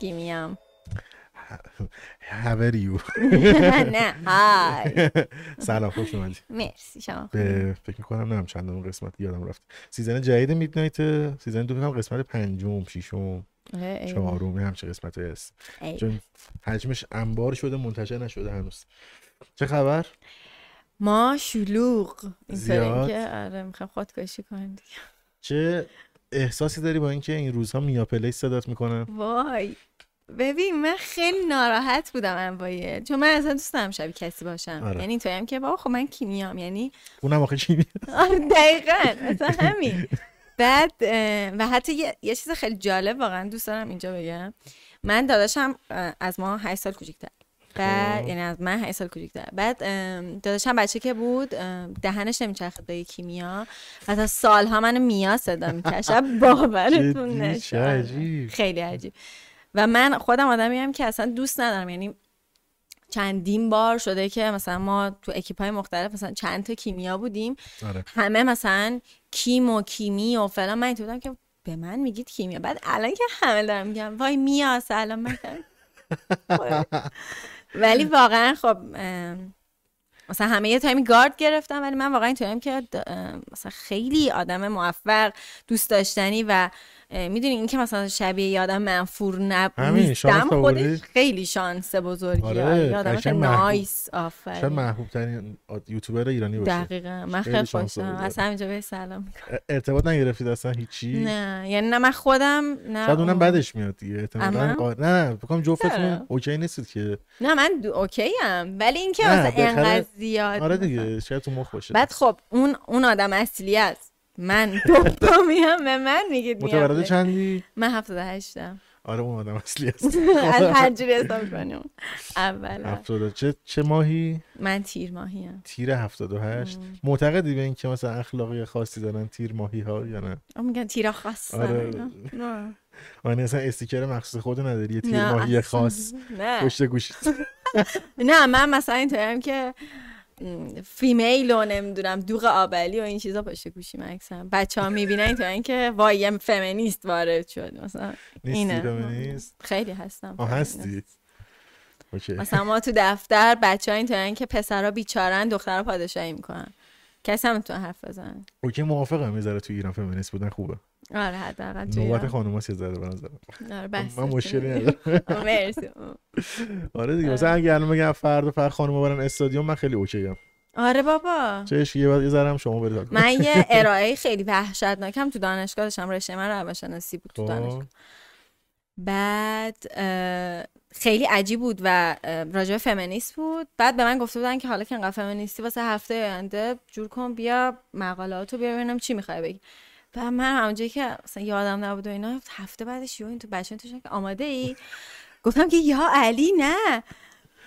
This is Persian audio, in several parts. Give me How are you? نه های سلام خوش اومدید. مرسی شما. فکر می‌کنم نم چند اون قسمت یادم رفت. سیزن جدید میدنایت سیزن دو هم قسمت پنجم ششم چهارم هم چه قسمتی است. چون حجمش انبار شده منتشر نشده هنوز. چه خبر؟ ما شلوغ اینطوری که آره می‌خوام خودکشی کنم دیگه. چه احساسی داری با اینکه این روزها میا پلی صدات می‌کنه؟ وای ببین من خیلی ناراحت بودم انوایه، چون من اصلا دوست ندارم شبیه کسی باشم. آره. یعنی تو هم که بابا خب من کی میام، یعنی اونم آخه کی میام. آره دقیقاً اصلا همین. بعد و حتی یه چیز خیلی جالب واقعا دوست دارم اینجا بگم، من داداشم از ما 8 سال کوچیک‌تر، بعد یعنی از من 8 سال کوچیک‌تر، بعد داداشم بچه که بود دهنش نمیچرخید به کیمیا، مثلا سالها منو میا صدا میکشه. باورتون نشه خیلی عجیب. و من خودم آدمیم که اصلا دوست ندارم، یعنی چندین بار شده که مثلا ما تو اکیپ‌های مختلف مثلا چند تا کیمیا بودیم. آره. همه مثلا کیم و کیمی و فلان، من اینطور بودم که به من میگید کیمیا، بعد الان که همه دارم میگم وای میا سلام میگم. ولی واقعا خب مثلا همه یه تایمی گارد گرفتم، ولی من واقعا اینطوریم که مثلا خیلی آدم موفق دوست داشتنی و میدونی این که مثلا شبیه یادم منفور نیستم خودش خیلی شانس بزرگیه. آره. یادم خیلی نایس آفرین. شاید محبوب ترین یوتیوبر ایرانی باشه. دقیقاً من خیلی خوشحالم. از همینجا به سلام میگم. ارتباط نگرفتید اصلا هیچی؟ نه یعنی نه من خودم نه شاید اونم بعدش میاد دیگه احتمالاً. نه بگم جفتتون اوکی نیستید که. نه من اوکی ام، ولی اینکه مثلا انقدر زیاد. آره دیگه شاید تو مخ باشه. بعد خب اون آدم اصلی است. من تو میام به من میگید میام. متولد چندی؟ من 78م. آره اون آدم اصلی هست. از هر جوری حساب کنیم. اولا 78 چه ماهی؟ من تیر ماهیم. تیر 78. معتقدی به این که مثلا اخلاقی خاصی دارن تیر ماهی ها یا نه؟ میگن تیر خاص. آره. نه. آره اصلا استیکر مخصوص خودت نداری تیر ماهی خاص. پشت گوشت. نه من مثلا اینطوریم که فیمیل و نمیدونم دوغ آبلی و این چیزا پشت گوشی مکسم، بچه ها میبینن تا اینکه وای یه فمینیست وارد شد مثلا. اینه فمینیست خیلی هستم. آه هستی اوکی. مثلا ما تو دفتر بچه ها اینطور اینکه پسرها بیچارن دخترها پادشاهی میکنن، کسی هم تو حرف بزن. اوکی موافقم. میذاره تو ایران فمینیست بودن خوبه. آره حداقل تو نوبت خانوما چه زده بنظرم. آره بس من مشکلی ندارم. مرسی. آره دیگه مثلا اگه الان بگم فردا خانوما برن استادیوم من خیلی اوکی ام. آره بابا چه اشکی بعد یه ذره شما برید. من یه ارائه خیلی وحشتناکم تو دانشگاه داشتم، رشته من روانشناسی بود تو دانشگاه. بعد خیلی عجیب بود و راجع به فمینیست بود. بعد به من گفته بودن که حالا که انقدر فمینیستی واسه هفته آینده جور کن بیا مقاله‌هاتو بیا ببینم چی می‌خوای بگی. و من همونجایی که مثلا یادم نبود و اینا، هفته بعدش یو این تو بچه‌ها توشن که آماده ای؟ گفتم که یا علی نه.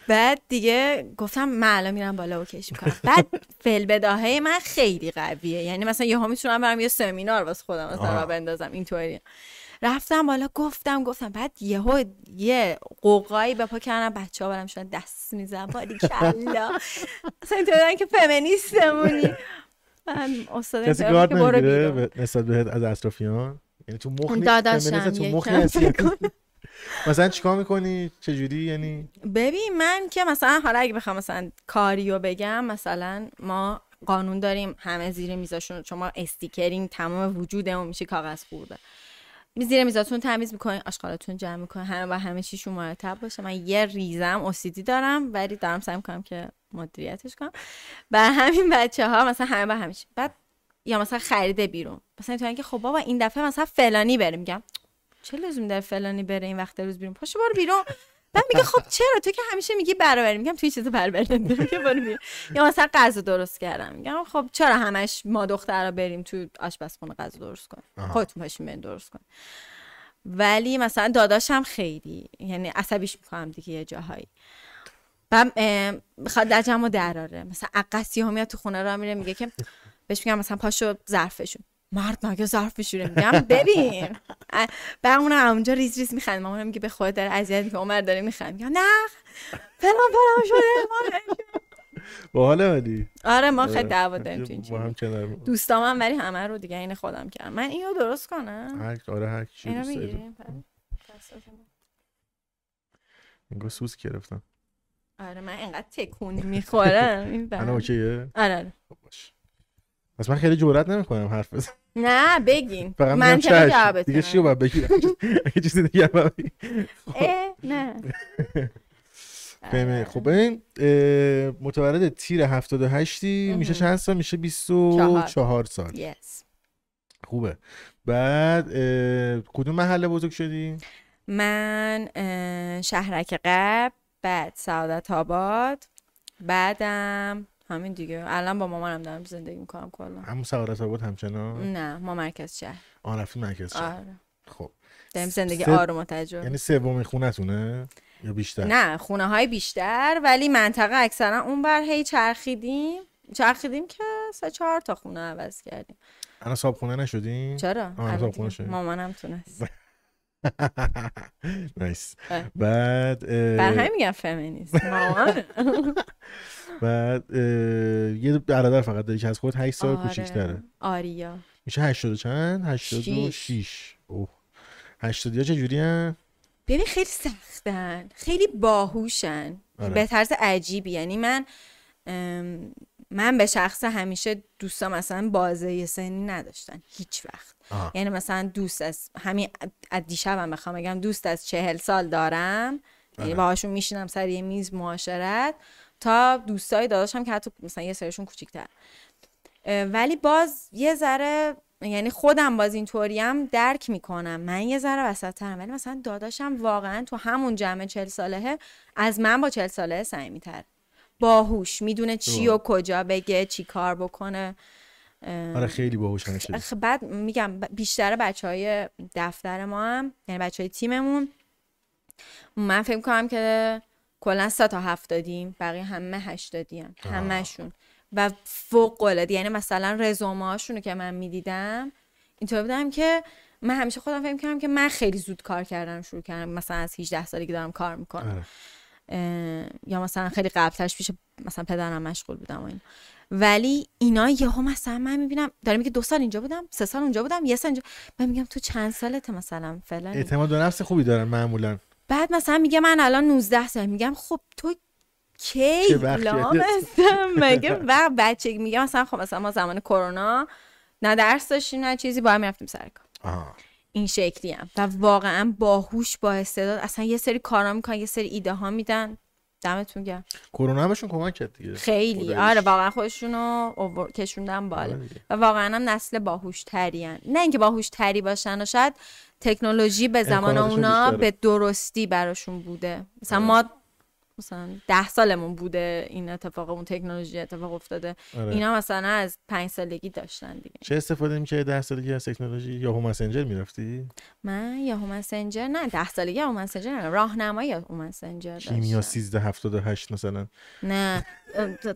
بعد دیگه گفتم من الان میرم بالا و کش می‌کنم. بعد فلبداهه من خیلی قویه، یعنی مثلا یهو میتونم برم یه سمینار واسه خودم مثلا راه بندازم اینطوری. رفتم بالا گفتم بعد یهو یه قوقایی به پا کردم، بچه‌ها برام شدن دست می‌زدن باری کلا. مثلا اینطوریه که فمینیستمونی. من استاد داره که برو بیرون نسبت بهت از اطرافیان، یعنی تو مخ نیست تو مخ هستی. مثلا چیکار میکنی چجوری؟ یعنی ببین من که مثلا حالا اگه بخوام مثلا کاریو بگم، مثلا ما قانون داریم همه زیر میزاشون، چون ما استیکرین تمام وجودمون میشه کاغذ خورده، زیر میزاتون تمیز میکنین، آشغالاتون جمع میکنین، همه و همه چیشون مرتب باشه. من یه ریزم اوسیدی دارم ولی دارم سعی میکنم که مدیریتش کنم. بر همین بچه‌ها مثلا همه به همین. بعد یا مثلا خریده بیرون، مثلا تو اینکه خب بابا این دفعه مثلا فلانی بره، میگم چه لزومی داره فلانی بره این وقت روز بیرون، پاشو برو بیرون. بعد میگه خب چرا تو که همیشه میگی برابر، میگم تو چیزا برابر نمیگه برو بیرون. یا مثلا غذا درست کردم، میگم خب چرا همش ما دخترا بریم تو آشپزخونه غذا درست کنیم، خودتون پاشین برین درست کن. ولی مثلا داداشم خیلی یعنی عصبیش می‌کنم دیگه یه جاهایی، بعد میخواد دجمو دراره، مثلا عقصی ها میاد تو خونه را میره، میگه که بهش میگم مثلا پاشو ظرفشون، مرد مگه ظرف میشوره؟ میگم ببین بعد اونم اونجا ریز ریز میخند، مامانم میگه به خودت داره اذیت میکنه، عمر داره میخند، میگم نه فلان شده باحاله. ولی آره ما خیلی دعوا داریم تو این چیزا، دوستامم ولی همه رو دیگه این خودم کردم. من اینو درست کنم؟ آره هر چی دوست دارم. انگار سوسک گرفتم. آره من انقدر تکون میخورم این برم. اوکیه؟ آره خب باشه. پس من خیلی جرئت نمیکنم حرف بزنم. نه بگین. من چه جواب دیگه چی رو بگم؟ یه چیز دیگه بگم. نه. ببین خب این متولد تیر 78 میشه چند سال؟ میشه 24 سال. یس. خوبه. بعد کدوم محله بزرگ شدی؟ من شهرک غرب، بعد سعادت آباد، بعدم همین دیگه. الان با مامانم دارم زندگی میکنم کلا. همون سعادت آباد همچنان؟ نه ما مرکز شهر. آن رفتیم مرکز شهر. آره. خب داریم زندگی آروم و تجربه. یعنی سوم خونتونه یا بیشتر؟ نه خونه های بیشتر، ولی منطقه اکثرا اونور هی چرخیدیم که 3-4 تا خونه عوض کردیم. الان صاحب خونه نشدیم؟ چرا؟ صاحب خونه شدیم. مامانم تونست. نایس. بعد برای میگم فمینیست مامان. بعد یه برادر فقط داری که از خود 8 سال کوچیک‌تره. آریا. میشه 80 چند؟ 86. اوه. 80 چه جوریه؟ ببین خیلی سختن، خیلی باهوشن. به طرز عجیبی. یعنی من به شخص همیشه دوستم مثلا بازه سنی نداشتن هیچ وقت. یعنی مثلا دوست از همین دیشبم هم بخوام بگم دوست از 40 سال دارم، یعنی باهاشون میشینم سر یه میز معاشرت، تا دوستای داداشم که حتی مثلا یه سرشون کوچیک‌تر، ولی باز یه ذره یعنی خودم باز اینطوریم درک میکنم. من یه ذره وسط‌ترم، ولی مثلا داداشم واقعا تو همون جمع 40 ساله از من با 40 ساله صمیمی‌تر، باهوش، میدونه چی و کجا بگه، چی کار بکنه. آره خیلی باهوش هستش. بعد میگم بیشتر بچهای دفتر ما هم، یعنی بچهای تیممون، من فکر کنم که کلا 3 تا 7 دادیم، بقیه همه 8 دادیم همشون، و فوق العاده. یعنی مثلا رزومه‌هاشونو که من میدیدم اینطور بودم که من همیشه خودم فکر می‌کردم که من خیلی زود کار کردم، شروع کردم، مثلا از 18 سالگی دارم کار میکنم، یا مثلا خیلی قبلترش پیش مثلا پدرم مشغول بودم و این. ولی اینا یهو مثلا من میبینم داره میگه 2 سال اینجا بودم، 3 سال اونجا بودم، یه سال اینجا. من میگم تو چند سالته مثلا فلان؟ اعتماد به نفس خوبی دارن معمولا. بعد مثلا میگه من الان 19 سال. میگم خب تو کی لام هستم؟ میگم وقت بچگی. میگم مثلا خب مثلا ما زمان کرونا نه درس داشتیم نه چیزی، با هم میرفتیم سر کار. این شکلی هم و واقعا باهوش، با استعداد، اصلا یه سری کارا میکنن، یه سری ایده ها میدن. دمتون گرم. کرونا همشون کمک کرد دیگه خیلی خودش. آره واقعا خودشونو کشوندن بالا و واقعا هم نسل باهوش ترین. نه اینکه باهوش تری باشن، و شاید تکنولوژی به زمان اونا به درستی براشون بوده. مثلا ما مثلا 10 سالمون بوده این اتفاق، اون تکنولوژی اتفاق افتاده. اینا مثلا از 5 سالگی داشتن دیگه. چه استفاده می‌کردی 10 سالگی از تکنولوژی؟ یاهو مسنجر می‌رفتی؟ من یاهو مسنجر نه، 10 سالگی یاهو مسنجر نه، راهنمایی یاهو مسنجر داشتم. کیمیا 1378 مثلا. نه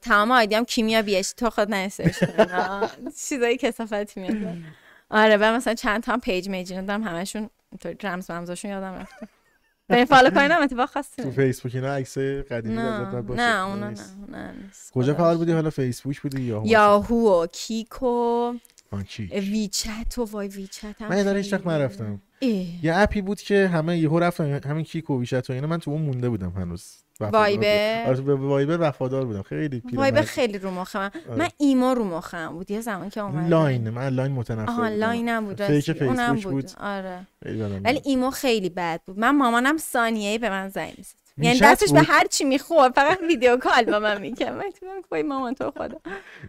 تمام آیدیام کیمیا بیش تو خود نسرش کنم. چیزایی کثافت میاد. آره و مثلا چند تا پیج میجینم دارم، همشون اینطوری رمز ممزاشون یادم رفته. به فالو کردن اتفاق خاصی تو فیسبوک اینا عکس قدیمی ازت باشه؟ نه اونا نه. کجا فعال بودی حالا؟ فیسبوک بودی یا یاهو و کیکو ویچت و وای ویچت هم من در هیچ وقت نرفتم. یه اپی بود که همه یهو رفتن، همین کیکو ویچت و اینا، من تو اون مونده بودم هنوز. وایبر. آره به وایبر وفادار بودم. خیلی پیرم وایبر خیلی رو مخم. من ایما رو مخم بود یه زمان که اومد لاین. من لاین متنفر بودم. آها لاینم بود، اونم بود. آره ولی ایما خیلی بد بود. من مامانم ثانیه‌ای به من زنگ می‌زد، یعنی دستش به هر چی می‌خورد فقط ویدیو کال با من می‌کرد. من گفتم وای مامان تو خدا.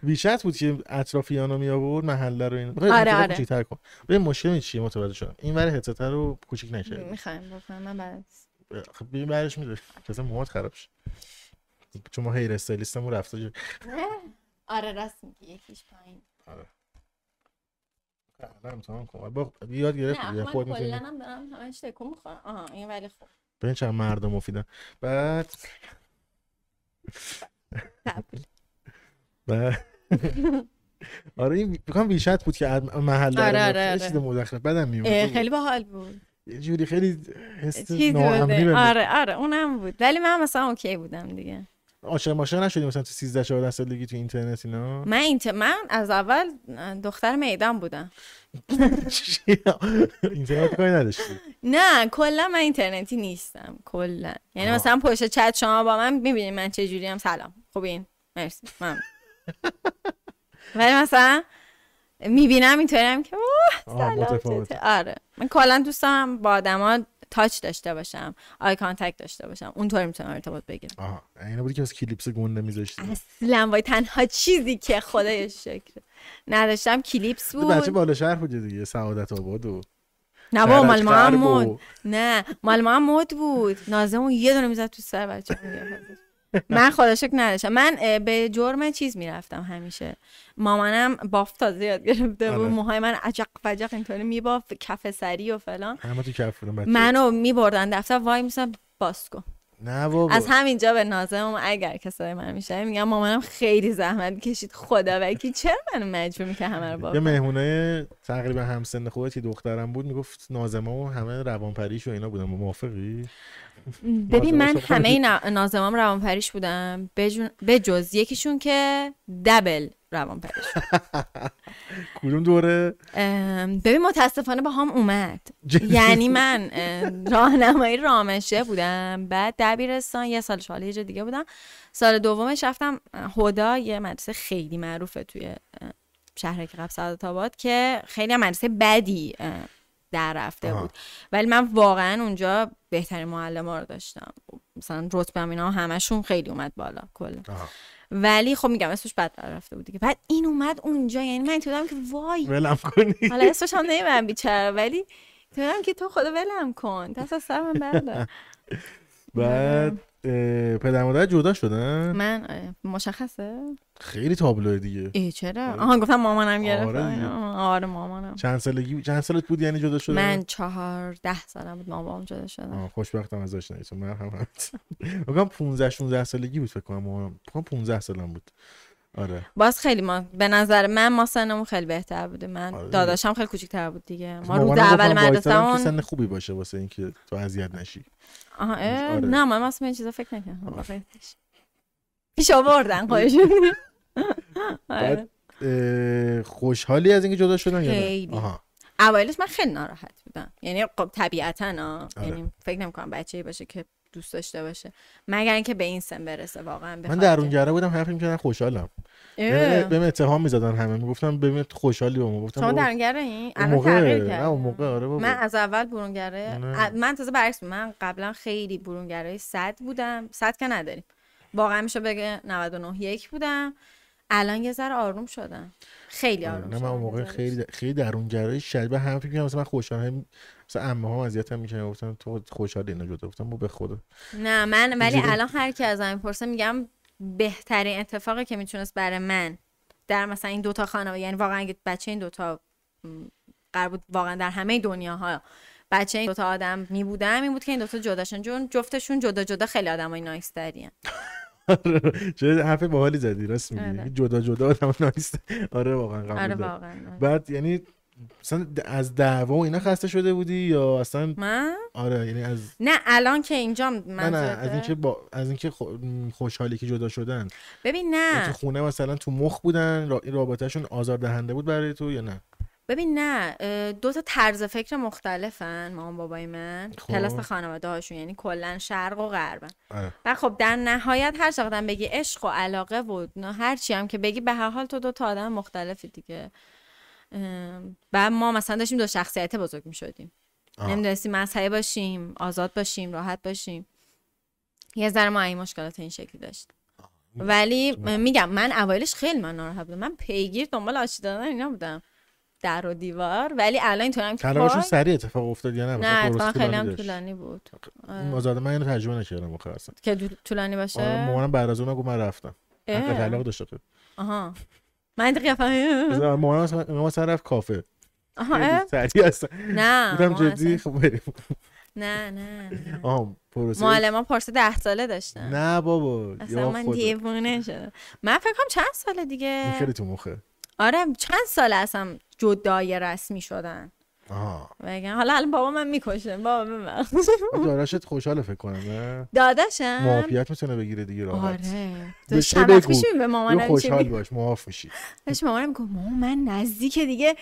ویچت بود که اطرافیانو می آورد محله رو. اینو کوچیک‌تر کن. ببین مشکل چیه متوجه شدم. اینور حتتر رو کوچیک نشه. می‌خوام بفهم من بعد خب ببین برش میده مثلا موهات خراب شه، چون ما هیر استایلیستمون رفته جا. آره راست میگی یکیش پایین. آره الان امتحان کن با یاد گرفتی خودت میتونی. نه من کلا دارم همش تکون میخورم. آها این ولی خوب ببین چقدر مردم مفیدن. بعد آره این بگم ویشت بود که محل داره چیز مدخل بدم میومد. خیلی باحال بود یه جوری، خیلی حس ناامنی. آره آره اونم بود، ولی من مثلا اوکی بودم دیگه. عاشق ماشق نشدی مثلا تو 13 14 سالگی تو اینترنت اینا؟ من من از اول دختر میدان بودم. اینترنت کاری نداشتی؟ نه کلا من اینترنتی نیستم کلا. یعنی مثلا پشت چت شما با من میبینید من چه جوری ام. سلام خوبین مرسی ممنون. ولی مثلا میبینم اینطوریم که سلام. آره من کلا دوستم با آدما تاچ داشته باشم، آی کانتکت داشته باشم، اونطوری میتونم ارتباط بگیرم. آها این بودی که از کلیپس گنده میذاشتی. اصلا وای تنها چیزی که خدای شکر نداشتم کلیپس بود. بچه بالا شهر بود دیگه، سعادت آباد و نه با مال محمود، نه مال محمود بود، نازمون یه دونه میزد تو سر بچه. من خدا شکر نداشتم. من به جرم چیز میرفتم همیشه. مامانم بافت تازه یاد گرفته بود، موهای من عجق فجق اینطوری میبافت، کف سری و فلان. همه تو کف بودم. منو میبردن دفتر وای میسن باسکو. نه بابا. از همینجا به نازمم اگر کسای من میشه میگم مامانم خیلی زحمت کشید خدا وکی چرا منو مجبور میکنه همه رو بافت. یه مهمونه تقریبا همسن خودت که دخترم بود میگفت نازمم همه روانپریش و اینا بودن، موافقی؟ ببین من همه نازمام روانپریش بودم به جز یکیشون که دبل روانپریش. کدوم دوره؟ ببین متاسفانه با هم اومد. یعنی من راهنمایی رامشه بودم، بعد دبیرستان یه سال شاله یه جا دیگه بودم، سال دومش رفتم هدا، یه مدرسه خیلی معروفه توی شهر که قبل سعادت آباد که خیلی مدرسه بدی در رفته بود، ولی من واقعا اونجا بهترین معلم‌ها رو داشتم، مثلا رتبه‌ام اینا همشون خیلی اومد بالا کلا، ولی خب میگم اسمش بد در رفته بود دیگه. بعد این اومد اونجا، یعنی من تو دادم که وای ولم کنی، حالا اسمش هم نمیبرم بیچاره، ولی تو دادم که تو خدا ولم کن دست از سرم بردار. بعد پدر مادر جدا شدن؟ من مشخصه خیلی تابلوه دیگه. ای چرا؟ آها گفتم مامانم گرفت. آره مامانم. چند سالت بود یعنی جدا شدن؟ من 14 سالم بود مامانم جدا شدن. خوشبختم از آشناییتون. من هم بگم 15 16 سالگی بود فکر کنم مامانم. 15 سالم بود. آره. باز خیلی ما به نظر من ما سنمون خیلی بهتر بوده. من آره. داداشم خیلی کوچیک‌تر بود دیگه. ما رو اول مدرسه اون سن خوبی باشه واسه اینکه تو اذیت نشی. آره. نه من اصلا این چیزا فکر نکنم. واقعا پیش آوردن خودشون. آره. خوشحالی از اینکه جدا شدن یا نه؟ آها. اولش من خیلی ناراحت بودم. یعنی طبیعتاً یعنی فکر نمی‌کنم بچه‌ای باشه که دوست داشته باشه مگر اینکه به این سن برسه واقعا. من درونگرا بودم، حرف می‌زدن خوشحالم، بهم اتهام می‌زدن، همه میگفتن ببین خوشحالی با ما، گفتم شما درونگرا این الان تغییر کرد. نه اون موقع آره بابا من از اول برونگرا. من تازه برعکس، من قبلا خیلی برونگرای 100 بودم، 100 که نداریم واقعا میشه بگه 99.1 بودم، الان یه ذره آروم شدم، خیلی آروم شدم. من اون موقع خیلی درونگرای شبیه هم فکر می‌کردم، مثلا من خوشحالم، مثلا عمه‌ها اذیتم می‌کنن، گفتن تو خوشحالی اینا جدا، گفتم مو به خدا نه من. ولی الان هر کی از من پرسه میگم بهترین اتفاقی که میتونست برای من در مثلا این دوتا خانواده، یعنی واقعا اگه بچه این دوتا قرار بود واقعا در همه دنیاها بچه این دوتا آدم میبودم، این بود که این دوتا جدا شدن، چون جفتشون جدا جدا خیلی آدمای نایس‌ترین. چه حرف باحالی زدی، راست میگی، جدا جدا آدم نایست. آره واقعا قبول. بعد یعنی مثلا از دعوا اینا خسته شده بودی یا اصلا؟ من آره یعنی از نه الان که اینجام من از اینکه خوشحالی که جدا شدن. ببین نه تو خونه مثلا تو مخ بودن، رابطهشون آزاردهنده بود برای تو یا نه؟ ببین نه دو تا طرز فکر مختلفن مامان بابای من، پلاس خانواده هاشون، یعنی کلا شرق و غربن. و خب در نهایت هر چقدر بگی عشق و علاقه بود هر چی هم که بگی به هر حال تو دو تا آدم مختلفی دیگه. بعد ما مثلا داشتیم دو شخصیت بزرگ می‌شدیم، نمی‌دونستیم مذهبی باشیم، آزاد باشیم، راحت باشیم، یه ذره ما این مشکلات این شکلی داشت. ولی میگم من اولش خیلی من ناراحت بودم، من پیگیر دنبال آشتی دادن اینا بودم در و دیوار، ولی الان اینطورم که کارشون سریع اتفاق افتاد یا نه؟ نه خیلی هم طولانی بود. آزاد من اینو تجربه نکردم آخر اصلا که طولانی باشه. مامانم بعد از اون گفت من رفتم حق طلاق داشت. آها من دیگه فهمیدم. مامانم مثلا رفت کافه. آها سریع اصلا نه بودم جدی. خب بریم. نه نه آها پروسه معلم‌ها پارسه 10 ساله داشتن. نه بابا اصلا من دیوونه شدم. من فکر کنم چند سال دیگه خیلی تو مخه. آره چند سال اصلا جدای رسمی شدن. بگم حالا الان بابا من میکشه بابا من داداشت خوشحال فکر کنم نه داداشم معافیت میتونه بگیره دیگه راحت آره تو شمت میشی به مامانم خوشحال باش معاف میشی داشت مامانم میگفت مامان من نزدیک دیگه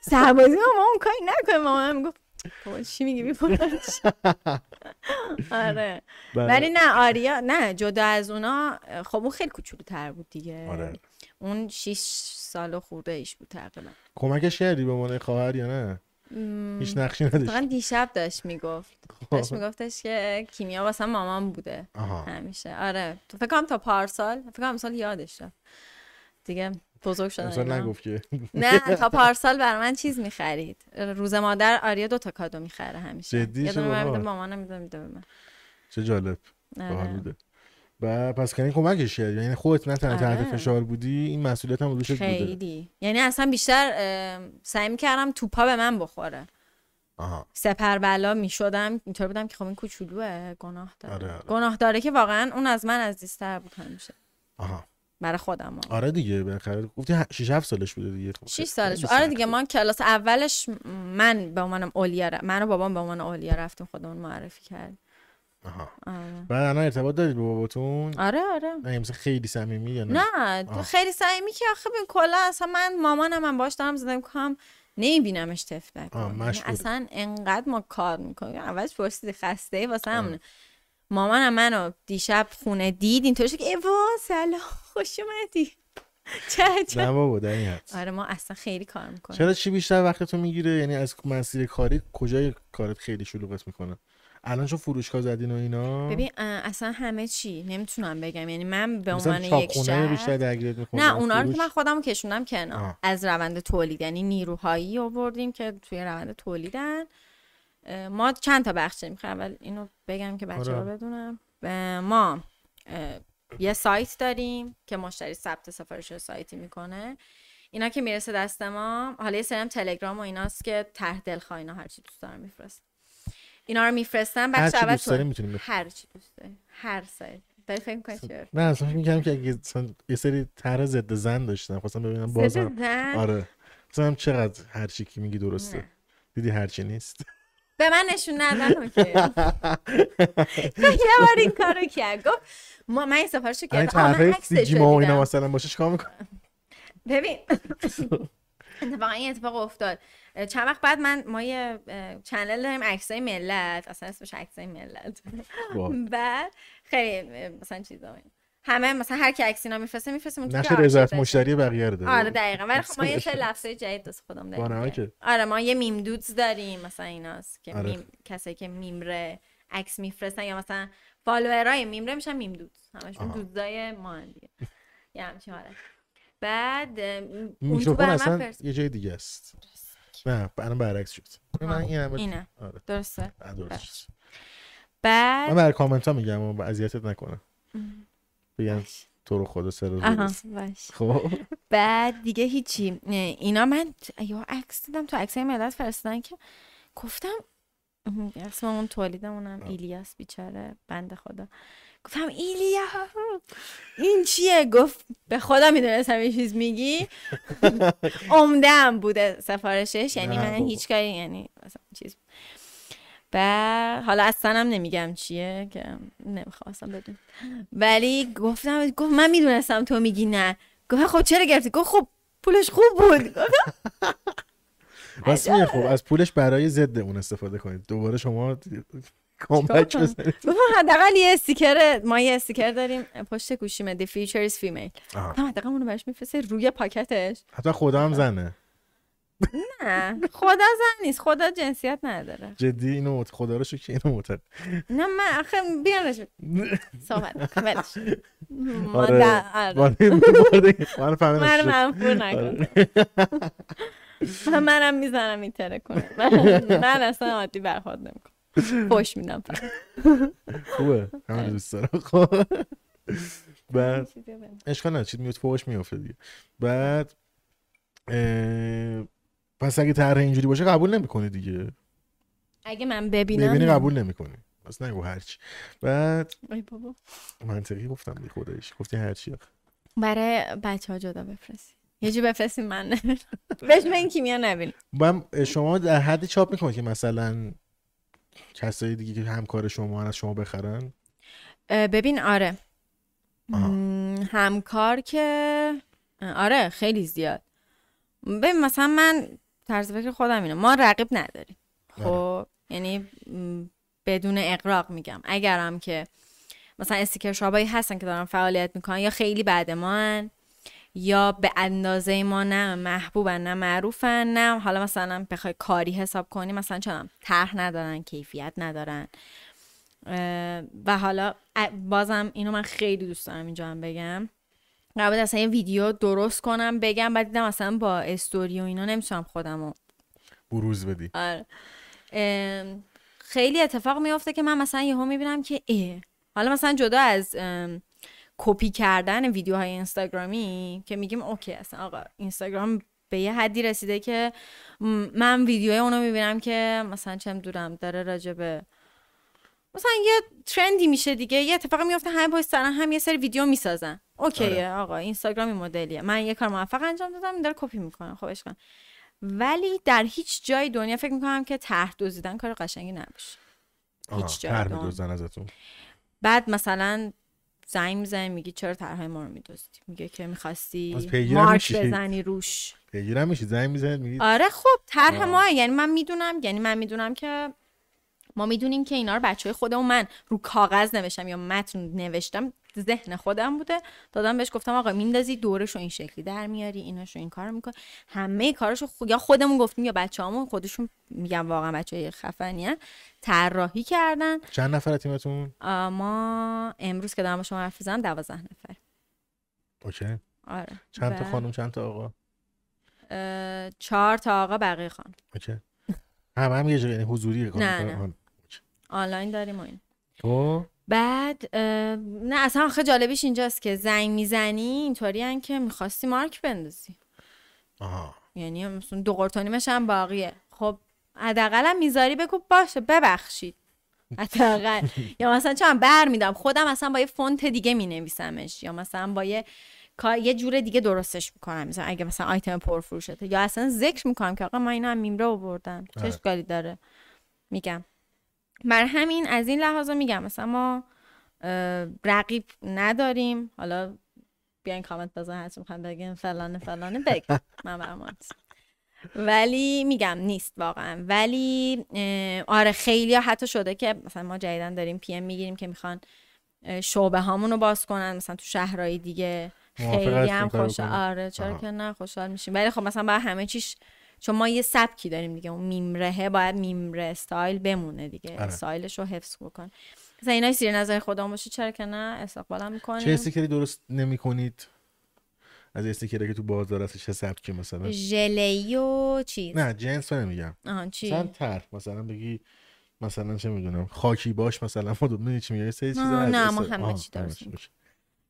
سربازی مامان کاری نکنه مامانم میگفت بابا چی میگی بیپرش آره ولی نه آریا نه جدا از اونا خب اون خیلی کوچولوتر بود دیگه آره اون 6 سال خورده ایش بود تقریبا کمکش کردی به عنوان خواهر یا نه هیچ نقشی نداشت واقعا دیشب داشت میگفت داشت میگفتش که کیمیا واسه مامان بوده همیشه آره تو فکر کنم تا پارسال فکر کنم سال یادش رفت دیگه بزرگ شدن امسال نگفت که نه تا پارسال برای من چیز میخرید روز مادر آریا 2 تا کادو میخره همیشه یه دونه مامانم میده به من چه جالب باحال و پس کنی کمکش کرد یعنی خودت نه تنها تحت فشار بودی این مسئولیت هم روشت بوده خیلی یعنی اصلا بیشتر سعی می‌کردم توپا به من بخوره سپر بلا میشدم اینطور بودم که خب این کوچولوئه گناه داره آره. گناه داره که واقعا اون از من عزیزتر بود همیشه برای خودم ها. آره دیگه بالاخره گفتی 6-7 سالش بوده دیگه 6 سالش آره دیگه ما کلاس اولش من به عنوان اولیا من و بابام به عنوان اولیا رفتیم خودمون معرفی کرد بعد الان ارتباط دارید با باباتون؟ آره آره. نه مثلا خیلی صمیمی یا نه؟ نه، تو خیلی صمیمی که آخه ببین کلا اصلا من مامانم هم باهاش دارم زدم می‌کنم نمی‌بینمش تفته اصلا انقدر ما کار می‌کنیم. اولش پرسید خسته واسه همونه. مامانم منو دیشب خونه دید اینطوری شد که ایوا سلام خوش اومدی. چه نه بابا دنیات. آره ما اصلا خیلی کار می‌کنیم. چرا چی بیشتر وقتتو می‌گیره؟ یعنی از مسیر کاری کجای کارت خیلی شلوغت می‌کنه؟ الان چون فروشگاه زدین و اینا ببین اصلا همه چی نمیتونم بگم یعنی من به عنوان یک شخص نه اونا رو که من خودمو کشوندم کنار از روند تولید یعنی نیروهایی آوردیم که توی روند تولیدن ما چند تا بخش داریم اول اینو بگم که بچه‌ها بدونم ما یه سایت داریم که مشتری ثبت سفارش رو سایتی میکنه اینا که میرسه دست ما حالا یه سری هم تلگرام و ایناست که ته دلخواه اینا هر چی دوست دارم میفرستم اینا رو میفرستن بخش اول تو هر چی دوست داری هر سایت داری فکر می‌کنی چرا نه اصلا فکر می‌کنم که اگه یه سری طرح ضد زن داشتم خواستم ببینم بازم آره مثلا چقدر هر چی که میگی درسته نه. دیدی هر چی نیست به من نشون ندادم که یه بار این کارو کرد گفت من این سفارشو کردم من عکسش رو اینا مثلا باشه چیکار می‌کنم ببین اتفاقا این اتفاق افتاد چند وقت بعد ما یه چنل داریم عکسای ملت اصلا اسمش عکسای ملت بعد خیلی مثلا چیزا همه مثلا هر کی عکس اینا میفرسته نقش رضایت مشتری بقیه رو داره آره دقیقاً ولی خب ما یه سری لفظای جدید واسه خودم داریم آره ما یه میم دودز داریم مثلا ایناست که میم کسایی که میمره عکس میفرستن یا مثلا فالوورای میمره میشن میم دودز همشون دودزای ما دیگه یه همچین حالت بعد میکروفون اصلا یه جای دیگه است نه الان برعکس شد اینه درسته درست بعد من برای کامنت ها میگم اما اذیتت نکنم بگم تو رو خدا سر باش خب بعد دیگه هیچی اینا من یا عکس دیدم تو عکسای ملت فرستادن که گفتم اسم اون تولیدمونم ایلیاس بیچاره بنده خدا گفتم ایلیا این چیه گفت به خدا میدونستم یه چیز میگی عمدم بوده سفارشش یعنی من هیچ کاری یعنی مثلا چیز بعد حالا اصلا هم نمیگم چیه که نمیخواستم بدون ولی گفتم گفت من میدونستم تو میگی نه گفت خب چرا گرفتی گفت خب پولش خوب بود واسه خب از پولش برای ضد اون استفاده کنید دوباره شما کامبک بزنید حداقل یه استیکر ما یه استیکر داریم پشت گوشیم دی فیچر از فیمیل حداقل اونو براش میفرسته روی پاکتش حتی خدا هم زنه نه خدا زن نیست خدا جنسیت نداره جدی اینو خدا رو شکر اینو متقد نه من آخه بیارش صحبت ولش آره من فهمیدم نکن منم میزنم این تره کنم من اصلا عادی برخورد نمیکنم خوش میدم خوبه همه دوست دارم خوب بعد اشکال نه چیز میوت فوقش میافته دیگه بعد پس اگه طرح اینجوری باشه قبول نمیکنی دیگه اگه من ببینی قبول نمیکنی پس نگو هرچی بعد ای بابا منطقی گفتم بی خودش گفتی هرچی برای بچه ها جدا بفرستی یه جو بفرستیم من نمیدونم بهش من کیمیا نبینم. من شما در حد چاپ میکنه که مثلا کسای دیگه که همکار شما از شما بخرن؟ ببین آره همکار که آره خیلی زیاد. ببین مثلا من طرز فکر خودم اینه، ما رقیب نداریم خب، یعنی بدون اغراق میگم. اگرم که مثلا استیکر شابایی هستن که دارن فعالیت میکنن یا خیلی بعد ما هن یا به اندازه ما نه محبوبن نه معروفن نه حالا مثلا بخوای کاری حساب کنی مثلا چنم طرح ندارن، کیفیت ندارن. و حالا بازم اینو من خیلی دوست دارم اینجا هم بگم، قبل اصلا یه ویدیو درست کنم بگم بعد دیدم اصلا با استوری و اینا نمیتونم خودمو بروز بدی. آره خیلی اتفاق میفته که من مثلا یهو میبینم که حالا مثلا جدا از کپی کردن ویدیوهای اینستاگرامی که میگیم اوکی اصلا آقا اینستاگرام به یه حدی رسیده که من ویدیوهای اونو میبینم که مثلا چه می‌دونم داره راجبه مثلا یه ترندی میشه دیگه، یه اتفاقی میفته همه پشت سر هم یه سری ویدیو میسازن. اوکیه آقا اینستاگرام این مدلیه، من یه کار موفق انجام دادم این داره کپی میکنه خب اشکن. ولی در هیچ جای دنیا فکر میکنم که طرح دوزیدن کار قشنگی نباشه، هیچ جای دنیا میدوزن ازتون. بعد مثلا زنگ میزنی میگی چرا طرحهای ما رو میدوزیدی، میگه که میخواستی مارش بزنی روش، پیگیرم میشی، زنگ میزنی میگی آره خب طرح ما، یعنی من میدونم، یعنی من میدونم که ما میدونیم که اینا رو بچهای خودمون، من رو کاغذ نوشتم یا متن نوشتم، ذهن خودم بوده دادم بهش گفتم آقا میندازی دورشو این شکلی در میاری، ایناشو این کارو میکنی، همه کاراشو یا خودمون گفتیم یا بچه‌هامون خودشون، میگم واقعا بچهای خفنیه، طراحی کردن. چند نفر تیمتون؟ ما امروز که دارم با شما حرف میزنم 12 نفر. اوکی. آره. چند تا خانم چند تا آقا؟ 4 تا آقا بقیه خانم. اوکی. هم یه جوری حضوری کار آنلاین داریم این. تو بعد نه اصلا خیلی جالبیش اینجاست که زنگ میزنی اینطوری ان که می‌خواستی مارک بندازی. آها. یعنی مثلا دو قرتونی مشم باقیه. خب حداقلم میذاری بگو باشه ببخشید. حداقل یا مثلا چم برمیدم خودم مثلا با یه فونت دیگه مینویسمش یا مثلا با یه جور دیگه درستش میکنم، مثلا اگه مثلا آیتم پرفروشه یا اصلا ذکر میکنم که آقا من اینا هم میمره آوردم چه اشکالی داره. میگم بر همین از این لحاظا میگم مثلا ما رقیب نداریم. حالا بیاین کامنت بزن هرچی میخوام بگم فلانه فلانه بگم من برمات، ولی میگم نیست واقعا. ولی آره خیلی حتی شده که مثلا ما جدیدن داریم پی ام میگیریم که میخوان شعبه هامون رو باز کنن مثلا تو شهرهای دیگه، خیلی هم خوش آره چرا که نه خوشحال میشیم. ولی خب مثلا باید همه چیش، چون ما یه سبکی داریم دیگه، اون میمره باید میمره استایل بمونه دیگه آره. استایلش رو حفظ بکن، مثلا اینا سیر نظر خودمون باشه چرا که نه استقبالم میکنیم. چه استیکری درست نمیکنید از استیکری که تو بازار هست؟ چه سبکی مثلا ژله‌ای و چیز؟ نه جنس نمیگم مثلا طرح، مثلا بگی مثلا چه میدونم خاکی باش مثلا مدونی چی میگه سه چیزا نه ما همه چی درست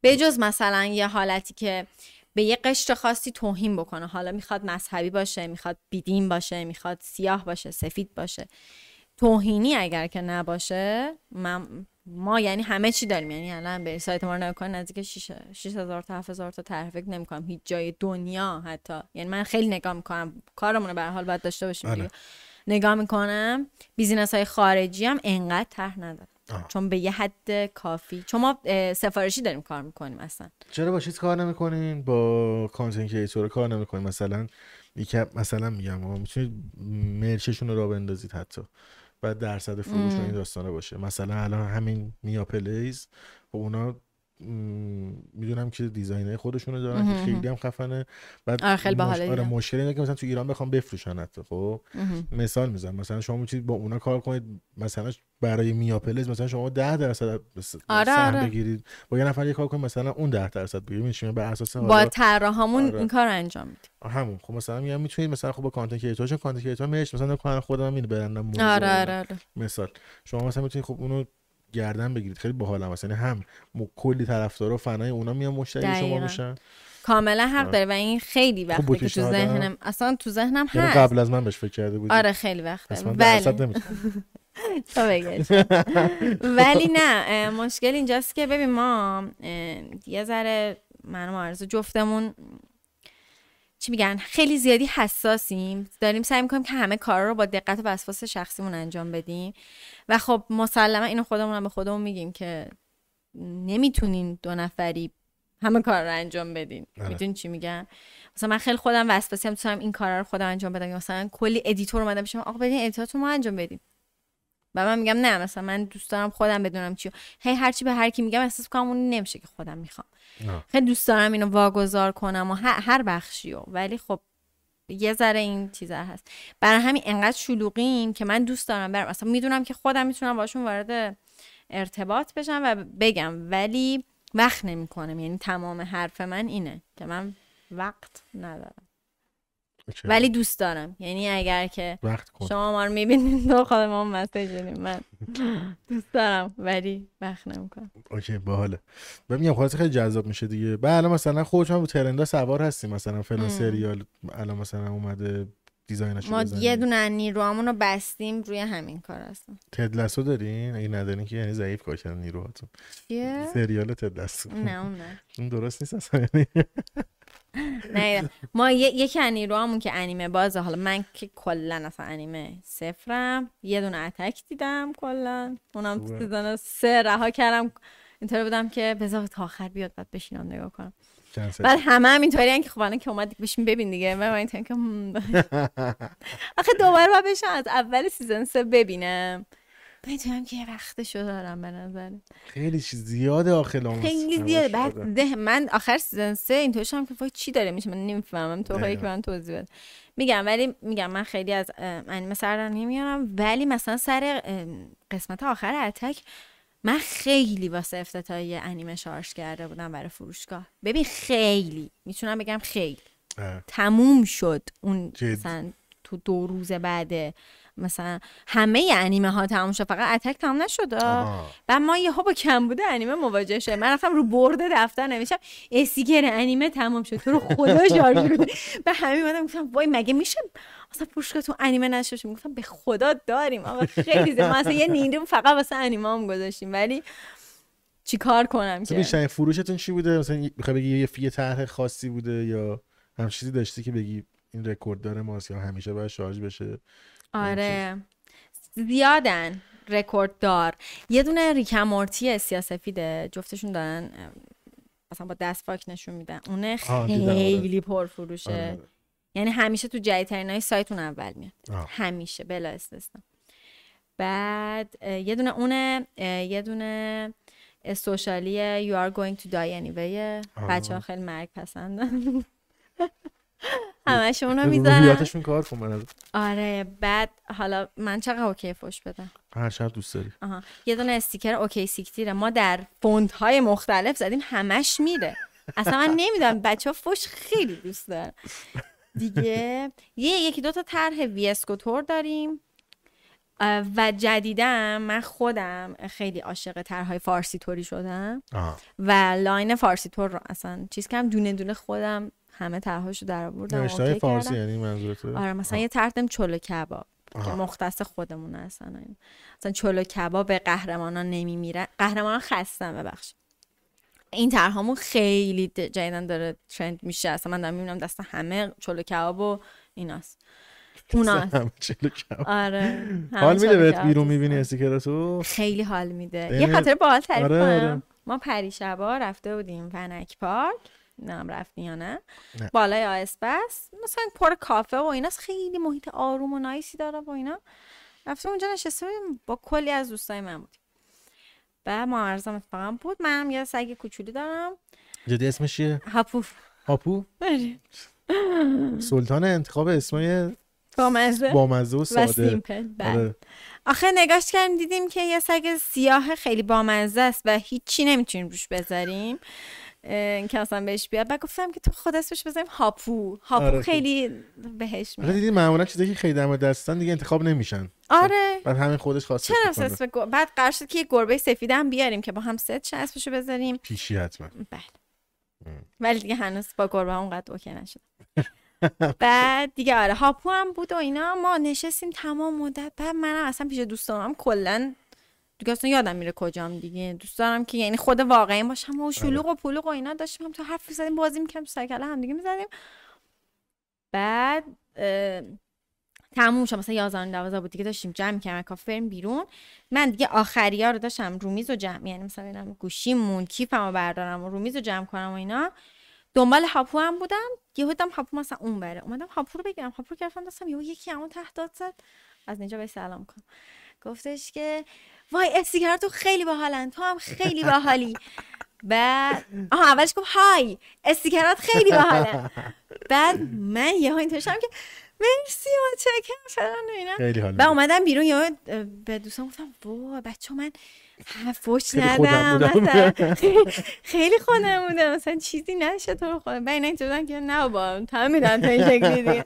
به جز مثلا یه حالتی که به یه قشر خاصی توهین بکنه، حالا میخواد مذهبی باشه، میخواد بیدین باشه، میخواد سیاه باشه، سفید باشه، توهینی اگر که نباشه ما یعنی همه چی داریم. یعنی الان به سایت ما رو نگاه کن نزدیک 6000 تا 7000 تا طرح فکر نمی‌کنم هیچ جای دنیا حتی، یعنی من خیلی نگاه می‌کنم کارمون رو به هر حال باید داشته باشیم دیگه، نگاه می‌کنم بیزینس‌های خارجی هم انقدر طرح نداره چون به یه حد کافی، چون ما سفارشی داریم کار میکنیم. مثلا چرا با چیز کار نمیکنین؟ با کانتنت کریئتور کار نمیکنین؟ مثلا یکی مثلا میگم میتونید مرچشون رو راه بندازید حتی بعد درصد فروش این داستانا باشه. مثلا الان همین میا پلیز و اونا میدونم که دیزاینای خودشونو دارن که خیلی هم خفنه. بعد آره مشکل اینه که مثلا تو ایران بخوام بفروشن حتی. خب مثال میزنم مثلا شما میتونید با اونا کار کنید، مثلا برای میا پلیز مثلا شما 10% سهم بگیرید، با یه نفر یه کار کنید مثلا اون 10% بگیرید، میشیم به اساس با طراحمون این کار انجام میدیم همون. خب مثلا میگم میتونید مثلا خب با کانتنت کریئتورشون کانتنت کریئتور میش مثلا کار خودم اینو برندم مثلا شما مثلا میتونید خب اونو گردن بگیرید. خیلی باحال هم مثلا هم کلی طرفدارا و فنای اونا میان مشتری شما میشن. کاملا حق داره و این خیلی وقته که تو ذهنم اصلا تو ذهنم هست، قبل از من بهش فکر کرده بودم. آره خیلی وقته ولی نه مشکل اینجاست که ببین ما یه ذره من و آرزو جفتمون چی میگن، خیلی زیادی حساسیم، داریم سعی میکنیم که همه کارا رو با دقت و وسواس شخصیمون انجام بدیم و خب مسلما اینو خودمون هم به خودمون میگیم که نمیتونین دو نفری همه کار رو انجام بدین. میدونین چی میگم؟ مثلا من خیلی خودم وسواسیم، میتونم این کارا رو خودم انجام بدم، یا مثلا کلی ادیتور اومدم پیشم آقا بدین ادیتاتون رو انجام بدین و من میگم نه، مثلا من دوست دارم خودم بدونم چی. هی هرچی به هر کی میگم احساس میکنم اون نمیشه که خودم میخوام. خیلی دوست دارم اینو واگذار کنم و هر بخشیو، ولی خب یه ذره این چیزا هست. برای همین انقدر شلوغیم که من دوست دارم برم، مثلا میدونم که خودم میتونم باشون وارد ارتباط بشم و بگم، ولی وقت نمیکنم. یعنی تمام حرف من اینه که من وقت ندارم. ولی دوست دارم، یعنی اگر که شما ما رو میبینید دو خود ما مسیجنیم، من دوست دارم ولی وقت نمیکنم. اوکی باحاله. ببینم خودت خیلی جذاب میشه دیگه. بعد الان مثلا خودت هم ترندا سوار هستی، مثلا فلان سریال الان مثلا اومده دیزاینش ما بزنید. یه دونه نیروامون رو بستیم روی همین کار هستم. تدلسو دارین؟ اگه ندارین که یعنی ضعیف کار کردن نیروهاتون. سریال تدلسو. نه اون نه. اون درست نیست اصلا. نه ما یکی انیروامون که انیمه بازه، حالا من که کلن اصلا انیمه صفرم، یه دونه اتک دیدم کلن، اونم سیزن 3 رها کردم، اینطوری بودم که بذار تا آخر بیاد بعد بشینم نگاه کنم. بعد همه هم اینطوری ان که خب الان که اومد بشین ببین دیگه. من اینطوری که آخه دوباره بعد بشم از اول سیزن 3 ببینم، میتونم که وقتشو دارم. به نظرم خیلی چیز زیاده آخرامون، خیلی زیاده. بعد ده من آخر سیزن 3 اینطور شدم که وای چی داره میشه، من نمیفهمم. تو خیلی که من توضیح بده میگم، ولی میگم من خیلی از انیمه سر نمیارم، ولی مثلا سر قسمت آخر اتک من خیلی واسه افتتاحیه انیمه شارژ کرده بودم برای فروشگاه. ببین خیلی میتونم بگم خیلی تموم شد اون مثلا تو 2 روز بعده، مثلا همه انیمه ها تموم شد، فقط اتک تموم نشد و ما یهو با کم بوده انیمه مواجه شدیم. من رفتم رو برده دفتر نوشتم استیکر انیمه تموم شد، تو رو خدا شارژ بده. به همین مدام گفتم وای مگه میشه اصلا فروشگاه تو انیمه نشوشه؟ میگفتم به خدا داریم آقا خیلی زیاد. ما اصلا یه نیرو فقط واسه انیمه هم گذاشتیم، ولی چی کار کنم که بیشتر. فروشتون چی بوده؟ مثلا میخوای بگی یه طرح خاصی بوده یا هم چیزی داشتی که بگی این رکورد داره ماست یا همیشه باید شارژ بشه؟ آره زیادن رکورد دار. یه دونه ریکامورتی سیاسفیده، جفتشون دارن مثلا با دست پاک نشون میدن، اونه خیلی پرفروشه. یعنی همیشه تو جدیدترینای سایتون اول میاد، همیشه بلا استثنا. بعد یه دونه اونه، یه دونه سوشالیه You are going to die anyway. بچه ها خیلی مرگ پسندن همش اونو میذارم بیاتشون کار کن من. آره بعد حالا من چقدر اوکی فوش بدم هر شب دوست داری. یه دونه استیکر اوکی سیکتیره ما در فونت های مختلف زدیم، همش میره. اصلا من نمیدونم بچه ها فوش خیلی دوست دارن دیگه. یکی دوتا طرح ویسکوتور داریم و جدیداً من خودم خیلی عاشق طرح‌های فارسی توری شدم و لاین فارسی تور رو اصلا چیز کم دونه دونه خودم همه طرح‌هاشو درآوردم. نوشته‌های فارسی یعنی منظورت؟ آره مثلا یه طرح دم چلو کباب که مختص خودمون هستن، مثلا چلو کباب به قهرمانا نمیمیرن، قهرمانا خستن ببخشید. این طرحامون خیلی جدیداً داره ترند میشه، اصلا من نمی‌بینم دست همه چلو کباب و ایناست. همه چلو کم. آره حال میده بهت بیرون میبینی استیکراتو؟ خیلی حال میده. یه خاطر باحال تعریف کنم. ما پریشبا رفته بودیم ونک پارک، نم رفتی یا نه، بالای آسپس مثلا پر کافه و ایناست، خیلی محیط آروم و نایسی داره و اینا. رفتیم اونجا نشستیم با کلی از دوستای من بود، بعد ما عرضم اتفاقا بود. منم یه سگ کوچولی دارم. جدی اسمش چیه؟ هاپوف. هاپو؟ سلطان انتخاب اسمای بامزه و ساده. آره. آخه نگاش کردیم دیدیم که یه سگ سیاه خیلی بامزه است و هیچی نمیتونیم روش بذاریم که اصلا بهش بیاد. بعد گفتم که تو خودت بهش بذاریم هاپو. هاپو آره خیلی بهش میاد. آره دیدی معمولا چیزایی که خیلی دم دستن دیگه انتخاب نمیشن. آره. بعد همین خودش خواست. چرا اسم بعد قرار شد که یه گربه سفید هم بیاریم که با هم ست شه اسمشو بذاریم. پیشی حتما. بله. ولی دیگه هنوز با گربه اونقدر اوکی نشد. بعد دیگه آره هاپو هم بود و اینا. ما نشستیم تمام مدت، بعد منم اصلا پیش دوستانم کلا دیگه اصلا یادم میره کجام دیگه. دوست دارم که یعنی خود واقعی باشم و شلوغ و پلوغ و اینا. داشتیم هم تو حرف می‌زدیم، بازی می‌کردیم، سرکله هم دیگه می‌زدیم. بعد تموم شد مثلا 11 و 12 بود دیگه، داشتیم جمع می‌کردیم کافه بریم بیرون. من دیگه آخریا رو داشتم رومیزو جمع، یعنی مثلا اینم گوشیمون کیفمو بردارم و رومیزو جمع کنم و اینا. دنبال هاپو هم بودم، یهو دیدم هاپو مثلا اون بره، اومدم هاپو رو بگیرم، هاپو رو گرفتم دستم، یهو یکی همون تحت داد زد. از اینجا بهش سلام کنم، گفتش که وای استیکر تو خیلی باحالن، تو هم خیلی باحالی. بعد اولش گفت های استیکرات خیلی باحاله. بعد من یهو اینطورشم که مرسی متشکرم فلان و اینا. بعد اومدم بیرون یهو به دوستام گفتم وای بچه‌ها من فوش ندم، خیلی خودم بودم، مثلا چیزی نشه تو رو خدا. بعد اینا اینطورن که نه بابا تمام میدن تا این شکلی دیگه.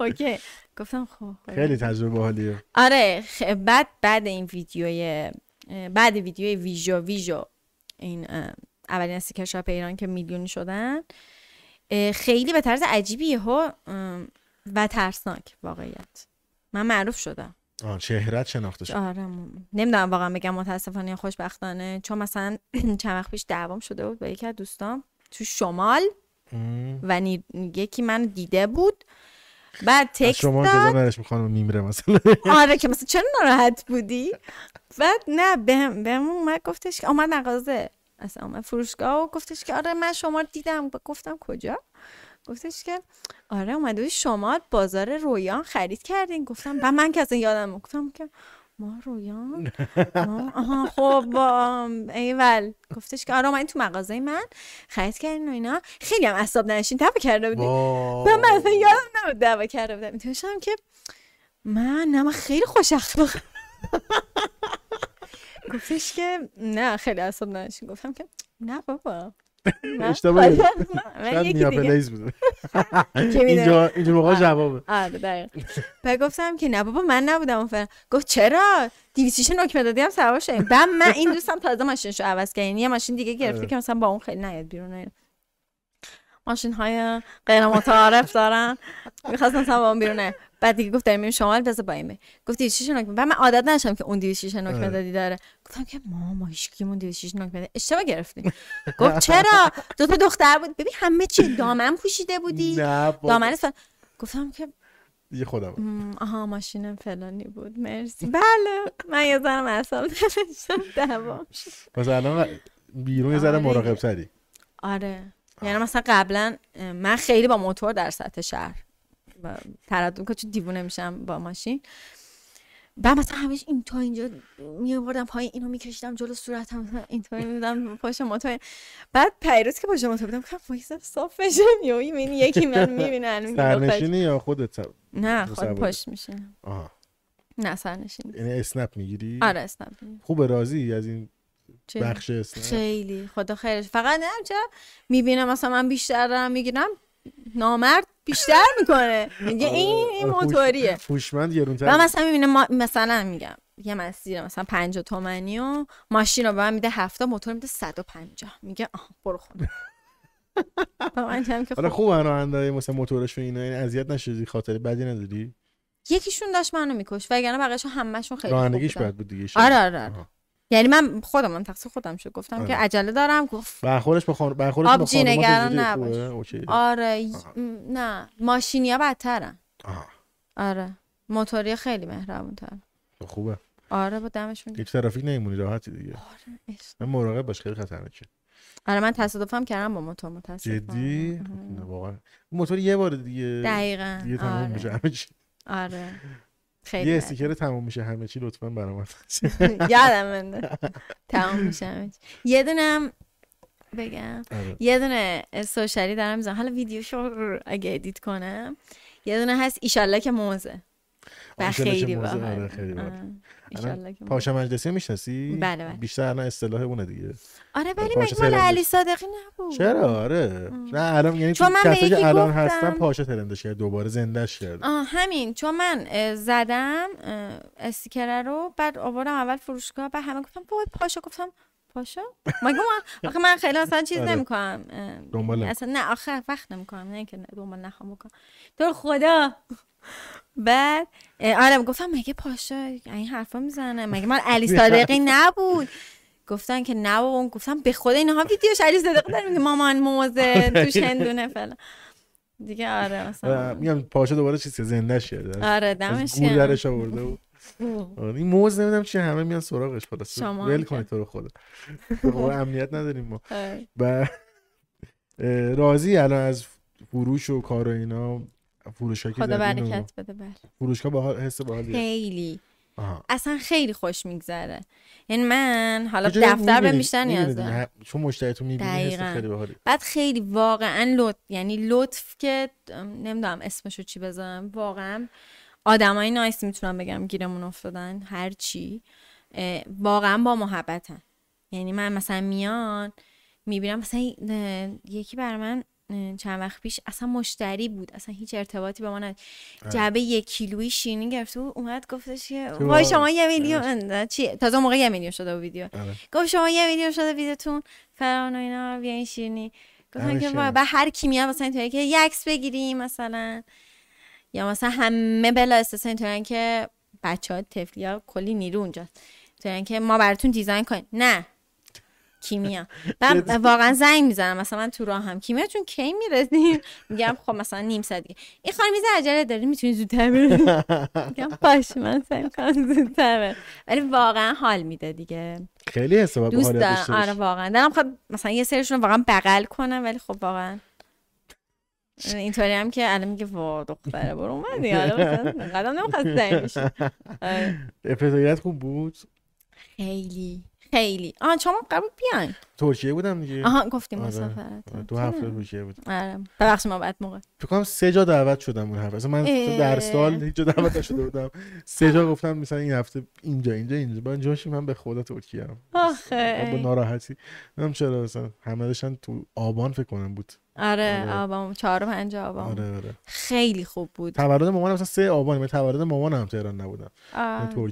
اوکی گفتم خب خیلی تجربه حالیه. آره بعد این ویدیوی بعد ویدیوی ویژو این اولین استیکر شاپ ایران که میلیونی شدن، خیلی به طرز عجیبیه ها و ترسناک واقعیت من معروف شدم. شهرت شناخته شد. آره نمیدونم واقعا بگم متاسفانه یا خوشبختانه، چون مثلا چند وقت پیش دعوام شده بود با یکی از دوستام تو شمال و یکی من دیده بود بعد تکست شما جزا نرش میخوانم میمره مثلا. آره که مثلا چرا ناراحت بودی؟ بعد نه بهم اومد گفتش که اومد مغازه اصلا اومد فروشگاه و گفتش که آره من شما رو دیدم. گفتم کجا؟ گفتش که آره اومده شما بازار رویان خرید کردین. گفتم و من که اصلا یادم، گفتم که ما رویان آها خب ایول. گفتش که آره من تو مغازه من خرید کردین و اینا، خیلی هم اعصاب نشین دعوا کرده بودیم. من اصلا یادم نبود دعوا کرده بودم. میتونستم که من خیلی خوش اخلاقم. گفتش که نه خیلی اعصاب نشین. گفتم که نه بابا اشتباه بود، شاید نیاپلیز بود اینجور موقع جوابه. آره دقیقا. بعد گفتم که نه بابا من نبودم اون فرم. گفت چرا 200 نکمه دادی هم سوار شدیم. بعد من این دوستم تازه ماشینشو عوض کردین، یه ماشین دیگه گرفته که مثلا با اون خیلی نیاد بیرون، ماشین های غیر متعارف دارن، میخواستم مثلا با اون بیرون نیاد. بعد دیگه گفت داریم میریم شمال بذار با ایمه. گفت 206 نکمه. بعد من عادت نشم که اون 206 نکمه دادی داره. گفتم که ما هیچکیمون 206 نکمه داد، اشتباه گرفتیم. گفت چرا؟ دو تا دختر بود، ببین همه چی دامن پوشیده بودی، دامنت فلان. گفتم که دیگه خودم آها ماشینم فلانی بود مرسی. بله من یه زنم اعصاب نشم دعوام شد. مثلا بیرون یه ذره مراقب تری. آره یعنی مثلا قبلا من خیلی با موتور در سطح شهر تردم که چون دیوونه میشم با ماشین. بعد مثلا همیشه این تا اینجا میوردم پایین، اینو میکشیدم جلو صورتم، اینطوری میدادم پشت موتور. بعد پیروز که پشت موتور بودم گفتم وایسا صاف بشم، یا این یکی من میبینن سرنشینی یا خودت؟ نه خود پشت میشه. آها نه سرنشین. یعنی اسنپ میگیری؟ آره اسنپ. خوب راضی از این بخش اسنپ؟ خیلی خدا خیرش. فقط نه چرا میبینم مثلا من بیشتر دارم میگیرم، نامرد بیشتر میکنه میگه این موتوریه هوشمند گرونتر. و مثلا میبینه مثلا میگم یه مسیر مثلا 50 تومانی و ماشین رو به من میده 70، موتور میده 150، میگه آه برو خونه. حالا خوب راننده‌ای مثلا موتورشون اینا اذیت نشدی؟ خاطر بدی نداری؟ یکیشون داشت منو میکشت وگرنه بقیه‌شون همه‌شون خیلی خوب بودن. رانندگیش بد بود دیگه. آره یعنی من خودم تقصیر خودم شد. گفتم که عجله دارم. گفت برخورش آب جی نگران نباش. آره نه ماشینیا بدترن. آره موتوری خیلی مهربون‌ترن. خوبه. آره با دمشون دیگه ترافیک نمیمونی، راحتی دیگه. آره من مراقب باش خیلی خطرناکه. آره من تصادفم کردم با موتور. متاسفانه جدی واقعا موتور یه بار دیگه دقیقاً دیگه تموم میشه همه چی. آره یه استیکر تموم میشه همه چی لطفاً برام فرستید. یادم نمیاد تموم میشه همه چی. یه دونم بگم یه دونه سوشالی دارم میذارم، حالا ویدیوشو اگه ادیت کنم یه دونه هست ان شاء الله که موزه و خیلی باحال. پاشا مجلسی میشناسی؟ بله بیشتر الان اصطلاح اونه دیگه. آره ولی مجموعه علی صادقی نبود. چرا آره؟ نه الان یعنی چون من یکی الان هستم پاشا ترندش کرد دوباره زندش کرد. همین چون من زدم استیکر رو بعد آوردم اول فروشگاه بعد همه گفتم وای پاشا. گفتم پاشا؟ مگه من خیلی اصلا چیز نمی‌کنم. اصلا نه آخر وقت نمی‌کنم، نه که دنبال نخوام بکنم. تو خدا. بعد آره گفتم مگه پاشا این حرفا میزنه؟ مگه من علی صادقی نبود؟ گفتن که نه. اون گفتم به خود اینها ویدیوش علی صادقی داره میگه مامان موزه توش هندونه فلان. دیگه. آره مثلا میگم پاشو دوباره چیز زنده شد. آره دمش گرم. گولرش آورده بود. این موز نمیدونم چی همه میان سراغش. خلاص ول کن تو رو خدا. ما امنیت نداریم ما. و راضی الان از فروش و کار و اینا، فروشا که خدا برکت بده. بله فروشگاه باحال، حس باحالیه خیلی. اصلا خیلی خوش میگذره. یعنی من حالا دفتر به بیشتر نیاز دارم چون مشتریتون میبینی خیلی باحاله. بعد خیلی واقعا لطف، یعنی لطف که نمیدونم اسمشو چی بذارم، واقعا آدمای نایس میتونم بگم گیرمون افتادن. هر چی واقعا با محبتن. یعنی من مثلا میان میبینم، مثلا یکی برای من چند وقت پیش اصلا مشتری بود، اصلا هیچ ارتباطی با ما نداشت، جعبه 1 کیلویی شیرینی گرفت و اومد گفتش که وای شما 1 میلیون چی، تازه موقع 1 میلیون شده و ویدیو، گفت شما 1 میلیون شده ویدیوتون فرعون و اینا بیاین شیرینی. گفتن که با هر کی میاد مثلا اینطوری که یکس بگیریم مثلا، یا مثلا همه بلا استثنا اینطوریه که بچه‌ها تفلی‌ها کلی نیرو اونجاست، اینطوریه که ما براتون دیزاین کنیم. نه کیمیا. من واقعا زنگ میزنم مثلا من تو راه هم کیمیا چون کی میرسیم، میگم خب مثلا نیم ساعت دیگه. این خانم میز عجله داری میتونی زودتر بری؟ میگم باشه من سعی می‌کنم زودتر. ولی واقعا حال میده دیگه. خیلی حساب به حال داشتم. آره واقعا دلم خود مثلا یه سریشون واقعا بغل کنم، ولی خب واقعا اینطوری هم که الان میگه وا دختره برو اومدی حالا مثلا قدم نمی‌خواد زنگ بشه. افتضاحیت خوب بود. خیلی خیلی. آها شما قبول بیاین. ترکیه بودم دیگه. آها گفتیم مسافرت. 2 هفته ترکیه بود. آره. ببخشید ما بعد موقع. فکر کنم 3 جا دعوت شدم اون هفته. اصلا من در سال هیچ جا دعوت نشده بودم. 3 جا گفتم مثلا این هفته اینجا اینجا اینجا. با جوشی من به خدا ترکیه ام. آخه. با ناراحتی. من چرا مثلا همه داشتن تو آبان فکر کنم بود. آره آبان 4 و 5 آبان. آره. خیلی خوب بود. تولد مامانم مثلا 3 آبان، من تولد مامانم هم تهران نبودم.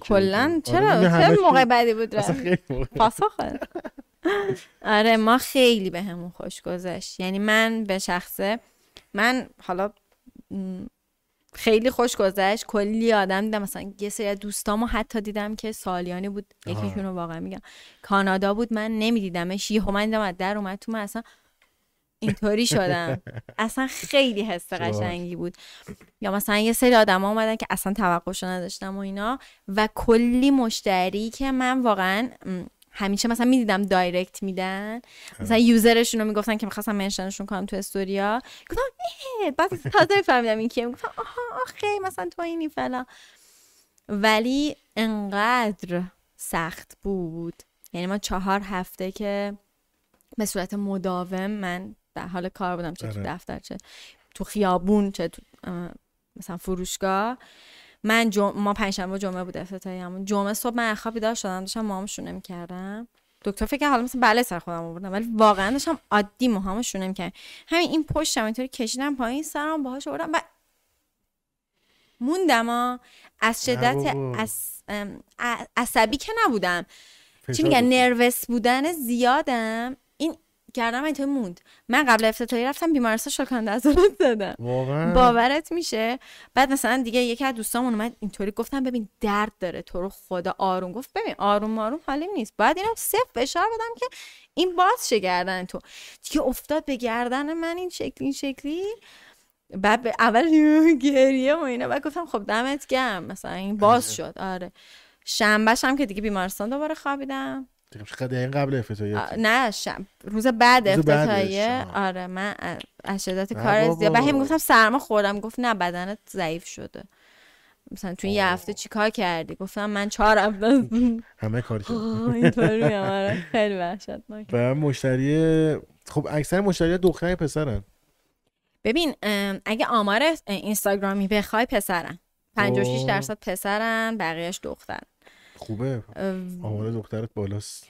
کلا چرا چه موقع بعدی بود رفت. پاسا خورد. آره ما خیلی بهمون خوش گذشت. یعنی من به شخصه من حالا خیلی خوش گذشت. کلی آدم دیدم، مثلا یه سری دوستامو حتی دیدم که سالیانی بود، یکیشون رو واقعا میگم کانادا بود، من نمیدیدمش، یهو من دیدم از در اومد تو، من اصلا اینطوری شدم. اصلا خیلی حس قشنگی بود. یا مثلا یه سری آدما اومدن که اصلا توقعش نداشتم و اینا، و کلی مشتری که من واقعا همیشه مثلا میدیدم دایرکت میدن، مثلا یوزرشون رو میگفتن که میخواستم منشنشون کنم تو استوریا، گفتم بعد تازه فهمیدم این کیه، میگفتم آها آخه مثلا تو اینی فلان. ولی انقدر سخت بود، یعنی ما 4 هفته که به صورت مداوم من در حال کار بودم، چه تو دفتر چه تو خیابون چه تو مثلا فروشگاه. من ما 5 شنبه جمعه بود افتتاحیه‌مون، جمعه صبح من خواب بیدار شدم، داشتم موهامو شونه می‌کردم. دکتر فکر حالا مثلا بله سر خودم آوردم، ولی واقعا داشتم عادی موهامو شونه می‌کردم. همین این پشتم اینطوری کشیدم پایین، سرم باهاش آوردم و موندم. از شدت عصبی که نبودم، چی میگن نروس بودن زیادم، این کردم اینطوری موند. من قبل افتتاحیه رفتم بیمارستان شکننده عضلات دادم، باورت میشه؟ بعد مثلا دیگه یکی از دوستام اومد اینطوری گفتم ببین درد داره تو رو خدا آروم، گفت ببین آروم آروم حالیم نیست، بعد اینم صفر فشار بدم که این باز شه گردن تو، دیگه افتاد به گردن من این شکلی این شکلی. بعد اول گریه و اینا، بعد گفتم خب دمت گرم مثلا این باز شد. آره شنبهش هم که دیگه بیمارستان دوباره خوابیدم. دیگه قبل افتتاحیه نه روز بعد افتتاحیه. آره من از شدت کار زیاد و هم گفتم سرما خوردم، گفت نه بدنت ضعیف شده، مثلا تو این یه هفته چیکار کردی؟ گفتم من 4 هفته همه کار کردم اینطوری. آره خیلی وحشتناک. و مشتری خب اکثر مشتری دختر پسرن. ببین اگه آمار اینستاگرامی بخوای پسرن، 56% پسرن، بقیه‌اش دخترن. خوبه. آمار دخترت بالاست.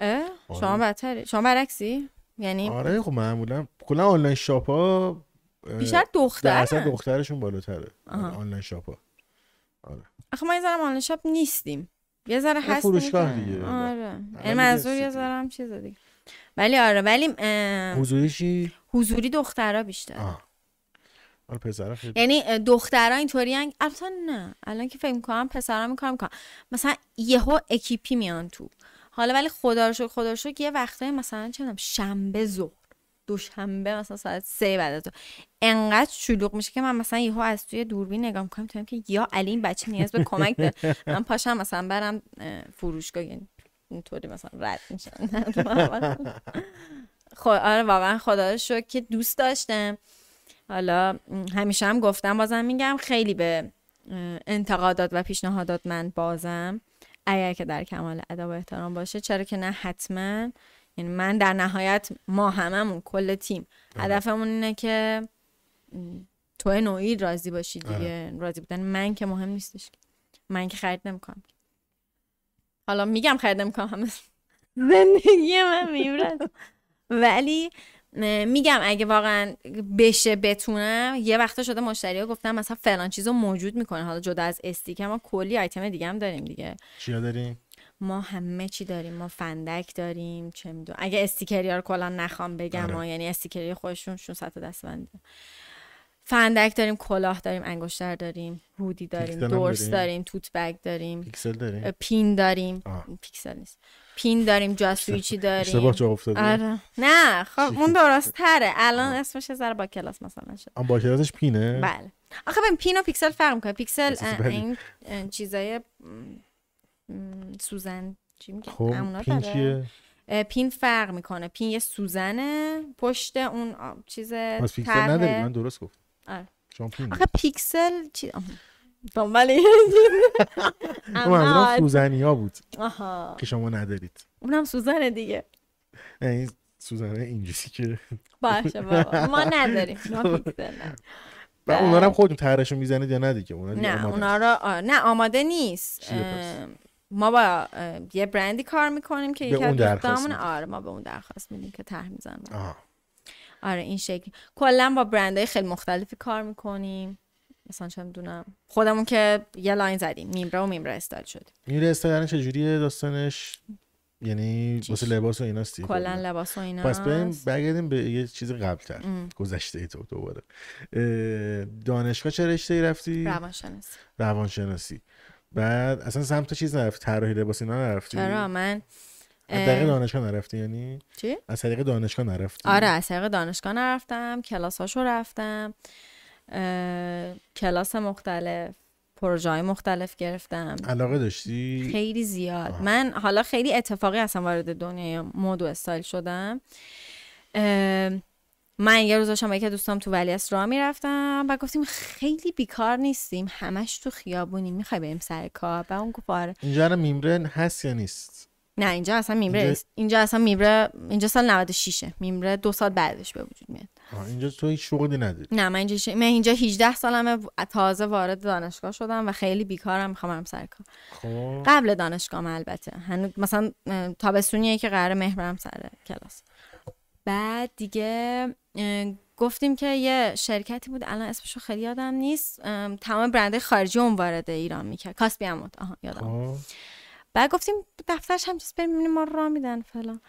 آره. شما بهتره. شما برعکسی؟ یعنی آره خب معمولا کلا آنلاین شاپا بیشتر دختره. اصلا دخترشون بالاتره. آنلاین شاپا. آره. آخه ما یه ذره آنلاین شاپ نیستیم. یه ذره هستیم. فروشگاه دیگه. آره. این منظور یه ذره هم چیز دیگه. ولی آره ولی حضوری چی؟ حضوری دخترها بیشتر. آره پسرا خیلی، یعنی دخترها اینطوری ان. البته نه الان که فکر می‌کنم پسرا می‌کنم مثلا یهو اکیپی میان تو حالا، ولی خدا رو شکر یه وقتای مثلا چندم شنبه ظهر دوشنبه مثلا ساعت 3 بعد از ظهر انقدر شلوغ میشه که من مثلا یهو از توی دوربین نگاه میکنم میگم که یا علی این بچه نیاز به کمک داره، من پاشم مثلا برم فروشگاه، یعنی اینطوری مثلا رد میشم. آره واقعا خدا رو شکر که دوست داشتم. حالا همیشه هم گفتم بازم میگم خیلی به انتقادات و پیشنهادات من بازم، اگر که در کمال ادب و احترام باشه، چرا که نه حتما. یعنی من در نهایت ما هممون کل تیم هدفمون اینه که تو نوعی راضی باشی دیگه. راضی بودن من که مهم نیستش، من که خرید نمیکنم. حالا میگم خرید نمیکنم، همه زندگی من میبرد، ولی میگم اگه واقعا بشه بتونم. یه وقتا شده مشتری‌ها گفتن مثلا فلان چیزو موجود میکنه، حالا جدا از استیک ما کلی آیتم دیگه هم داریم دیگه. چیا داریم؟ ما همه چی داریم، ما فندک داریم، چه میدونم. اگه استیکریا رو کلا نخوام بگم، ما یعنی استیکری خودشون 600 تا دستبند، فندک داریم، کلاه داریم، انگشتر داریم، هودی داریم، دورس داریم، توت بگ داریم، پیکسل داریم، پین داریم. پیکسل نیست، پین داریم، جاسویچی داریم. اشتباه جا افتاده. آره نه خب اون درست تره، الان اسمش یه ذره با کلاس مثلا شد. با کلاسش پینه؟ بله. آخه ببین پین و پیکسل فرق می‌کنه. پیکسل این چیزای سوزن چی میگن؟ همونا داره. پین فرق میکنه. پین یه سوزنه پشت اون چیز پیکسل نداری، من درست گفتم. آره. آخه پیکسل چی دنباله اونم سوزنی ها بود که شما ندارید. اونم سوزنه دیگه، این سوزنه اینجوری که باشه بابا ما نداریم، ما پیکسل نداریم. اونا رو هم خودتون طرحشو میزنید یا نه دیگه؟ نه اونا رو نه آماده نیست. ما با یه برندی کار میکنیم که یکی از دوستامون، آره ما به اون درخواست میدیم که طرح میزنن. آره این شکل کلا با برندهای خیلی مختلفی کار میکنیم. مثلا چه میدونم خودمون که یه لاین زدیم میمرا و میمرا استایل شد. میمرا استایل چجوریه داستانش؟ یعنی واسه لباس و ایناست دیگه کلا لباس و اینا. پس برگردیم به یه چیز قبل‌تر، گذشته ای تو دوباره. دانشگاه چه رشته‌ای رفتی؟ روانشناسی. روانشناسی بعد اصلا سمت چیز نرفتی، طراحی لباس اینا نرفتی؟ چرا من از طریق دانشگاه نرفتی یعنی؟ چی؟ از طریق دانشگاه نرفتی؟ آره از طریق دانشگاه نرفتم، کلاساشو رفتم، کلاس مختلف، پروژه‌های مختلف گرفتم. علاقه داشتی؟ خیلی زیاد. من حالا خیلی اتفاقی اصلا وارد دنیای مد و استایل شدم. من یه روز داشتم با یکی از دوستام تو ولیعصر راه میرفتم و گفتیم خیلی بیکار نیستیم، همش تو خیابونی، میخوای بریم سر کار؟ و اون گفت آره. اینجا هم میمره هست یا نیست؟ نه اینجا اصلا میمره نیست. اینجا اصلا میمره، اینجا سال 96ه، میمره 2 سال بعدش به وجود میاد. اینجا تو هیچ شغلی نداری؟ نه من اینجا من اینجا 18 سالمه، تازه وارد دانشگاه شدم و خیلی بیکارم، میخوام برم سر کار. خب قبل دانشگاهم البته هنوز مثلا تابستونیه که قراره مهر برم سر کلاس. بعد دیگه گفتیم که یه شرکتی بود الان اسمشو خیلی یادم نیست، تمام برندهای خارجی اون وارد ایران میکرد، کاسبی هم بود. آها یادم. بعد گفتیم دفترش هم چیز بریم ما را میدن فلان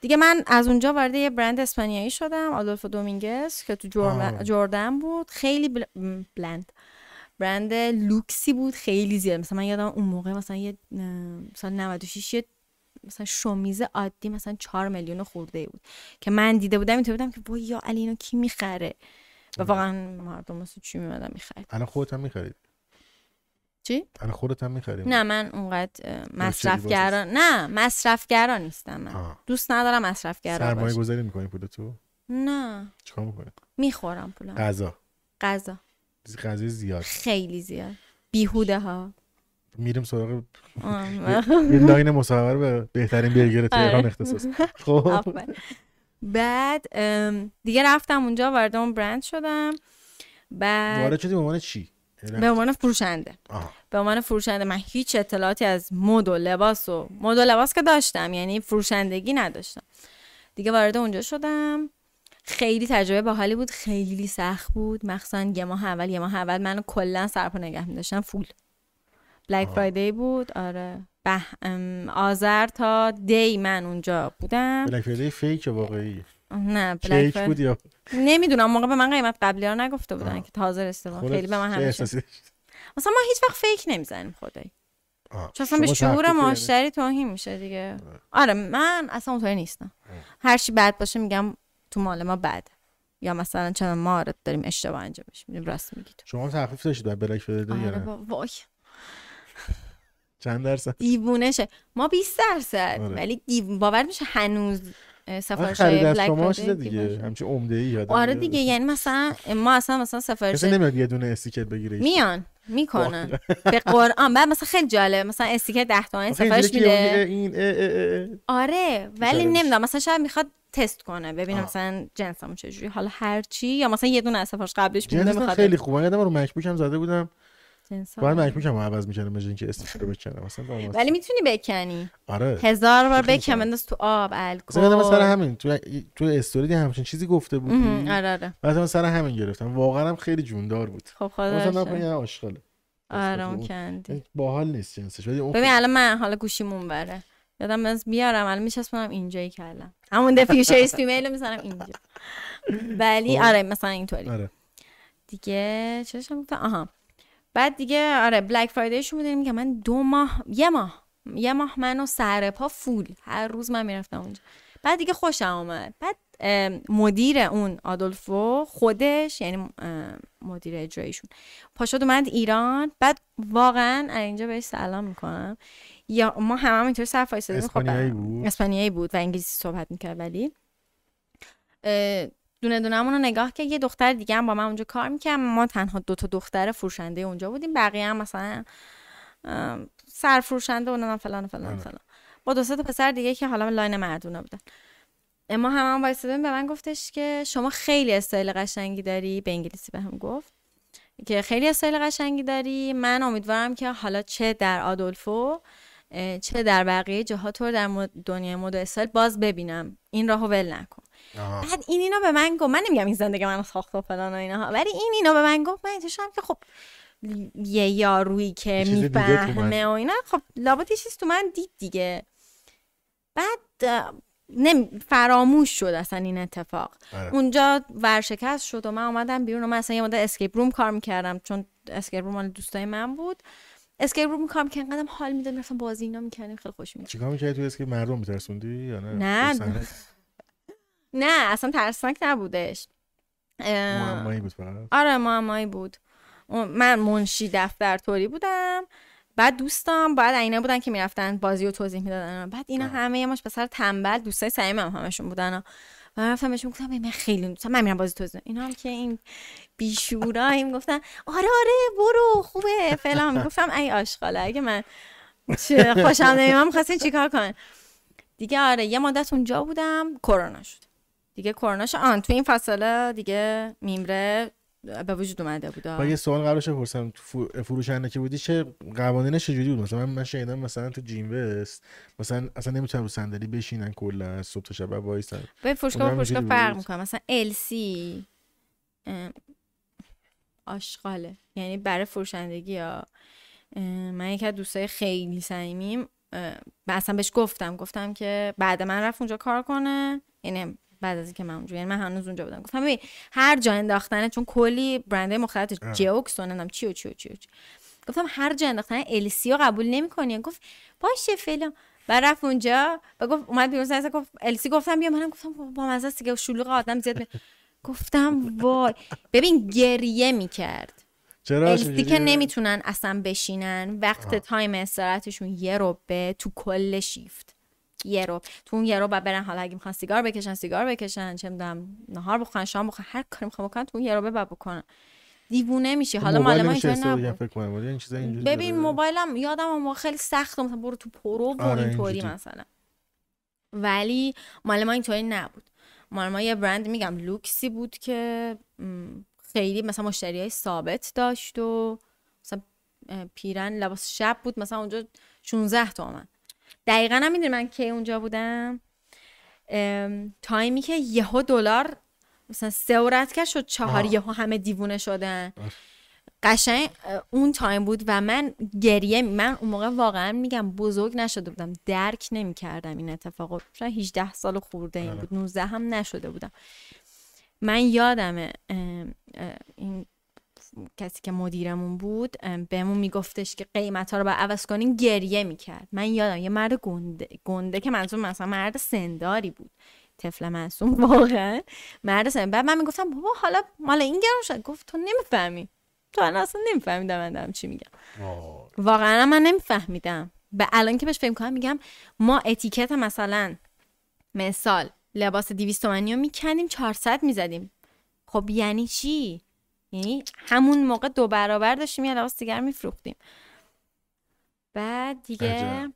دیگه. من از اونجا وارد یه برند اسپانیایی شدم، آدولفو دومینگز، که تو جردن بود. خیلی بلند برند لوکسی بود، خیلی زیاد. مثلا من یادم اون موقع مثلا یه سال 96 یه مثلا شومیز عادی مثلا 4 میلیون خورده بود که من دیده بودم، اینطور بودم که وای یا علی اینو کی میخره؟ و واقعا مردم واسه چی میمدن میخرید؟ الان خودت هم میخرید؟ چی؟ الان خودت هم میخرید؟ نه من اونقدر مصرفگرا نه مصرفگرا نیستم. من دوست ندارم مصرفگرا باشم. سرمایه گذاری میکنی پول تو؟ نه. چیکار میکنی؟ میخورم پولم. غذا زیاد، خیلی زیاد، بیهوده ها. میریم سراغ یه لاین مصاحبه به بهترین برگر تهران اختصاص. خب بعد دیگه رفتم اونجا وارد اون برند شدم. بعد وارد شدی به عنوان چی؟ به عنوان فروشنده. به عنوان فروشنده. من هیچ اطلاعاتی از مد و لباس که داشتم، یعنی فروشندگی نداشتم دیگه. وارد اونجا شدم، خیلی تجربه باحالی بود، خیلی سخت بود. مخصوصا یه ماه اول منو کلا سرپا نگه می‌داشتن، فول بلک فرایدی بود. آره آذر تا دی من اونجا بودم. بلک فرایدی فیک واقعی؟ نه بلک بود یا نمیدونم، موقع به من قیمت قبلی ها نگفته بودن که تازه رسیده. خیلی به من همش مثلا ما هیچ وقت فیک نمیزنیم خدایی، چون اصلا به شعور مشتری توهین میشه دیگه. آره من اصلا اونطوری نیستم، هر چی بد باشه میگم تو مال ما بده، یا مثلا چند مارت داریم اشتباه انجامش میدیم. راست میگی تو. شما تخفیف داشتید بعد بلاک فدرال یا نه؟ وای چند درصد؟ دیوونه شه. ما 20%، ولی باور میشه هنوز سفارش بلاک فدرال دیگه همچین عمده ای یادم. آره دیگه، یعنی مثلا ما اصلا سفارش کسی نمیاد یه دونه استیکر بگیره، میان میکنن به قرآن. بعد مثلا خیلی جالب، مثلا استیکر 10 تومن سفارش میده. آره ولی نمیدونم، مثلا شاید میخواد تست کنه ببینم مثلا جنسمون چجوری، حالا هر چی، یا مثلا یه دونه از سفارش قبلش میده میخواد. خیلی خوبه. یادم رو مکبوک هم زده بودم، بعد مکبوک هم عوض میکنم مثلا اینکه استیکر بکنم مثلا. ولی میتونی بکنی. آره هزار بار بکنم، بنداز تو آب، الکل. مثلا سر همین تو استوری همچین چیزی گفته بودی. آره مثلا سر همین گرفتم، واقعا هم خیلی جوندار بود. خب خدا مثلا من عاشقاله. آره اون کندی باحال نیست جنسش. ببین الان من حالا گوشیمون بره یادم از بیارم، الان میشستم اینجایی کردم همون دفیوشریس فیمیل رو میزنم اینجا. ولی آره مثلا اینطوری. آره دیگه چشم گفتم آها. بعد دیگه آره بلک فرایدیشون بودیم که من 2 ماه یه ماه منو سر پا فول هر روز من میرفتم اونجا. بعد دیگه خوشم اومد. بعد مدیر اون آدولفو خودش، یعنی مدیر اجراییشون، پاشد اومد ایران. بعد واقعا اینجا بهش سلام میکنم. یا ما همه اینطور صرف ایستادیم. اسپانیایی بود و انگلیسی صحبت میکرد. ولی دونه دونه همون رو نگاه که یه دختر دیگه هم با من اونجا کار میکرد. ما تنها 2 تا دختر فروشنده اونجا بودیم، بقیه هم مثلا سر فروشنده اونم فلان فلان فلان، با 2-3 تا پسر دیگه که حالا لاین مردونه بودن. ما همون وایسادیم. به من گفتش که شما خیلی استایل قشنگی داری. به انگلیسی بهم گفت که خیلی استایل قشنگی داری، من امیدوارم که حالا چه در آدولفو چه در بقیه جاها تو در دنیای مد و استایل باز ببینم، این راهو ول نکن. بعد این اینا به من گفت، من نمیگم این زندگی من ساخته و فلان و اینها، ولی این اینا به من گفت. من اینطورشم که خب یه یارویی که میفهمه و اینا، خب لابد یه چیز تو من دید دیگه. بعد فراموش شد اصلا این اتفاق. اونجا ورشکست شد و من اومدم بیرون. و من اصلا یه مدت اسکیپ روم کار میکردم، چون اسکیپ روم مال دوستای من بود. اسکیپ روم کار میکردم، قدم حال میدادم، میرفتم بازی اینا میکردیم، خیلی خوش میگذشت. چیکار میکردی تو اسکیپ؟ مردم میترسوندی یا نه؟ نه اصلا ترسناک نبودش. معمایی بود فقط. آره معمایی بود. من منشی دفتر توری بودم. بعد دوستام بعد اینا بودن که میرفتن بازی رو توضیح میدادن. بعد اینا همه ماش به سر تنبل، دوستای صمیمم هم همشون بودن. من رفتم بهشون گفتم من خیلی دوستام، من میرم بازی توضیح. اینا هم که این بیشوراییم گفتن آره برو خوبه فلان. گفتم ای آشغاله، اگه من خوشم نمیام می‌خواستین چیکار کنن دیگه. آره یه مدت اونجا بودم، کرونا شد دیگه. کرونا شد تو این فاصله دیگه میمره به وجود اومده بود. با یه سوال قبلش پرسیدم، فروشنده که بودی چه قوانینش چجوری بود؟ مثلا من شنیدم مثلا تو جیم وست مثلا اصلا نمیتونن رو صندلی بشینن، کلا صبح تا شب وایسن. به فروشگاه فرق میکنه. مثلا ال سی آشغاله، یعنی برای فروشندگی ها. من یک از دوستای خیلی صمیمیم اصلا بهش گفتم که بعد من رفت اونجا کار کنه، یعنی بعد از اینکه من اونجا، یعنی من هنوز اونجا بودم. گفتم ببین هر جا انداختنه، چون کلی برندهای مختلف جیوکس اونم چی. گفتم هر جا انداختنه ال سی رو قبول نمی‌کنی. گفت باشه فعلا. بعد رفت اونجا و گفت اومد بیرون سر گفت ال سی. گفتم بیا. منم گفتم با مزه است دیگه، شلوغ آدم زیاد. گفتم وای. ببین گریه می‌کرد. چرا که نمیتونن اصلا بشینن. وقت تایم استراحتشون یه ربع تو کل شیفت. تو اون یه رو برن، حالا اگه میخوان سیگار بکشن، چه میدونم نهار بخورن، شام بخورن، هر کاری میخوان بکنن تو اون یه رو بکنن. دیوونه میشی. حالا مال ما اینجوری. ببین موبایلم یادم اون خیلی سخت، مثلا برو تو پرو و اینطوری مثلا. ولی مال ما اینطوری نبود. مال ما یه برند میگم لوکسی بود که خیلی مثلا مشتریای ثابت داشت و مثلا پیرن لباس شب بود. مثلا اونجا 16 تومن دقیقا نمیدونی من کی اونجا بودم. تایمی که یهو دلار مثلا 3 کرد شد 4، یهو همه دیوونه شدن. قشنگ اون تایم بود و من گریه. من اون موقع واقعا میگم بزرگ نشده بودم، درک نمیکردم این اتفاقو. 18 سال خورده این بود، 19 هم نشده بودم. من یادمه این کسی که مدیرمون بود بهمون میگفتش که قیمت‌ها رو باید عوض کنین، گریه میکرد. من یادم یه مرد گنده که منظور مثلا مرد سنداری بود، طفل معصوم واقعا مردم. بعد من میگفتم بابا حالا مال این گرون شد، گفت تو نمیفهمی، تو الان اصلا نمیفهمیدم من دارم چی میگم. واقعا من نمیفهمیدم. به الان که بهش فکر کنم میگم ما اتیکت مثلا مثال لباس 200 تومانی رو میکنیم 400 میزدیم. خب یعنی چی؟ یعنی همون موقع 2 برابر داشتیم یه لباس دیگر میفروختیم. بعد دیگه عجب.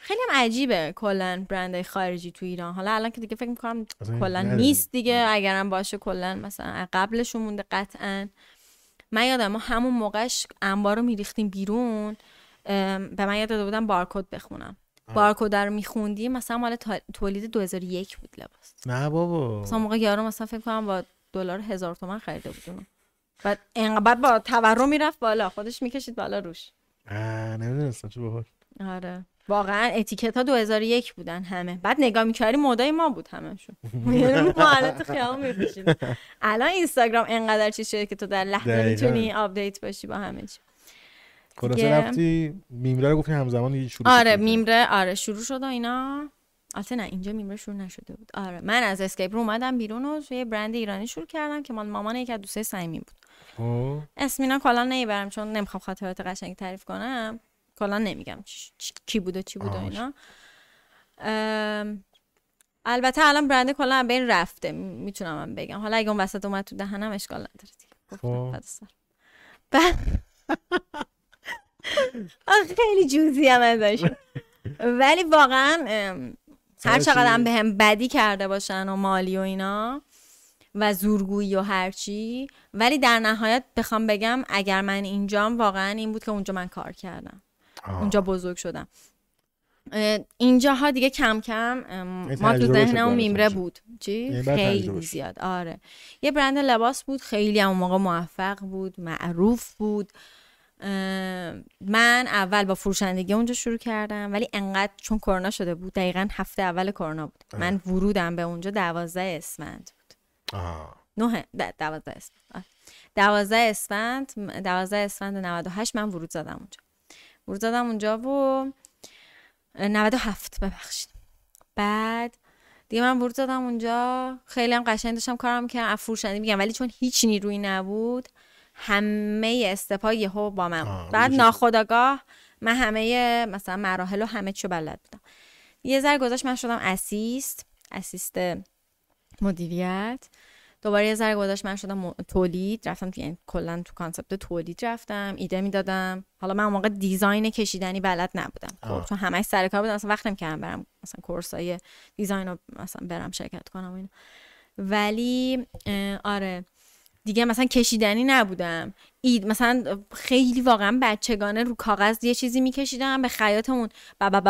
خیلی هم عجیبه کلن برندهای خارجی تو ایران. حالا الان که دیگه فکر میکنم کلن نیست دیگه، اگرم باشه کلن مثلا قبلشون مونده قطعا. من یادم ما همون موقعش انبار رو میریختیم بیرون، به من یاد داده بودم بارکد بخونم. بارکد رو میخوندیم مثلا مال تولید 2001 بود لباس. نه بابا مثلا موقع یارو مثلا فکر کنم با دلار 1000 تومان خریده بود. بعد انقدر با تورم میرفت بالا، خودش میکشید بالا روش. نمیدونستم چه باحال. آره واقعا اتیکت ها 2001 بودن همه. بعد نگاه میکردی مدای ما بود همشون. یعنی ما حالت خیام میپوشیدیم. الان اینستاگرام انقدر چیز شده که تو در لحظه میتونی آپدیت باشی با همه چی. خلاصه رفتی میمره رو گفتی همزمان یه شروع. آره میمره آره شروع شد اینا. البته نه اینجا میمره شروع نشده بود. آره من از اسکیپ رو اومدم بیرون و یه برند ایرانی شروع کردم که مال مامان یک از دوستای صمیمی بود. اسمینا کلا نمیبرم چون نمیخوام خاطرات قشنگ تعریف کنم. کلا نمیگم کی بود و چی بود و اینا. البته الان برند کلا به این رفته میتونم من بگم. حالا اگه اون وسط اومد تو دهنم اشکال نداره دیگه. گفتم خیلی جوزی هم ازش. ولی واقعا هر چقدر هم به هم بدی کرده باشن و مالی و اینا و زورگویی و هرچی، ولی در نهایت بخوام بگم اگر من اینجام واقعا این بود که اونجا من کار کردم، اونجا بزرگ شدم. اینجاها دیگه کم کم ما تو ذهنم میمره بود چی؟ خیلی زیاد. آره یه برند لباس بود خیلی اون موقع موفق بود، معروف بود. من اول با فروشندگی اونجا شروع کردم، ولی انقدر چون کرونا شده بود، دقیقاً هفته اول کرونا بود، من ورودم به اونجا 12 اسفند بود. 12 اسفند 12 اسفند 98 من ورود زدم اونجا و 97 ببخشید. بعد دیگه من ورود زدم اونجا، خیلی هم قشنگ داشتم کارم می‌کردم. فروشندگی میگم ولی چون هیچ نیرویی نبود همه استپا یهو با من بود. بعد ناخودآگاه من همه مثلا مراحل و همه چیو بلد بودم. یه ذره گذشت من شدم اسیست مدیریت. دوباره یه ذره گذشت من شدم تولید، رفتم تو کلا تو کانسپت تولید رفتم، ایده میدادم. حالا من اون موقع دیزاین کشیدنی بلد نبودم. خب چون همش سر کار بودم اصلا وقت نمی‌کردم برم مثلا کورسای دیزاین رو مثلا برم شرکت کنم اینا. ولی آره دیگه مثلا کشیدنی نبودم. مثلا خیلی واقعا بچگانه رو کاغذ یه چیزی میکشیدم، به خیاطمون بابا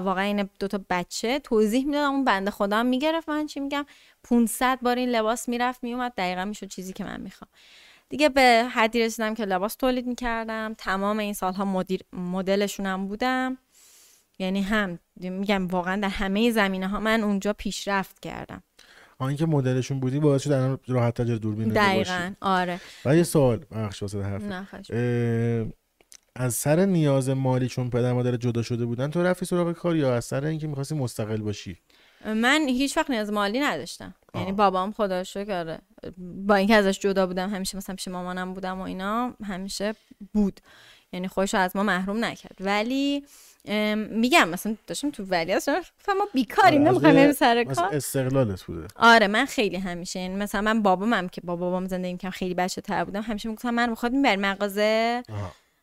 واقعا این دوتا بچه توضیح میدادم، اون بنده خدا هم میگرفت. من چی میگم 500 بار این لباس میرفت میومد، دقیقا میشد چیزی که من میخوام. دیگه به حدی رسیدم که لباس تولید میکردم. تمام این سالها مدلشونم بودم. یعنی هم میگم واقعا در همه زمینه‌ها من اونجا پیشرفت کردم. اون که مدلشون بودی باعث شد الان راحت تاجر دوربین باشی. دقیقاً آره. ولی یه سوال بخش واسه حرف. از سر نیاز مالی چون پدر مادر جدا شده بودن تو رفتی سراغ کار، یا از سر اینکه می‌خواستی مستقل باشی؟ من هیچ وقت نیاز مالی نداشتم. یعنی بابام خدا شکر با اینکه ازش جدا بودم همیشه مثلا پیش مامانم بودم و اینا همیشه بود. یعنی خودش از ما محروم نکرد. ولی میگم مثلا داشتم تو ولیاس ما بیکاریم نمیخوایم بریم سر کار، استقلالت بوده. آره من خیلی همیشه یعنی مثلا من بابامم که با بابام زندگی می‌کردم خیلی بچه‌تر بودم، همیشه میگفتم من می‌خوام برم مغازه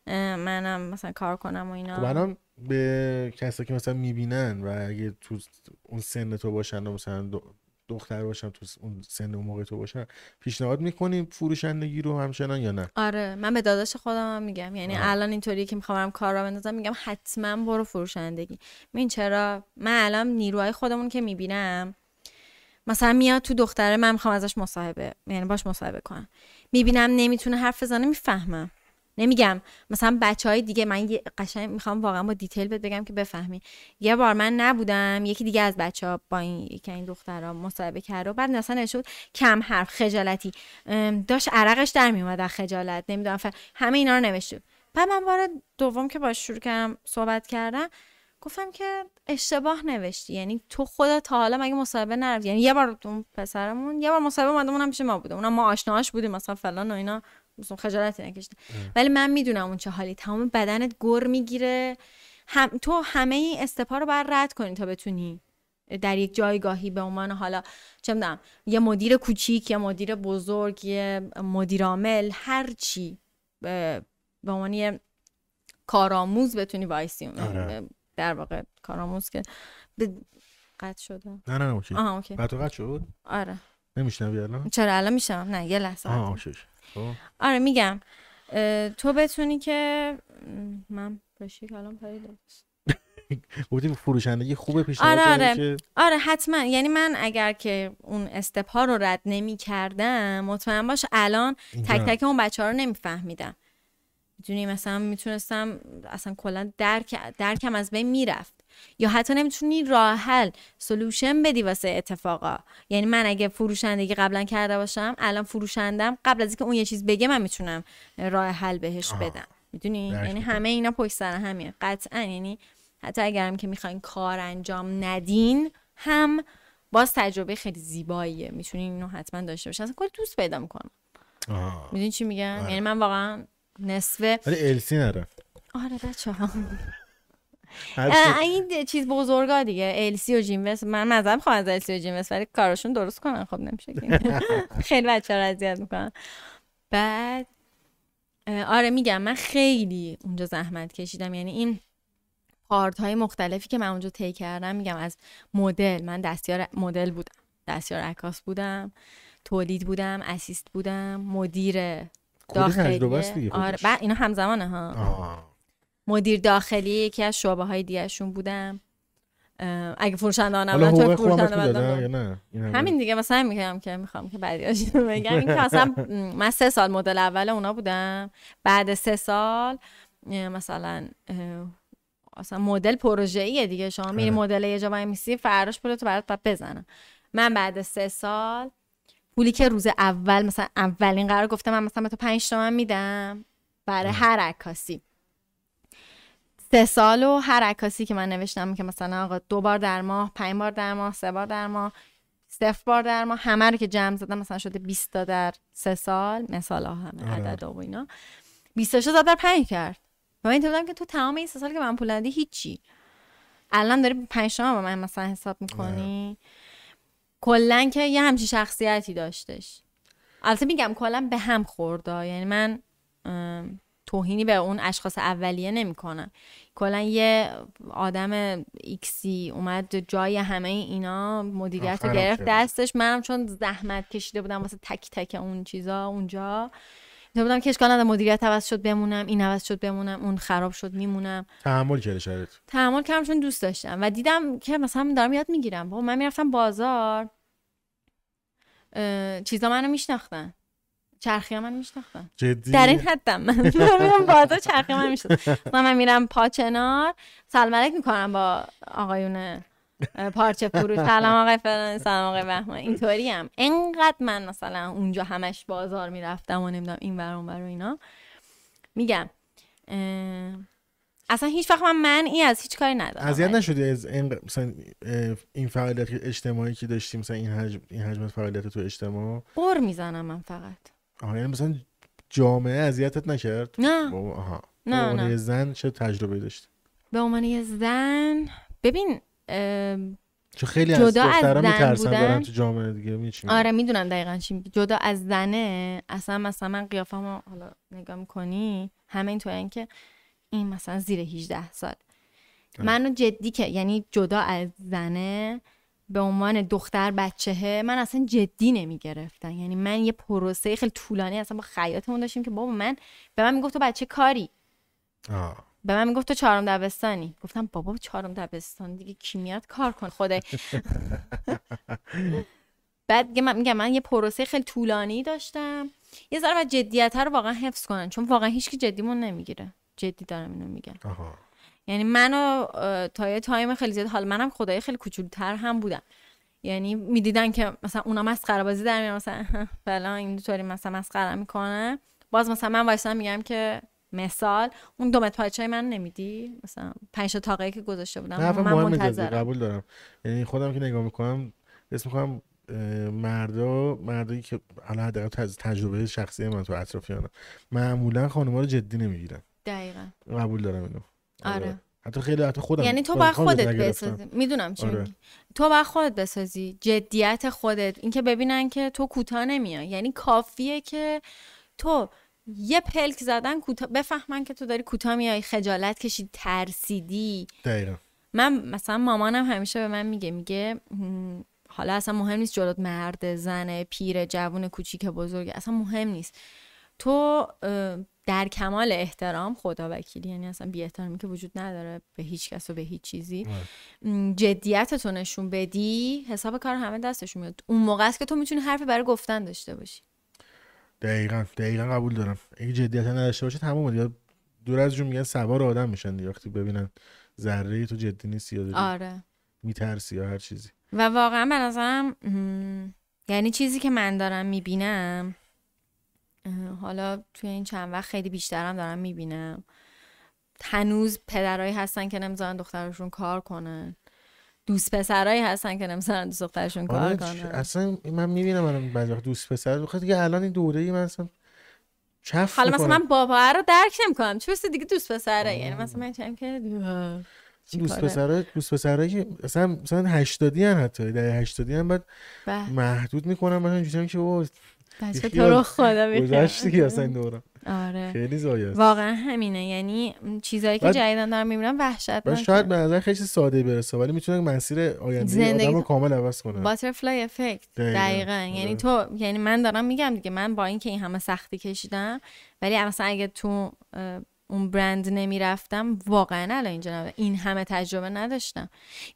منم مثلا کار کنم و اینا. خب الان به کسایی که مثلا میبینن و اگه تو اون سن تو باشن و مثلا دختر باشم تو اون سن اون موقع تو باشم، پیشنهاد میکنی فروشندگی رو همچنان یا نه؟ آره من به داداش خودم هم میگم، یعنی الان اینطوری که میخوام کار را بندازم میگم حتما برو فروشندگی. ببین چرا من الان نیروهای خودمون که میبینم مثلا میاد تو دختره من میخوام ازش مصاحبه، یعنی باش مصاحبه کنم، میبینم نمیتونه حرف بزنه میفهمم. نمیگم مثلا بچهای دیگه، من یه قشنگ میخوام واقعا با دیتیل بهت بگم که بفهمی. یه بار من نبودم یکی دیگه از بچه‌ها با این دخترها مصاحبه کرد و بعد مثلا نشد کم حرف، خجالتی داشت، عرقش در میومد از خجالت، نمیدونم همه اینا رو نوشت. بعد من بار دوم که باهاش شروع کردم صحبت کردم گفتم که اشتباه نوشتی، یعنی تو خودت تا حالا مگه مصاحبه نرفتی؟ یعنی یه بار اون پسرمون یه بار مصاحبه اومدمون هم پیش ما بوده، اونم ما آشناهاش بودیم مثلا فلان و اینا، مثلا خجالتی نکشیدم. ولی من میدونم اون چه حالی، تمام بدنت گر میگیره، هم تو همه این استپا رو باید رد کنی تا بتونی در یک جایگاهی به عنوان حالا چه میدونم یه مدیر کوچیک، یه مدیر بزرگ، یه مدیر عامل، هر چی به عنوان یه کارآموز بتونی وایسی. در واقع کارآموز که قطع شده. نه نه اوکی. آها اوکی. بعد قطع شد؟ آره. نمیشنوی الان؟ چرا الان میشم؟ نه یه لحظه. آها اوکی. آره میگم تو بتونی که من بشی الان پریدم. بودی فروشندگی خوبه پیشنهاد آره که آره حتما، یعنی من اگر که اون استپ‌ها رو رد نمی‌کردم مطمئن باش الان تک تک اون بچه‌ها رو نمی‌فهمیدم. میدونی مثلا میتونستم اصلا کلا درکم از بین میرفت، یا حتی نمیتونی راه حل سولوشن بدی واسه اتفاقا. یعنی من اگه فروشندگی قبلا کرده باشم الان فروشندم قبل از اینکه اون یه چیز بگه من میتونم راه حل بهش بدم. میدونی یعنی همه اینا پشت سر همیه قطعا. یعنی حتی اگرم که میخواین کار انجام ندین هم باز تجربه خیلی زیباییه، میتونین اینو حتما داشته باشین، اصلا کلی دوست پیدا میکنم. میدونی چی میگم؟ یعنی من واقعا نصفه ولی السی نرفت. آره بچه ها این چیز بزرگا دیگه، السی و جیموس. من مذهب خواهم از السی و جیموس ولی کاراشون درست کنن خب نمیشه که خیلی بچه ها اذیت میکنن. بعد آره میگم من خیلی اونجا زحمت کشیدم، یعنی این پارت های مختلفی که من اونجا طی کردم. میگم از مدل، من دستیار مدل بودم، دستیار عکاس بودم، تولید بودم، اسیست بودم، مدیر داخلی. آره بعد اینا همزمانه ها. مدیر داخلی یکی از شعبه های دیگه شون بودم. اگه فروشنده‌ها نبودن تو فروشنده همین دیگه مثلا میگم که میخوام که بعدیاشو بگم این که اصلا من 3 سال مدل اول اونا بودم، بعد 3 سال مثلا اصلا مدل پروژه‌ایه دیگه، شما میری مدل یه جا وایمیسی فراش پول تو برات بزنن. من بعد 3 سال پولی که روز اول مثلا اولین قرار گفتم من مثلا به تو 5 تومن میدم برای هر عکاسی 3 سال و هر عکاسی که من نوشتم که مثلا آقا 2 بار در ماه، 5 بار در ماه، 3 بار در ماه، 0 بار در ماه، همه رو که جمع زدم مثلا شده 20 تا در 3 سال، مثلا همه عدد و اینا 20 تا داد بر 5 کرد. و من دیدم که تو تمام این 3 سال که من پول ندی هیچی، الان داری 5 تومن به من مثلا حساب میکنی. کلا که یه همچین شخصیتی داشتش. البته میگم کلا به هم خورده، یعنی من توهینی به اون اشخاص اولیه نمیکنم. کلا یه آدم ایکسی اومد جای همه اینا مدیریت رو گرفت دستش. منم چون زحمت کشیده بودم واسه تک تک اون چیزا اونجا دیدم بودم که اشکال نداره مدیریت عوض شد بمونم، این عوض شد بمونم، اون خراب شد میمونم. تحمل کرده شرط. تحمل کردم چون دوست داشتم و دیدم که مثلا دارم یاد میگیرم. بابا من میرفتم بازار چیزا منو میشناختن. چرخی منو میشناختن. جدی در این حدم من میرم بازار چرخی منو میشناختن. من میرم پاچنار سلام علیک میکنم با آقایون پارچه فروش، سلام آقای فلان، سلام آقای بهمن. اینطوری هم انقدر من مثلا اونجا همش بازار میرفتم و نمیدونم این ور اون ور و اینا. میگم اصلا هیچ وقت من این از هیچ کاری ندارم. اذیت نشدی از این مثلا این فعالیت اجتماعی که داشتیم، مثلا این حجم فعالیت تو اجتماع قر میزنم من فقط. یعنی مثلا جامعه اذیتت نکرد؟ نه. آها. نه. به عنوان زن چه تجربه داشتی؟ به عنوان یه زن ببین چون خیلی از دخترها میترسن برن تو جامعه دیگه میچین. آره میدونم دقیقاً چی. جدا از زنه اصلا مثلا قیافه‌مو حالا نگاه می‌کنی همه این توئن که این مثلا زیر 18 سال منو جدی که یعنی جدا از زنه به عنوان دختر بچهه من اصلا جدی نمیگرفتن. یعنی من یه پروسه خیلی طولانی اصلا با خیاطمون داشتیم که بابا من به من میگفت تو بچه کاری. به من میگفت تو 4م دبستانی. گفتم بابا 4م دبستان دیگه کی میاد کار کن خدای. بعد دیگه من میگم من یه پروسه خیلی طولانی داشتم. یه ذره بعد جدیت رو واقعا حفظ کنن چون واقعا هیچ کی جدیمون نمیگیره. جدی دارم اینو میگم. یعنی منو تا یه تایم خیلی زیاد، حالا منم خدای خیلی کوچولتر هم بودم، یعنی میدیدن که مثلا اونا مسخره بازی در میارن مثلا فلان اینطوری مثلا مسخره میکنه، باز مثلا من وایسا میگم که مثال اون دومت پاچای من نمیدی مثلا 5 تاقه‌ای که گذاشته بودم من منتظرم. قبول دارم، یعنی خودم که نگاه میکنم اسم میکنم مردایی که علاوه بر تجربه شخصی من تو اطرافیانم معمولا خانم‌ها رو جدی نمیگیرن. دقیقاً قبول دارم اینو. آره حتی خیلی حتی خودم، یعنی تو با خودت بسازی، میدونم چی میگی، تو با خودت بسازی جدیت خودت، اینکه ببینن که تو کوتاه نمیای، یعنی کافیه که تو یه پلک زدن کوتاه بفهمن که تو داری کوتاه میای، خجالت کشید، ترسیدی. دقیقاً من مثلا مامانم همیشه به من میگه حالا اصلا مهم نیست جلوت مرد، زن، پیر، جوون، کوچیک، بزرگ، اصلا مهم نیست، تو در کمال احترام، خدا وکیلی، یعنی اصلا بی احترامی که وجود نداره به هیچ کس و به هیچ چیزی، جدیتتو نشون بدی حساب کار همه دستشون میاد. اون موقع است که تو میتونی حرفی برای گفتن داشته باشی. دقیقاً قبول دارم. اگه جدیت نداشته باشی تمام دیگه دور از جون میگن سوار آدم میشن دیگه، وقتی ببینن ذره تو جدی نیستی یا آره میترسی یا هر چیزی. و واقعا به نظرم یعنی چیزی که من دارم میبینم، حالا توی این چند وقت خیلی بیشترم دارم میبینم، هنوز پدرایی هستن که نمیذارن دخترشون کار کنن، دوست پسرایی هستن که نمیذارن دوست دخترشون کار کنن. اصلا من میبینم الان بعضی وقت دوست پسر بخواد دیگه الان این دوره‌ای من اصلا چف حالا مثلا من بابا رو درک نمی‌کنم چرا دیگه دوست پسره، یعنی مثلا من چم که دوست پسرایی که مثلا 80 ان حتی در 80 ان بعد محدود میکنن، مثلا اینجوریه که اوه بچه تو رو خدا میخوام گذشتی که اصلا این دوران. آره خیلی زایه است واقعا همینه، یعنی چیزایی که جدیدن دارم میبینم وحشتناک، شاید به نظر خیلی ساده برسه ولی میتونه مسیر آینده آدم رو کامل عوض کنه. باترفلای افکت. دقیقاً یعنی تو، یعنی من دارم میگم دیگه، من با اینکه این همه سختی کشیدم ولی مثلا اگه تو اون برند نمیرفتم واقعا الان اینجا این همه تجربه نداشتم.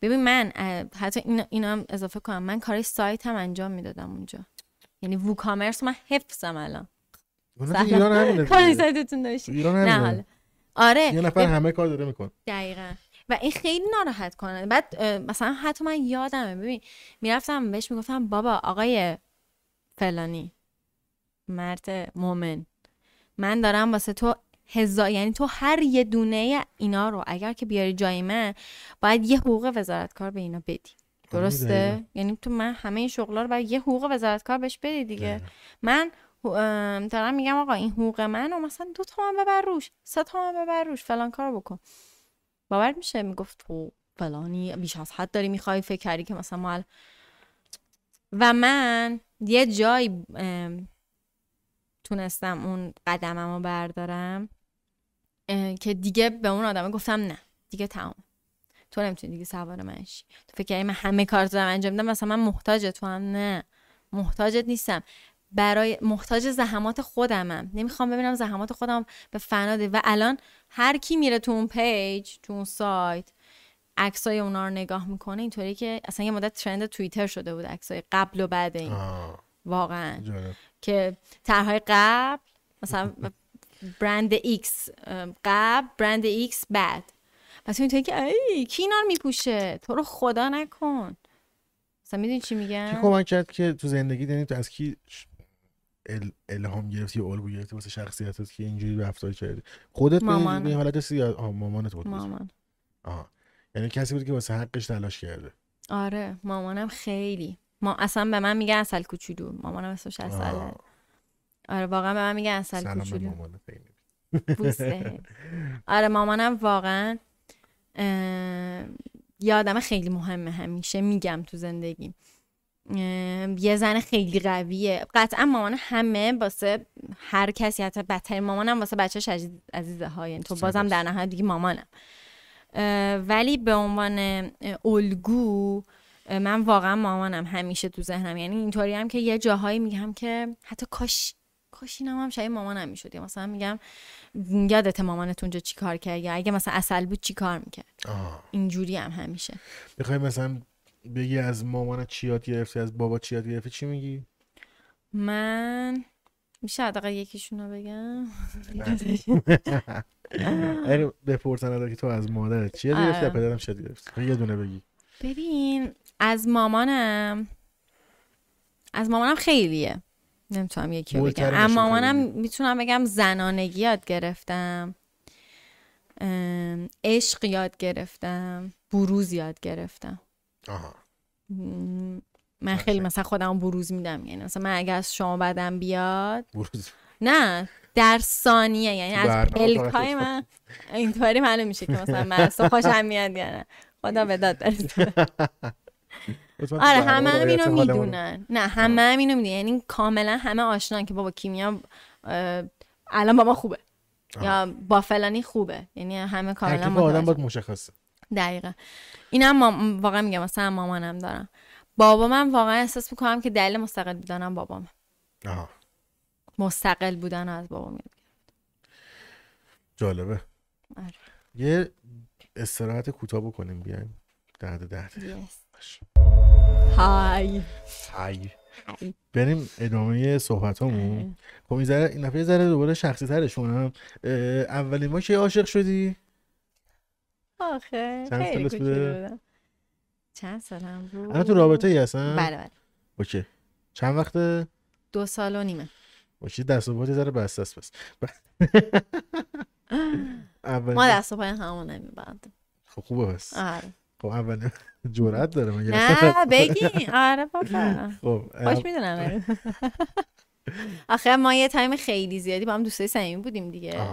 ببین من حتی اینم اضافه کنم، من کارای سایت هم انجام میدادم اونجا، یعنی ووکامرس من حفظم الان. اون ایران همینه. کاری سایتتون داشتی؟ ایران همینه. آره. یه نفر همه کار داره میکنه. دقیقاً. و این خیلی ناراحت کننده. بعد مثلا حتی من یادمه ببین میرفتم بهش میگفتم بابا آقای فلانی مرد مومن من دارم واسه تو یعنی تو هر یه دونه اینا رو اگر که بیاری جای من باید یه حقوق وزارتکار به اینا بدی. درسته دقیقا. یعنی تو من همه این شغلا رو برای یه حقوق وزارتکار بهش بدی دیگه دقیقا. من دارم میگم آقا این حقوق منو مثلا 2 تومن ببر روش، 3 تومن ببر روش، فلان کارو بکن. باور میشه؟ میگفت تو فلانی بیش از حد داری میخوای، فکر کردی که مثلا ما و من یه جایی تونستم اون قدممو بردارم که دیگه به اون آدم گفتم نه دیگه تمام، تو نمیتونی دیگه سوار منشی، تو فکر کنی من همه کار رو انجام میدم مثلا من محتاج تو هم، نه محتاجت نیستم، برای محتاج زحمات خودمم، نمیخوام ببینم زحمات خودم به فنا بره. و الان هر کی میره تو اون پیج تو اون سایت عکسای اونا رو نگاه میکنه، اینطوری که اصلا یه مدت ترند توییتر شده بود عکسای قبل و بعد این واقعا جانب. که طرح‌های قبل مثلا برند ایکس قبل، برند ایکس بعد، اصلا اینطوری که ای کی اینا رو میپوشه، تو رو خدا نکن. مثلا میدونی چی میگم؟ کی کمک کرد که تو زندگی یعنی تو از کی الهام گرفتی یا الگو گرفتی واسه شخصیتت که اینجوری رفتار کردی؟ خودت به حالت سیاست مامانت بود؟ مامان. آها یعنی کسی بود که واسه حقش تلاش کرده. آره مامانم خیلی ما اصلا به من میگه عسل کوچولو، مامانم اسمش عسله. آره واقعا به من میگه عسل کوچولو. مامانم خیلی آره مامانم واقعا یادم خیلی مهمه، همیشه میگم تو زندگیم یه زن خیلی قویه. قطعا مامان همه واسه هر کسی، حتی بدترین مامانم واسه بچه‌ش عزیزه ها، یعنی تو بازم در نهایت دیگه مامانم، ولی به عنوان الگو من واقعا مامانم همیشه تو ذهنم. یعنی اینطوری هم که یه جاهایی میگم که حتی کاش اینم هم شبیه مامانم میشد، یا مثلا میگم یادت مامانت اونجا چی کار کرد، یا اگه مثلا عسل بود چی کار میکرد. اینجوری هم همیشه. میخوای مثلا بگی از مامانت چی یاد گرفتی، از بابا چی یاد گرفتی، چی میگی؟ من میشه حداقل یکیشونو بگم؟ اگه بپرسن حداقل که تو از مادرت چی یاد گرفتی، پدرم چی یاد گرفتی، یه دونه بگی. ببین از مامانم خیلیه. نمیتونم یکی بگم، اما منم میتونم بگم زنانگی یاد گرفتم، عشق یاد گرفتم، بروز یاد گرفتم. آها. من خیلی مثلا خودم بروز میدم، یعنی مثلا من اگه از شما بدم بیاد بروز. نه در ثانیه، یعنی از پلکای من اینطوری معلوم میشه که مثلا من خوشم میاد یا نه. خدا به داد برسه. آره همه هم اینو میدونن. نه همه هم اینو میدونن، یعنی کاملا همه آشنان که بابا کیمیا الان با ما خوبه یا با فلانی خوبه، یعنی همه کاملا متوجه. آدم باید مشخصه. دقیقاً. اینم واقعا میگم، مثلا مامانم دارم، بابا من واقعا احساس میکنم که دلیل مستقل بودنم بابام. آها. مستقل بودن از بابا میاد. جالبه. آره. یه استراحت کوتاه بکنیم بیایم. 10 تا 10. های بریم ادامه صحبتامون. خب این دفعه ذره دوباره شخصی ترشونم. اولین ما که عاشق شدی؟ آخه خیلی کوچولو بودم. چند سالم بود؟ الان تو رابطه ای هستن؟ بله بله. اوکی. چند وقته؟ 2 سال و نیم. اوکی دست و پات ذره بسته است پس. ما دست و پای همون نمی‌بندیم. خب خوبه بس. آره. خب اول جرأت داره من نه بگی. آره بابا خوش میدونم. آخه ما یه تایم خیلی زیادی با هم دوستای صمیمی بودیم دیگه.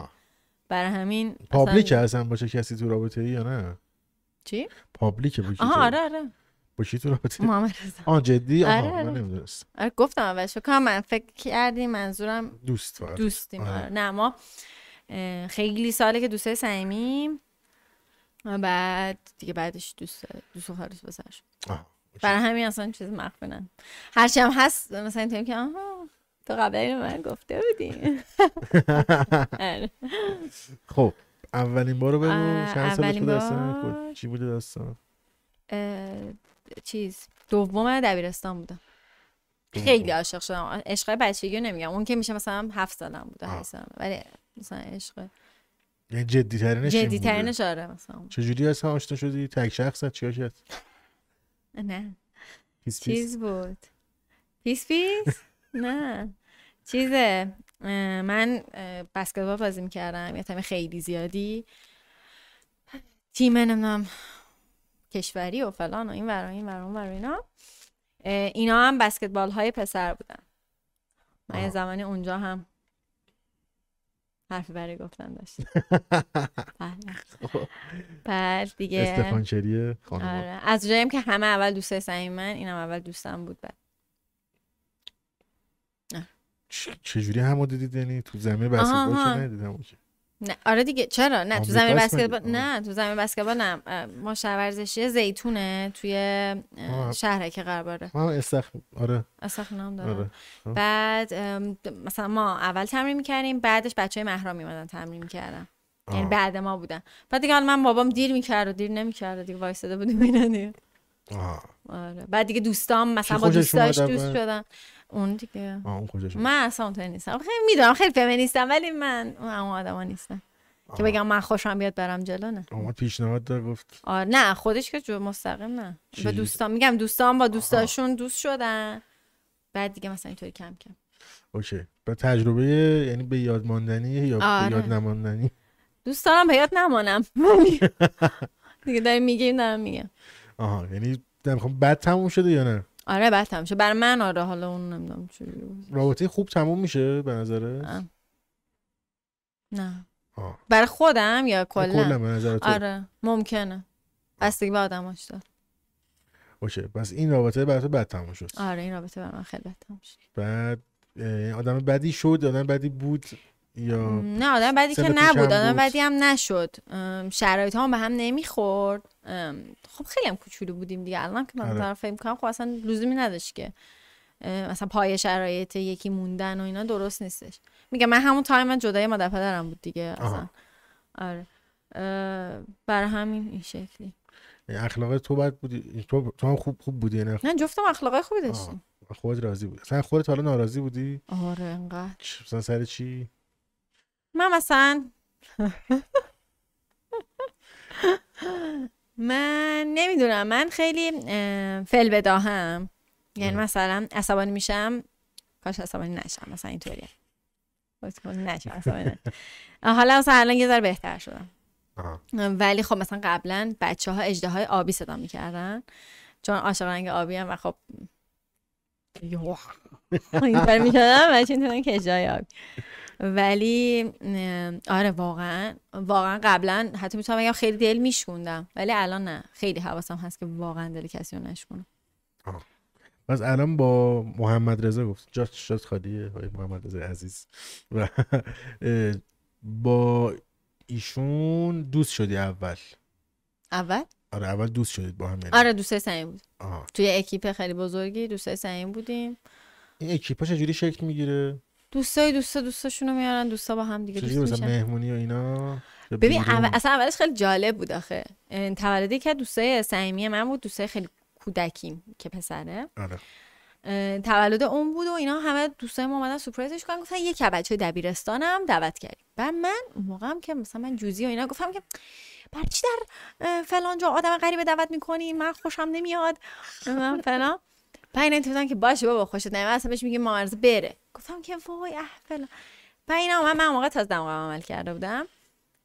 برای همین پابلیک اصلا باشه کسی تو رابطه ای یا نه؟ چی؟ پابلیک بود. آره آره. با کی تو رابطه؟ محمد رضا. آ جدی؟ آها من نمیدونستم. آره گفتم اولش که من فکر کردم منظورم دوست بود. دوستیم. نه ما خیلی ساله که دوستای صمیمیم. بعد دیگه بعدش دوست خارج بزرگ شد، برای همین اصلا چیز مخفنن، هرچی هم هست مثلا این تویم که آها تو قبل اینو من گفته بودیم. خب اولین بارو بگو چند سال تو دستان چی بوده؟ دستان چیز دوم دبیرستان بودم، خیلی عاشق شدم. عشقای بچگی رو نمیگم، اون که میشه مثلا 7 سالم بوده 8 سالم، ولی مثلا عشق یعنی جدی ترینش آره. مثلا چجوری اصلا آشنا شدی؟ تک شخصت چیکار کرد؟ نه پیس پیس. چیز بود پیس پیس؟ نه چیزه، من بسکتبال بازی میکردم یه تایم خیلی زیادی، تیم نمیدونم کشوری و فلان و این ور و این ور و اینا هم بسکتبال های پسر بودن. من یه زمانی اونجا هم حرفی برای گفتن داشت. بعد دیگه استفانچریه خانم. آره از جایم که همه اول دوست صمیم من، اینم اول دوستم بود. بعد چجوری همو دیدید؟ یعنی تو زمین بسکتبال چه ندیدم؟ نه آره دیگه چرا نه تو زمین بسکتبال، نه تو زمین بسکتبال نه، ما شهر ورزشی زیتونه توی شهره که قرباره ما آره استخر نام دارم. بعد مثلا ما اول تمرین میکردیم، بعدش بچهای محرم میمدن تمرین میکردن، یعنی بعد ما بودن. بعد دیگه من بابام دیر میکرد و دیر نمیکرد دیگه، وایساده بودیم اینا دیگه. آره بعد دیگه دوستام مثلا با دوستاش دوست شدن اون دیگه. اون کجاش؟ من اصلا اونطوری نیستم، خیلی میدونم خیلی فمینیستم، ولی من اون آدما نیستم که بگم من خوشم بیاد برم جلو. نه اون پیشنهاد داد گفت آره نه خودش که جو مستقیم نه به دوستان میگم، دوستان با دوستاشون دوست شدن، بعد دیگه مثلا اینطوری کم کم. اوکی با تجربه یعنی به یاد ماندنی یا به یاد نماندنی؟ دوست دارم به یاد نمانم دیگه. داریم میگیم دارم میگم. آها یعنی میخوام بعد تموم شده یا نه؟ آره بعد تموم شد برای من. آره حالا اون نمیدونم چی رابطه خوب تموم میشه به نظرت؟ نه برای خودم یا کلا به نظرت؟ آره ممکنه بستگی به آدماش داره. اوکی پس این رابطه برای تو بد تموم شد؟ آره این رابطه برای من خیلی بد تموم شد. بعد آدم بدی شد؟ آدم بدی بود یا نه؟ آدم بدی که نبود، آدم بدی هم نشد، شرایط هم به هم نمیخورد. خب خیلی هم کوچولو بودیم دیگه، الان که من طرف فکر می‌کنم خب اصلا لزومی نداشت که مثلا پای شرایط یکی موندن و اینا درست نیستش. میگم من همون تایم من جدای مادر پدرم بود دیگه اصلا. آره برای همین این شکلی. اخلاق تو بد بودی؟ تو هم خوب بودی نه؟ نه جفتم اخلاقای خوبی داشتیم. خودت راضی بودی؟ مثلا خودت حالا ناراضی بودی؟ آره انقدر. مثلا سر چی؟ من نمیدونم، من خیلی فعل بداهم، یعنی مثلا عصبانی میشم کاش عصبانی نشم، مثلا اینطوریه. حالا مثلا الان یه ذره بهتر شدم. ولی خب مثلا قبلا بچه‌ها اژدهای آبی صدا می‌کردن چون عاشق رنگ آبی هم و خب یوه اینطوری می‌کردم بچه‌ها می‌تونن که اژدهای آبی. ولی آره واقعا قبلا حتی میتونم بگم خیلی دل میشکوندم، ولی الان نه، خیلی حواسم هست که واقعا دل کسی رو نشکونم. باز الان با محمد رضا گفت جات خالیه های محمد رضا عزیز و با ایشون دوست شدی اول؟ آره اول دوست شدید با هم یعنی. آره دوستای صمیم بود. توی اکیپ خیلی بزرگی دوستای صمیم بودیم. این اکیپا چجوری شکل میگیره؟ دوستاشونو میارن، دوستا با هم دیگه دوست میشن. مهمونی و اینا. ببین اصلا اولش خیلی جالب بود آخه. تولدی که دوستای صمیمی من بود، دوستای خیلی کودکیم که پسره. آره. تولد اون بود و اینا، همه دوستای ما اومدن سورپرایزش کردن، گفتن یک بچه دبیرستانم دعوت کردیم. بعد من موقعم که مثلا من جوزی و اینا گفتم که برای چی در فلان جا آدم غریبه دعوت می‌کنی؟ من خوشم نمیاد. من فلان پایین گفتن که باشه بابا خوشت نمیاد، اصلا بهش میگیم مامرزه بره. گفتم که وای احفل پایین. من موقع تازه دماغم عمل کرده بودم،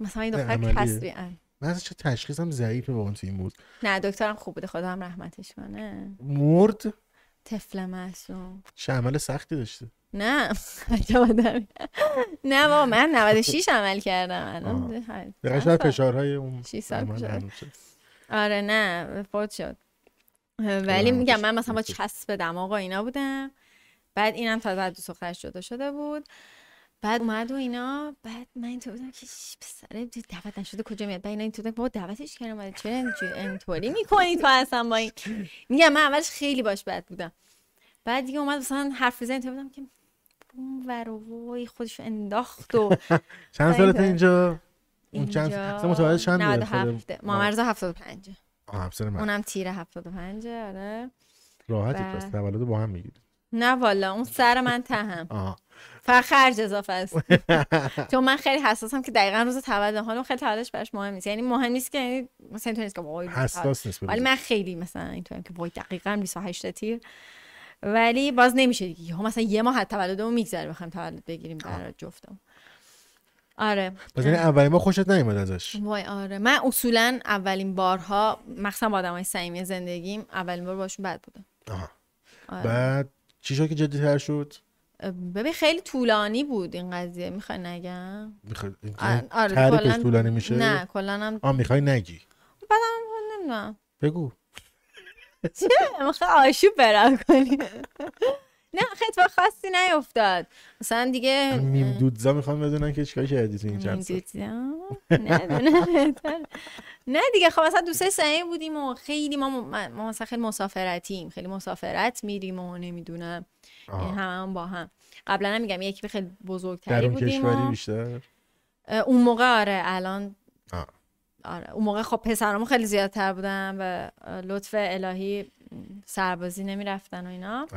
مثلا این دختر کسری ان من چه تشخیصم ضعیفه با اون تیم بود. نه دکترم خوب بوده، خدا هم رحمتش کنه. مرد طفل معصوم چه عمل سختی داشته. نه نه بابا من 96 عمل کردم الان. دقیقاً فشارهای اون 6 سال. آره نه فوت شد. ولی میگم من مثلا با چسب دماغ و اینا بودم. بعد اینم تازه دوست دخترش جدا شده بود. بعد اومد و اینا، بعد من اینطور بودم که پسره دعوت نشده کجا میاد؟ بعد اینا اینطور بودم بابا دعوتش کردم اومده، چرا اینطوری میکنی تو اصلا با این؟ میگم من اولش خیلی باش بد بودم. بعد دیگه اومد مثلا حرف بزنم، اینطور بودم که اون وروی خودش انداخت و چند سالته اینجا؟ اون چند سال متولد چند بود؟ 97 مامرزا 75. اونم تیره 75. آره راحتی پس تولد با هم میگیرید. نه والا اون سر من تهم. فقط خرج اضافه است. چون من خیلی حساسم که دقیقاً روز تولد حالا خیلی تولدش براش مهم نیست. یعنی مهم نیست که یعنی مثلا تو نیست که وای حساس نیست. ولی من خیلی مثلا اینطوریم که وای دقیقاً 28 تیر. ولی باز نمیشه دیگه. ها مثلا یه ماه از تولدمون میگذره بخوایم تولد بگیریم برای جفتم. آره. باز یعنی اولین ما خوشت نمیاد ازش. وای آره. من اصولا اولین بارها مثلا با آدمای صمیمی زندگیم اولین بار باشون بد بودم. آره. بعد چی شد که جدی‌تر شد؟ ببین خیلی طولانی بود این قضیه، میخوای نگم؟ میخوای آره تعریفش طولانی میشه؟ نه کلا هم میخوای نگی. بعدم نمیدونم. بگو. چه؟ میخوای آشوب برام کنی؟ نه خیلی خاصی نیفتاد. مثلا دیگه میم دودزا میخوام بدونن که چیکار کردی تو این چند سال. نه دیگه خب مثلا دوستای صمیمی بودیم و خیلی ما مثلا خیلی مسافرتیم، خیلی مسافرت میریم و نمیدونم این هممون با هم. قبلا هم میگم یکی خیلی بزرگتری بودیم. در اون بیشتر. اون موقع آره الان آره اون موقع خب پسرامون خیلی زیادتر بودن و لطف الهی سربازی نمیرفتن و اینا.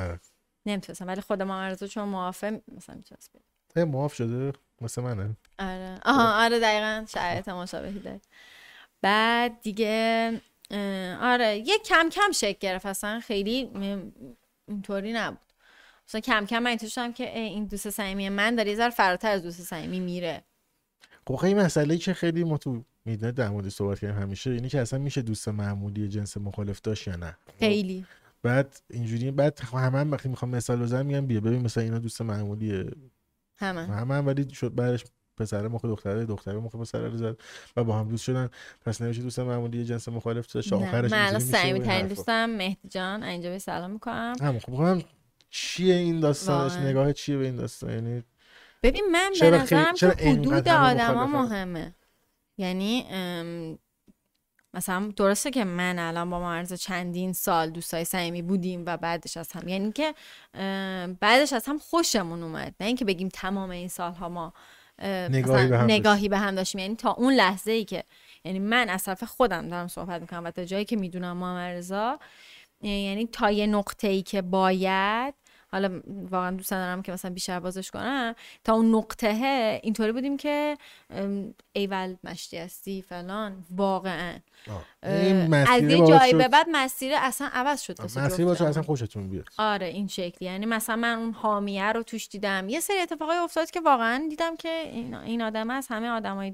نمیتونستم ولی خود مامرزا چون معافه مثلا میتونست بگیم هی معاف شده مثل منه. آره آها آره دقیقا شرایط مشابهی داره. بعد دیگه آره یه کم کم شکل گرفت، اصلا خیلی اینطوری نبود. مثلا کم کم من اینطور شدم که این دوست صمیمی من داره یه ذره فراتر از دوست صمیمی میره. خب این مسئله‌ای که خیلی ما تو میدونه در مورد صحبت کردیم همیشه اینی که اصلا میشه دوست معمولی جنس مخالف داشت یا نه. خیلی بعد اینجوری بعد همه وقتی میخوام مثال بزنم میگم بیا ببین مثلا اینا دوست معمولیه همه ولی شد بعدش پسر مخ دختره مخ پسر رو زد و با هم دوست شدن. پس نمیشه دوست معمولی جنس مخالف شد آخرش. من الان صمیمی‌ترین دوستم مهدی جان اینجا به سلام میکنم. میخوام چیه این داستانش، نگاه چیه به این داستان؟ یعنی ببین من به نظرم که حدود آدما مهمه. یعنی مثلا درسته که من الان با مامرزا چندین سال دوستای صمیمی بودیم و بعدش از هم یعنی که بعدش از هم خوشمون اومد، نه اینکه بگیم تمام این سالها ما نگاهی به هم داشتیم. یعنی تا اون لحظه ای که یعنی من از طرف خودم دارم صحبت میکنم و تا جایی که میدونم مامرزا یعنی تا یه نقطه‌ای که باید حالا واقعا دوست دارم که مثلا بیشتر بازش کنم. تا اون نقطه اینطوری بودیم که ایول مشتی هستی فلان، واقعا از یه جایی به بعد مسیر اصلا عوض شد، مسیر باشه اصلا خوشتون بیاد. آره این شکلی، یعنی مثلا من اون حامیه رو توش دیدم، یه سری اتفاقای افتاد که واقعا دیدم که این آدم از همه آدمای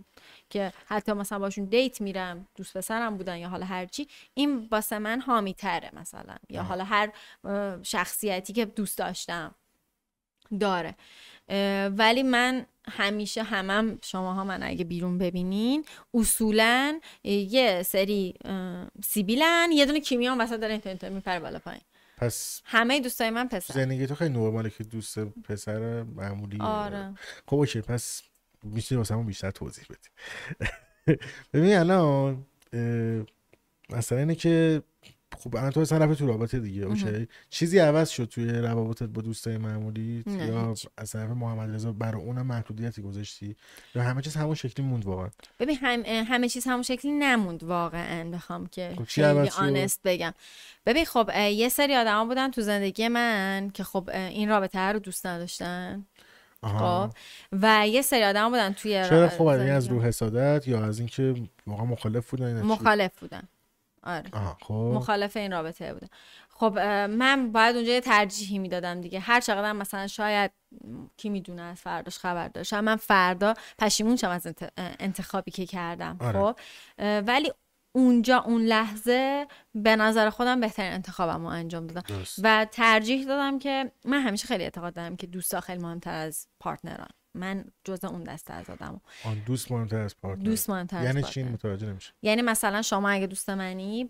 که حتی مثلا باشون دیت میرم، دوست پسرم بودن یا حالا هرچی، این واسه من حامی تره مثلا، یا حالا هر شخصیتی که دوست داشتم داره. ولی من همیشه همم شماها من اگه بیرون ببینین اصولا یه سری سیبیلن، یه دونه کیمیا وسط داره اینطور میپره بالا پایین. پس همه دوستای من پسر. زندگی تو خیلی نورماله که دوست پسر معمولی. آره. خب اوکی، پس میشه واسه همون بیشتر توضیح بدی. ببینی الان مثلا اینه که خب الان تو اصلا رفتی تو رابطه دیگه، اوکی، چیزی عوض شد توی روابطت با دوستای معمولیت؟ یا از طرف محمد رضا برای اونم محدودیتی گذاشتی یا همه چیز همون شکلی موند؟ واقعا ببین همه چیز همون شکلی نموند واقعا، بخوام که خیلی آنست بگم. ببین خب یه سری آدما بودن تو زندگی من که خب این رابطه رو دوست نداشتن. آها. و یه سری آدم بودن توی چرا خب از روح حسادت یا از اینکه واقعا مخالف بودن؟ مخالف بودن. آره. خب. مخالف این رابطه بودن. خب من باید اونجا یه ترجیحی میدادم دیگه، هر چقدر مثلا شاید کی میدونه از فرداش خبر داشت، من فردا پشیمون شم از انتخابی که کردم. آره. خب ولی اونجا اون لحظه به نظر خودم بهترین انتخابم رو انجام دادم. درست. و ترجیح دادم که من همیشه خیلی اعتقاد دارم که دوستا خیلی مهمتر از پارتنران، من جزء اون دسته از آدمم. آن دوست مهمتر از پارتنر. دوست مهمتر از یعنی چی؟ متوجه نمیشه. یعنی مثلا شما اگه دوست منی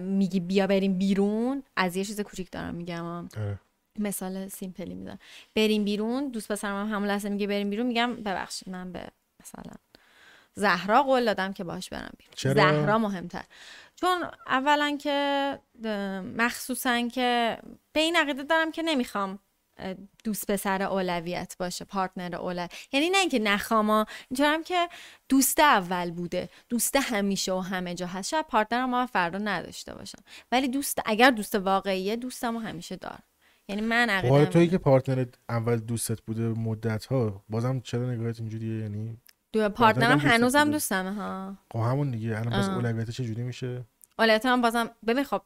میگی بیا بریم بیرون، از یه چیز کوچیک دارم میگم، مثال سیمپلی میذارم، بریم بیرون، دوست پسرم همون لحظه میگه بریم بیرون، میگم ببخشید من به مثلا زهرا قول دادم که باهاش برم بیرون. زهرا مهمتر، چون اولا که مخصوصا که به این عقیده دارم که نمیخوام دوست پسر اولویت باشه، پارتنر اولویت، یعنی نه اینکه نخواما، اینجورم که دوست اول بوده، دوست همیشه و همه جا هست. شاید پارتنرم ما فردا نداشته باشم، ولی دوست، اگر دوست واقعیه، دوستمو همیشه دار. یعنی من عقیده‌ام اینه. تویی که پارتنر اول دوستت بوده مدت ها، بازم چرا نگاهت اینجوریه؟ یعنی دو پارتنرم هنوزم دوستمه ها. خب همون دیگه، الان باز اولویت چه جوری میشه؟ اولویتم بازم ببین خب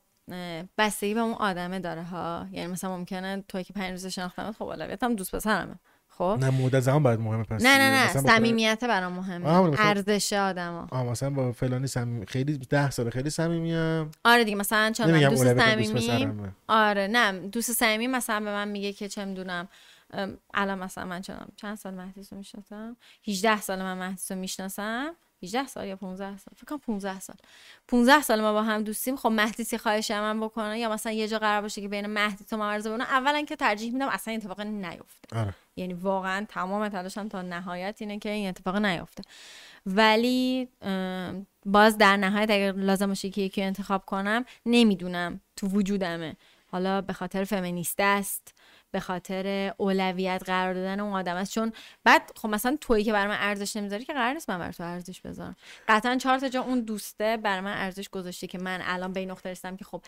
بستگی به اون آدمه داره ها. یعنی مثلا ممکنه توی که 5 روز شناختمت خب اولویتم دوست پسرمه. خب نه مدت زمان برات مهمه پس؟ نه صمیمیت برام مهمه، ارزش آدما. مثلا با فلانی خیلی 10 سال خیلی صمیمیم. آره دیگه مثلا چون دوست صمیمیم. آره نه دوست صمیمی مثلا به من میگه که چه میدونم الان مثلا من چند سال مهدیس رو میشناسم، 18 سال من مهدیس رو میشناسم، 18 سال یا 15 سال فکر کنم 15 سال ما با هم دوستیم. خب مهدیسی خواهش من بکنه یا مثلا یه جا قرار باشه که بین مهدیس و مبارزه بونه، اولا که ترجیح میدم اصلا این اتفاق نیفته. آره. یعنی واقعا تمام تلاشم تا نهایت اینه که این اتفاق نیفته، ولی باز در نهایت اگر لازم باشه که یکی انتخاب کنم، نمیدونم تو وجودمه، حالا به خاطر فمینیست است، به خاطر اولویت قرار دادن اون آدم است. چون بعد خب مثلا تویی که برای من ارزش نمیذاری که قرار نیست من برای تو ارزش بذارم. قطعا 4 تا جا اون دوسته برای من ارزش گذاشته که من الان به این نقطه رسیدم که خب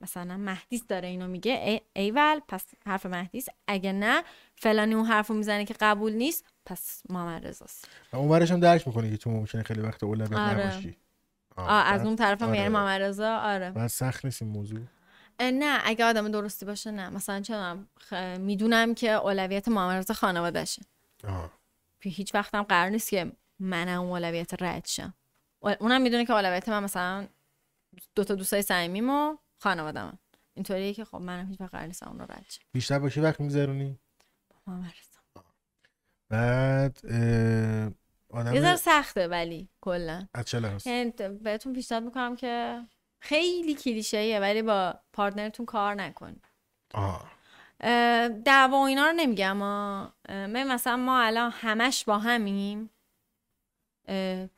مثلا مهدیس داره اینو میگه، ایول پس حرف مهدیس، اگه نه فلانی اون حرفو میزنه که قبول نیست، پس محمد رضاست. اون ورش هم درک میکنه که تو ممکنه خیلی وقت اولویت نباشی. از اون طرفم یعنی محمد رضا. آره. بعد سخت نیست این موضوع؟ نه اگه آدم درستی باشه نه. مثلا چنم میدونم که اولویت معاملات خانوادشه، هیچ وقتم قرار نیست که منم اولویت رد شم، اونم میدونه که اولویت من مثلا 2 تا دوستای صمیمیم و خانواده‌ام، اینطوریه که خب منم هیچ وقت قرار نیست اون رو رد شم. بیشتر باشه وقت می‌گذرونی معاملات. بعد آدم یه ذره سخته ولی کلا اصلا یعنی بهتون پیشنهاد می‌کنم که خیلی کلیشه‌ایه ولی با پارتنرتون کار نکن. دعوا اینا رو نمیگم، من مثلا ما الان همش با همیم،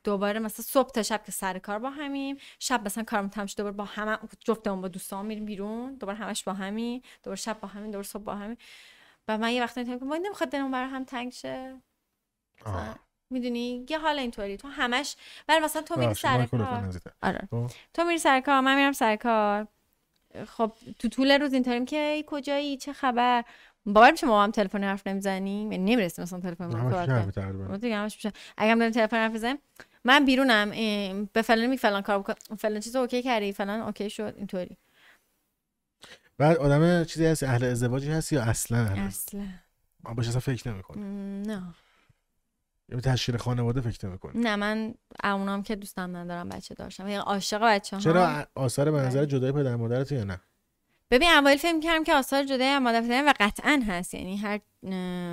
دوباره مثلا صبح تا شب که سر کار با همیم، شب مثلا کارم تموم شد دوباره با هم جفتمون با دوستام میریم بیرون، دوباره همش با همیم، دوباره شب با همیم، دوباره صبح با همیم. و من یه وقتی میگم ما نمیخواد دلمون برای هم تنگ شه، میدونی یه حال اینطوری تو همش، ولی مثلا تو میری سر کار. آره. تو میری سر کار، من میرم سر کار، خب تو طول روز اینطوریم که کجایی چه خبر، باور میشه ما هم تلفن حرف نمیزنیم، یعنی نمیرسیم مثلا تلفن میشه. اگه هم داریم تلفن حرف بزنیم من بیرونم به فلانی فلان کار بکن، فلان چیزو اوکی کردی، فلان اوکی شد، اینطوری. بعد آدم چیزی هست، اهل ازدواجی هست یا اصلا اصلا من باشه اصلا فکر نمیکنم، نه یعنی تشکیل خانواده فکر نمیکنم، نه من اونام که دوستم ندارم بچه داشتم، یعنی عاشق بچه‌ها. چرا آثار به نظر جدای پدر مادرت یا نه؟ ببین اول فهم کردم که آثار جدای مادر پدر و قطعا هست، یعنی هر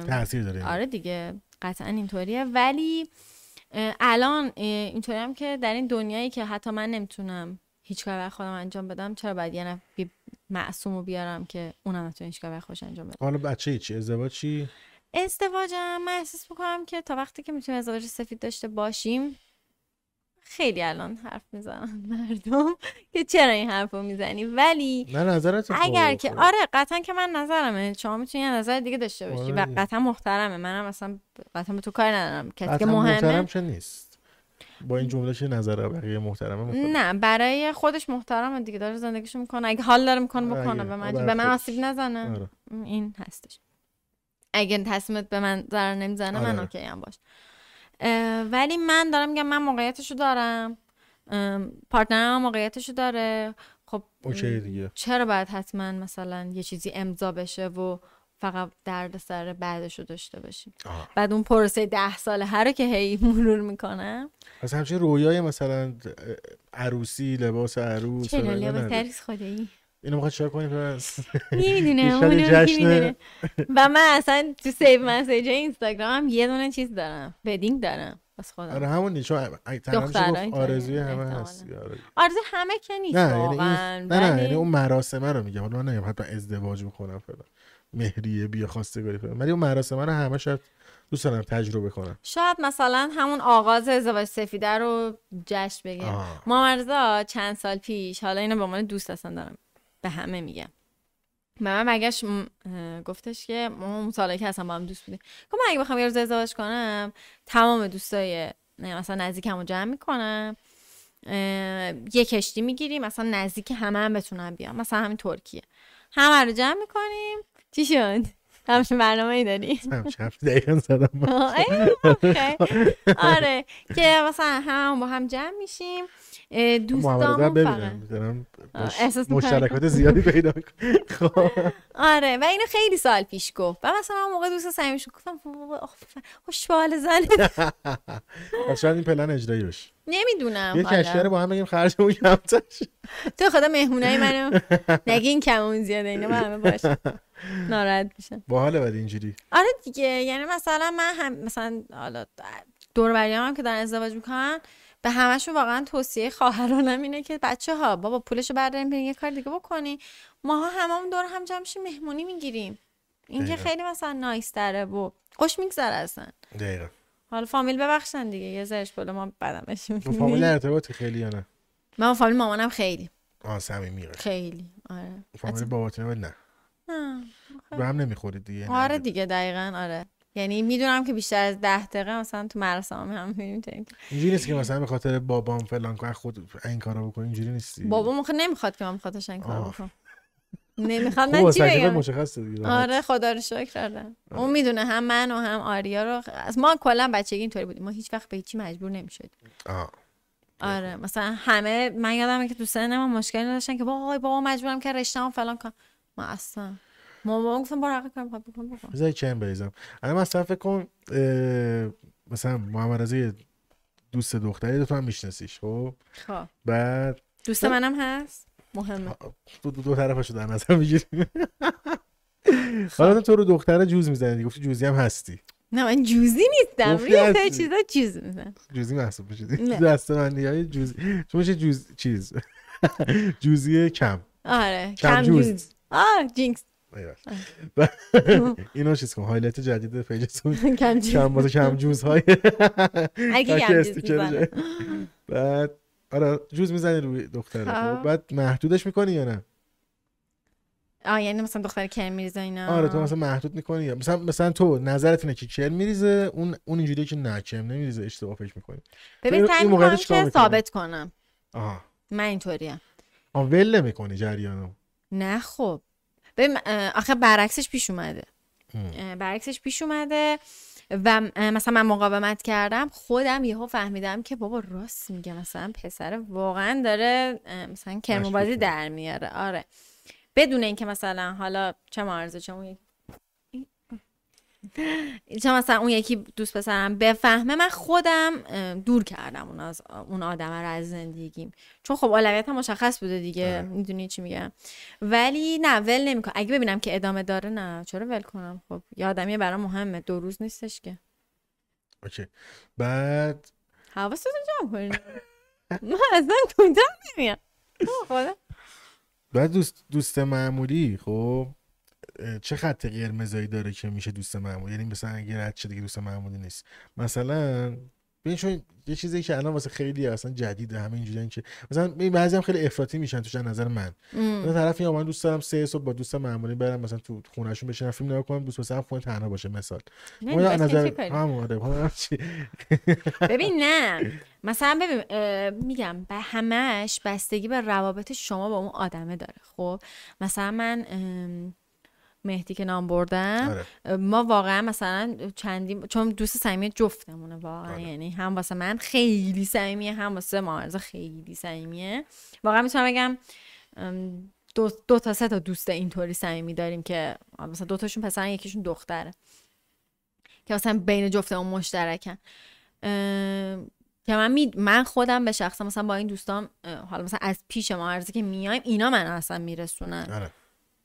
تاثیر داره. آره دیگه قطعا اینطوریه، ولی الان اینطوری هم که در این دنیایی که حتی من نمیتونم هیچ کار برای خودم انجام بدم، چرا باید یه نفر معصومو بیارم که اونم نتونه هیچ کار برای خودش انجام بده؟ حالا بچه چی؟ ازدواج چی؟ ازدواجم من احساس میکنم که تا وقتی که میتونیم ازدواج سفید داشته باشیم، خیلی الان حرف میزنم مردم که چرا این حرفو میزنی، ولی نه نظرت اگر که آره قطعا که من نظرمه، شما میتونی یه نظر دیگه داشته باشی و قطعا محترمه، منم اصلا قطعا به تو کار ندارم، کسی که مهمه محترم چه نیست با این جمله چه نظر بقیه محترمه، نه برای خودش محترمه دیگه، داره زندگیشو میکنه، اگه حال داره میکنه بکنه، به من آسیب نزنه، این هستش. اگه تصمیمت به من ضرر نمیزنه من اوکی ام باش، ولی من دارم میگم من موقعیتشو دارم، پارتنرم موقعیتشو داره، خب اوکی دیگه چرا باید حتما مثلا یه چیزی امضا بشه و فقط درد سر بعدشو داشته باشیم؟ بعد اون پروسه 10 ساله هر که هی مرور میکنم پس همچین رویای مثلا عروسی، لباس عروس، چرا لباس عروس خدایی اینو میخواد چیکار کنیم پس؟ نمیدونم اونو میدونه. و من اصلا تو سیو مسیج اینستاگرام هم یه دونه چیز دارم، بدینگ دارم بس خودم. آره همون چون تمام آرزوی همه هست، آرزوی همه که نیست واقعا، نه یعنی اون مراسم رو میگم، حالا نمیگم حتما ازدواج میکنم فلان مهریه بیا خواستگاری فلان، ولی اون مراسم رو همه شاید دوست دارم تجربه کنم، شاید مثلا همون آغاز ازدواج سفیده رو جشن بگیریم. مامرزا چند سال پیش، حالا اینو به عنوان دوست اصلا دارم به همه میگم، من مگهش گفتش که ما مطالعه که اصلا با هم دوست بودیم، گفتم اگه بخوام یه روز ازدواج کنم تمام دوستای مثلا نزدیکمو جمع میکنم، یه کشتی میگیریم مثلا نزدیک همه هم بتونن بیان، مثلا همین ترکیه، همه رو جمع میکنیم. چی شد؟ همچین برنامه‌ای داری؟ همچین دقیقاً زدم. آره که مثلا هم با هم جمع میشیم، دوستامون ببینم مشترکات زیادی پیدا کنم. آره و اینو خیلی سال پیش گفت و مثلا اون موقع دوست صمیمیش گفتم خوشحال زنه اصلا این پلن اجرایی بشه، نمیدونم یه کشتره با هم بگیم خرجمون کمتر شه، تو خدا مهمونای منو نگی این کمون زیاده، اینا با همه باشه ناراحت میشن. باحاله بعد اینجوری. آره دیگه یعنی مثلا من هم مثلا حالا دور بریامم که دارن ازدواج میکنن به همشون واقعا توصیه خواهرانم اینه که بچه‌ها بابا پولشو بردارین برین یه کار دیگه بکنین، ماها هممون دور هم جمع شیم مهمونی میگیریم، این که خیلی مثلا نایس تره و خوش میگذره اصلا. دقیقاً. حالا فامیل ببخشن دیگه یه زرش بالا ما بدمش میاد. فامیل ارتباطی خیلی یا نه؟ من فامیل مامانم خیلی صمیمی خیلی. آره. فامیل باباتون نه. به هم نمیخورید دیگه. آره دیگه دقیقاً آره. یعنی میدونم که بیشتر از 10 دقیقه مثلا تو مراسم هم میبینیم اینجوری نیست که مثلا به خاطر بابام فلان کار خود این کارو بکنه، اینجوری نیست. بابام خود نمیخواد که من بخاطرش این کارو بکنم. نمیخواد من چی بگم؟ آره خدا رو شکر دادم. اون میدونه هم من و هم آریا رو از ما کلا بچگی اینطوری بودیم، ما هیچ وقت به هیچی مجبور نمیشدیم. آره مثلا همه من یادمه که تو سنم مشکلی نداشتن که وای بابا مجبورم که رشتهام فلان کن، ما اصلا مامان گفتم برو حق کارم بکن بذار چند بریزم. الان مثلا فکر کن مثلا محمدرضا دوست دختری تو هم میشناسیش خب، بعد دوست منم هست مهمه، دو طرفاشو در نظر میگیریم. حالا تو رو دختره جوز میزنی، گفتی جوزی هم هستی. نه من جوزی نیستم، یه سری چیزا جوز میزنم، جوزی محسوب میشید دست منیای جوزی چون میشه جوز چیز جوزی کم. آره کم جوز. جینکس اینو چیز کن، هایلایت جدید پیجتون کم جوز های اگه کم جوز میزنه. بعد آره جوز میزنی روی دختره، بعد محدودش میکنی یا نه؟ یعنی مثلا دختر کرم میریزه اینا؟ آره تو مثلا محدود میکنی یا مثلا تو نظرت اینه که کرم میریزه، اون اینجوریه که نه کرم نمیریزه، اشتباه فکر میکنی. ببین سعی میکنم که ثابت کنم من اینطوریم. ول نمیکنی جریانو؟ نه خب ببین آخه برعکسش پیش اومده و مثلا من مقاومت کردم، خودم یهو فهمیدم که بابا راست میگه، مثلا پسر واقعا داره مثلا کرموبازی در میاره. آره بدون اینکه مثلا حالا چه مارزه چه اون یکی دوست پسرم بفهمه، من خودم دور کردم اون آدمه رو از زندگیگیم، چون خب اولویت هم مشخص بوده دیگه. میدونی چی میگم؟ ولی نه ول نمیکنم، اگه ببینم که ادامه داره نه چرا ول کنم. خب یه آدمیه برام مهمه، 2 روز نیستش که. اوکی بعد حواستون جمع کنید من اصلا توندم نمیام. بعد دوست معمولی خب چه خط قرمزایی داره که میشه دوست معمولی؟ یعنی مثلا اگه رد شده دیگه دوست معمولی نیست. مثلا ببین چون یه چیزی که الان واسه خیلی اصلا جدیده، همه اینجوریه که مثلا بعضی هم خیلی افراطی میشن توش. نظر من مثلا طرف یا من دوست دارم 3 صبح با دوست معمولی برم مثلا تو خونه‌شون بشینم فیلم نگاه کنم، دوست مثلا خونه تنها باشه مثلا. من نظر همون ببین نه مثلا ببین میگم به همش بستگی به روابط شما با اون آدمه داره. خب مثلا من مهدی که نام بردم، آره. ما واقعا مثلا چندین، چون دوست صمیمی جفتمونه واقعا، آره. یعنی هم واسه من خیلی صمیمیه، هم واسه مارزا خیلی صمیمیه. واقعا میتونم بگم 2 تا 3 تا دوست اینطوری صمیمی داریم که مثلا 2 تاشون پسرن، یکیشون دختره، که مثلا بین جفتمون مشترکن. که من خودم به شخص مثلا با این دوستام حالا مثلا از پیش مارزا که میایم اینا من اصلا میرسونن، آره.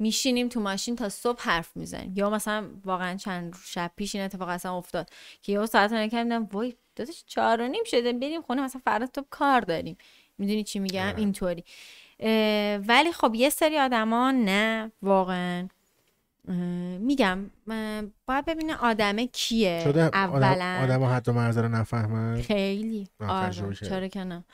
میشینیم تو ماشین تا صبح حرف میزنیم. یا مثلا واقعا چند شب پیش این اتفاق اصلا افتاد که یهو ساعت نکردم دیدم وای داداش 4:30 شده، بریم خونه مثلا فردا تو کار داریم. میدونی چی میگم؟ اینطوری. ولی خب یه سری آدما نه واقعا، میگم باید ببینه آدمه کیه اولا. آدما حتی مرزا رو نفهمن خیلی. آره چرا که نه.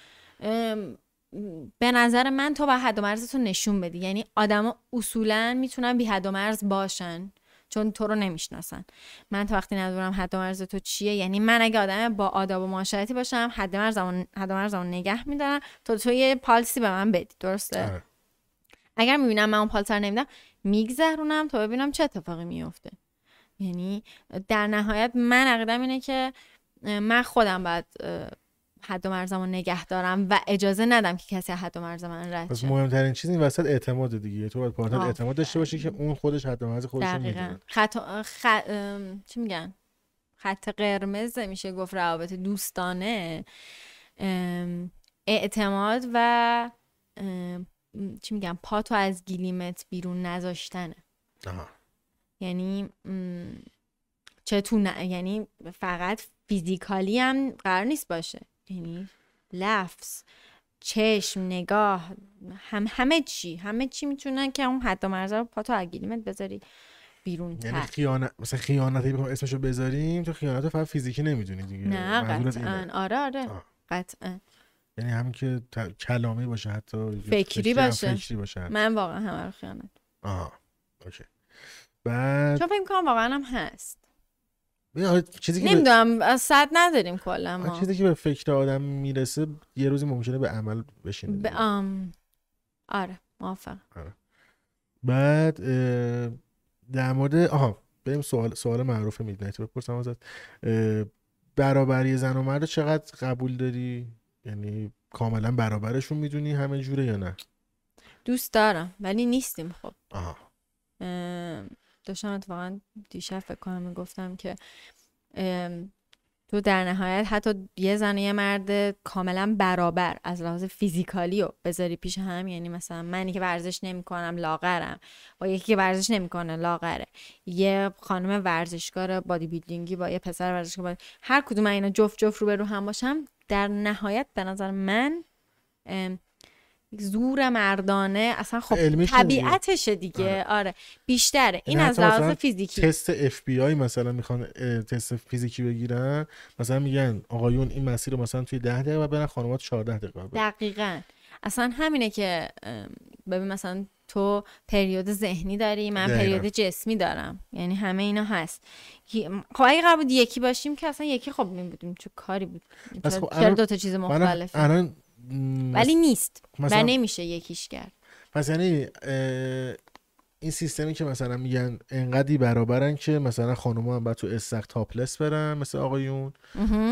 به نظر من تو با حد و مرزتو نشون بدی. یعنی آدما اصولا میتونن بی حد و مرز باشن چون تو رو نمیشناسن. من تا وقتی ندونم حد و مرز تو چیه، یعنی من اگه آدم با آداب و معاشرتی باشم حد و مرزمو نگه میدارم تا تو یه پالسی به من بدی، درسته؟ آه. اگر میبینم من اون پالس رو نمیدم میگذرونم تا ببینم چه اتفاقی میفته. یعنی در نهایت من عقیدم اینه که من خودم باید حد و مرزمو نگه دارم و اجازه ندم که کسی حد و مرز من رد شه. پس مهمترین چیز این وسط اعتماد دیگه. تو باید پارتنر اعتماد داشته باشی که اون خودش حد و مرز خودش رو میدونه. چی میگن؟ خط قرمز میشه گفت روابط دوستانه، اعتماد و چی میگن؟ پاتو از گلیمت بیرون نذاشتنه. یعنی چطور؟ یعنی فقط فیزیکالی هم قرار نیست باشه، یعنی لفظ، چشم، نگاه، همه چی میتونن که اون حد و مرز رو پاتو اگلیمت بذاری بیرون. یعنی خیانت، مثلا خیانتی بخوام اسمشو بذاریم، تو خیانت فقط فیزیکی نمیدونی دیگه. نه قطعاً. آره قطعاً. یعنی همین که کلامی باشه، حتی فکری باشه. من واقعا همه رو خیانت. آها اوکی. بعد چون فکر می‌کنم واقعا هم هست. نمیدونم از صد نداریم کلا ما. چیزی که به فکر آدم میرسه یه روزی ممکنه به عمل بشینه. آره موافقم. آره. بعد در مورد بریم سوال معروف میدنایت بپرسم ازت. برابری زن و مرد چقدر قبول داری؟ یعنی کاملا برابرشون میدونی همه جوره یا نه؟ دوست دارم ولی نیستیم. خب داشتم اتفاقا دیشب فکر کنم میگفتم که تو در نهایت حتی یه زن و یه مرد کاملا برابر از لحاظ فیزیکالی رو بذاری پیش هم، یعنی مثلا منی که ورزش نمی کنم لاغرم با یکی که ورزش نمی کنه لاغره، یه خانم ورزشکار بادی بیلدینگی با یه پسر ورزشکار بادی، هر کدوم اینا جفت رو به رو هم باشم، در نهایت به نظر من زور مردانه اصلا خب طبیعتشه دیگه. آره بیشتره این از لحاظ فیزیکی. تست FBI مثلا میخوان تست فیزیکی بگیرن، مثلا میگن آقایون این مسیر رو مثلا توی 10 دقیقه برن، خانمات 14 دقیقه برن. دقیقاً اصلا همینه که ببین مثلا تو پریود ذهنی داری، من پریود جسمی دارم، یعنی همه اینا هست. خب اگه قرار بود یکی باشیم که اصلا یکی خب نمی‌بودیم، چه کاری بود چرا دو تا چیز مختلفه. ولی نیست و نمیشه یکیش کرد. پس یعنی این سیستمی که مثلا میگن انقدی برابرن که مثلا خانوما هم بعد تو استک تاپلس برن مثل آقایون،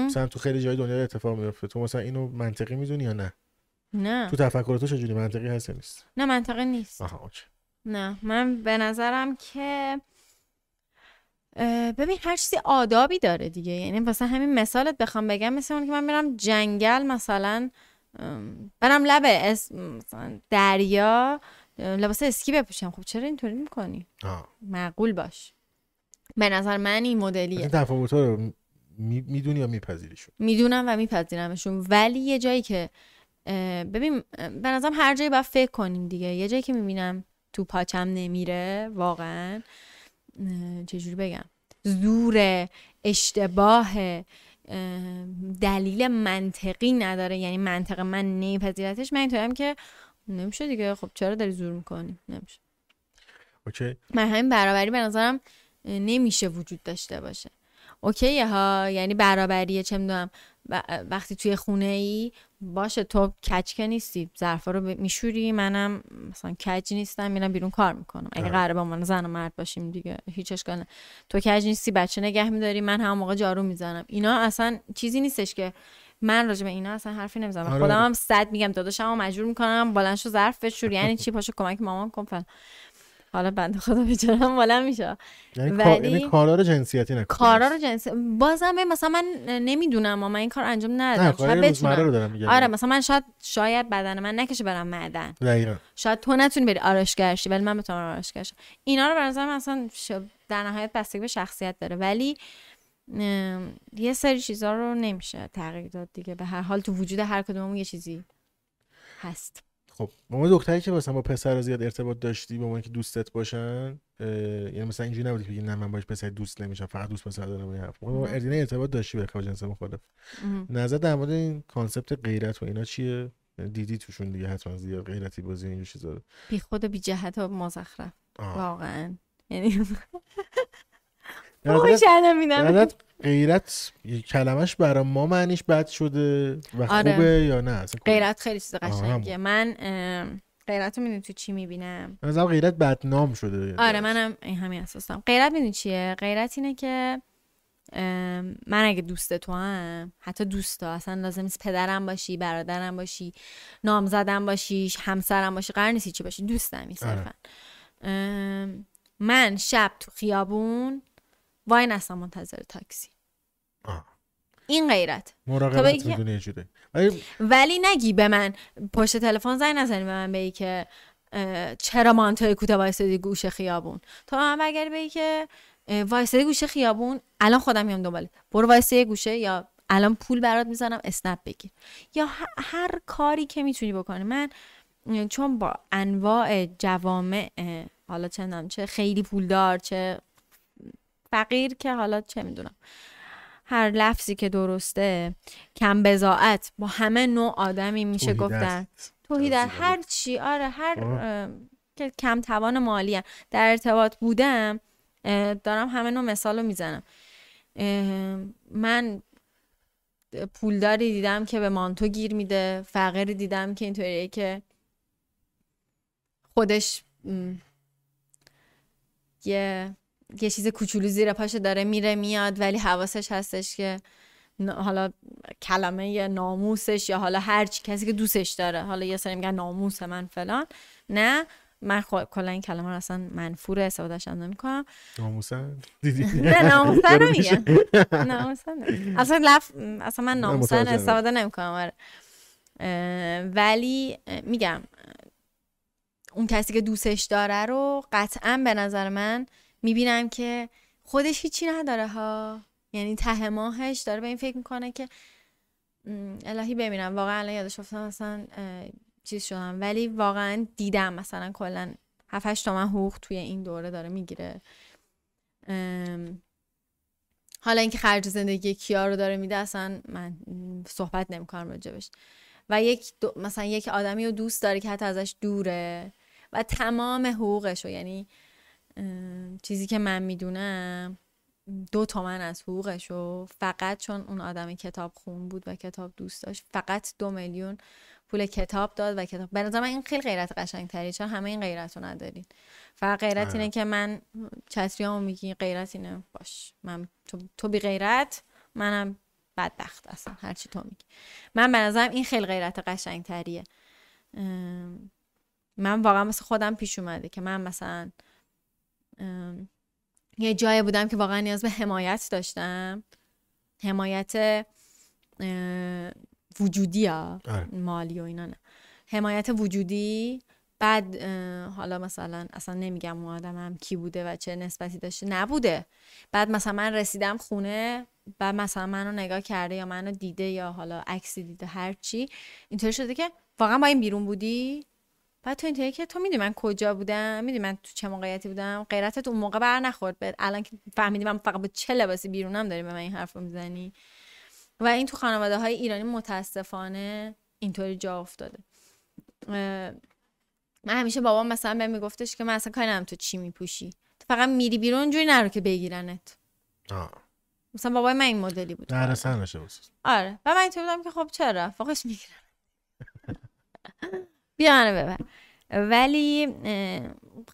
مثلا تو خیلی جای دنیا اتفاق میفته، تو مثلا اینو منطقی میدونی یا نه؟ نه. تو تفکر تو چجوری منطقی هست یا نیست؟ نه منطقی نیست. آها اوکی. نه من به نظرم که ببین هر چیزی آدابی داره دیگه، یعنی مثلا همین مثالت بخوام بگم مثل اون که من میرم جنگل، مثلا برم لب مثلا دریا لباس اسکی بپوشم، خب چرا اینطوری میکنی؟ معقول باش. به نظر من این مدلیه. این تفاوت‌ها رو میدونی یا میپذیریشون؟ میدونم و میپذیرمشون، ولی یه جایی که ببین به نظرم هر جایی باید فکر کنیم دیگه، یه جایی که میبینم تو پاچم نمیره واقعا، چجوری بگم، زور، اشتباه، دلیل منطقی نداره، یعنی منطق من نمیپذیرتش، من اینطوریم که نمیشه دیگه، خب چرا داری زور میکنی؟ نمیشه. اوکی. من همین برابری به نظرم نمیشه وجود داشته باشه. اوکیه ها، یعنی برابریه چه میدونم وقتی توی خونه ای باشه، تو کج که نیستی، ظرفا رو میشوری، منم مثلا کج نیستم میرم بیرون کار میکنم، اگه قراره با من زن و مرد باشیم دیگه هیچ اشکال نه، تو کج نیستی بچه نگه میداری، من هم موقع جارو میزنم، اینا اصلا چیزی نیستش که من راجع به اینا اصلا حرفی نمیزنم. آره. خودم هم صد میگم، داداشمو مجبور میکنم بلند شو ظرف بشور، یعنی چی، پاشو کمک مامان کن فلان، حالا بنده خدا بیچاره‌ام بلند میشه. یعنی کارا رو جنسیتی نکنه. کارا رو جنسی بازم مثلا من نمیدونم، اما من این کار انجام ندادم، شاید بتونم. آره مثلا من شاید بدن من نکشه برام معدن. دقیقاً. شاید تو نتونی بری آرایشگاه شی، ولی من بتونم آرایشگاه شم. اینا رو به نظر من اصلا در نهایت بستگی به شخصیت داره، ولی یه سری چیزا رو نمیشه تغییر داد دیگه، به هر حال تو وجود هر کدوممون یه چیزی هست. خب ما دختری که مثلا با پسر زیاد ارتباط داشتی با من که دوستت باشن، یعنی مثلا اینجوری نبودی که بگی نه من باش پسر دوست نمیشم فقط دوست پسر دارم، این حرف ما اردینه ارتباط داشتی با جنس مخالف. نظر در مورد این کانسپت غیرت و اینا چیه؟ دیدی توشون دیگه حتما زیاد غیرتی بازی این چیزا، بی خود و بی جهت و مزخرف واقعا، یعنی غیرت کلمش برای ما معنیش بد شده و آره. خوبه یا نه اصلا؟ غیرت خیلی چیز قشنگیه. من غیرت رو میدونی تو چی میبینم؟ مثلا غیرت بدنام شده. آره منم همین اساسم. غیرت میدونی چیه؟ غیرت اینه که من اگه دوست تو هم، حتی دوستا، اصلا لازم نیست پدرم باشی، برادرم باشی، نامزدم باشی، همسرم باشی، قرار نیست چی باشی، دوستمی صرفا. من شب تو خیابون وای نستم منتظر تاکسی. این غیرت مراقبت میدونی یه جوره، ولی نگی به من پشت تلفن زنگ نزنی به من بگی که چرا مانتوی کوتاه وایسادی گوشه خیابون، تو من بگی که وایسادی گوشه خیابون الان خودم میام دنبالت، برو وایسادی گوشه، یا الان پول برات میزنم اسنپ بگیر، یا هر کاری که میتونی بکنی. من چون با انواع جوامع، حالا چه خیلی پولدار چه فقیر، که حالا چه میدونم هر لفظی که درسته، کم بضاعت، با همه نوع آدمی میشه گفتن توحید در هر چی، آره هر که کم توان مالی در ارتباط بودم، دارم همه نوع مثالو میزنم. من پولداری دیدم که به مانتو گیر میده، فقیری دیدم که اینطوریه که خودش یه چیز کوچولو زیر پاشه داره میره میاد، ولی حواسش هستش که حالا کلمه یا ناموسش یا حالا هر چی، کسی که دوستش داره، حالا یه سری میگن ناموس من فلان، نه من کلا این کلمه رو اصلا منفور استفادهش نمی‌کنم. ناموسن دیدی؟ نه ناموسن رو میگن، ناموسن اصلا اصلا من ناموسن استفاده نمی‌کنم، ولی میگم اون کسی که دوستش داره رو قطعا به نظر من میبینم که خودش هیچی نداره ها، یعنی ته ماهش داره به این فکر میکنه که الهی ببینم، واقعا الان یادش افتادم مثلا چیز شدم، ولی واقعا دیدم مثلا کلا 7-8 تومن حقوق توی این دوره داره میگیره، حالا اینکه خرج زندگی کیا رو داره میده اصلا من صحبت نمیکنم راجبش، و مثلا یک آدمی رو دوست داره که حتی ازش دوره و تمام حقوقش رو، یعنی چیزی که من میدونم 2 تومن از حقوقشو، فقط چون اون آدم کتاب خون بود و کتاب دوست داشت، فقط 2 میلیون پول کتاب داد و کتاب. به نظر من این خیلی غیرت قشنگ‌تری، چون همه این غیرت رو ندارین. فقط غیرت اینه که من چتریامو میگی، غیرت اینه باش من تو بی غیرت منم بدبخت، اصلا هر چی تو میگی. من به نظرم این خیلی غیرت قشنگ‌تریه. من واقعا مثل خودم پیش اومده که من مثلا یه جایی بودم که واقعا نیاز به حمایت داشتم، حمایت وجودی ها، مالی و اینا نه، حمایت وجودی. بعد حالا مثلا اصلا نمیگم اون آدم هم کی بوده و چه نسبتی داشته، نبوده. بعد مثلا من رسیدم خونه، بعد مثلا منو نگاه کرده یا منو دیده یا حالا عکسی دیده، هر چی. اینطوری شده که واقعا با این بیرون بودی. بعد تو اینطوری که تو میدونی من کجا بودم، میدونی من تو چه موقعیتی بودم، غیرتت اون موقع بر نخورد. الان که فهمیدی من فقط با چه لباسی بیرونم، داری به من این حرفو میزنی. و این تو خانواده های ایرانی متاسفانه اینطوری جا افتاده. من همیشه بابام مثلا بهم میگفتش که من اصلا کاری ندارم تو چی میپوشی، تو فقط میری بیرون، اونجوری نرو که بگیرنت. مثلا بابای من این مدلی بود. نرسن نشه بس. آره. و من اینطوری بودم که خب چرا، فوقش میگیرن. بیانه ببر. ولی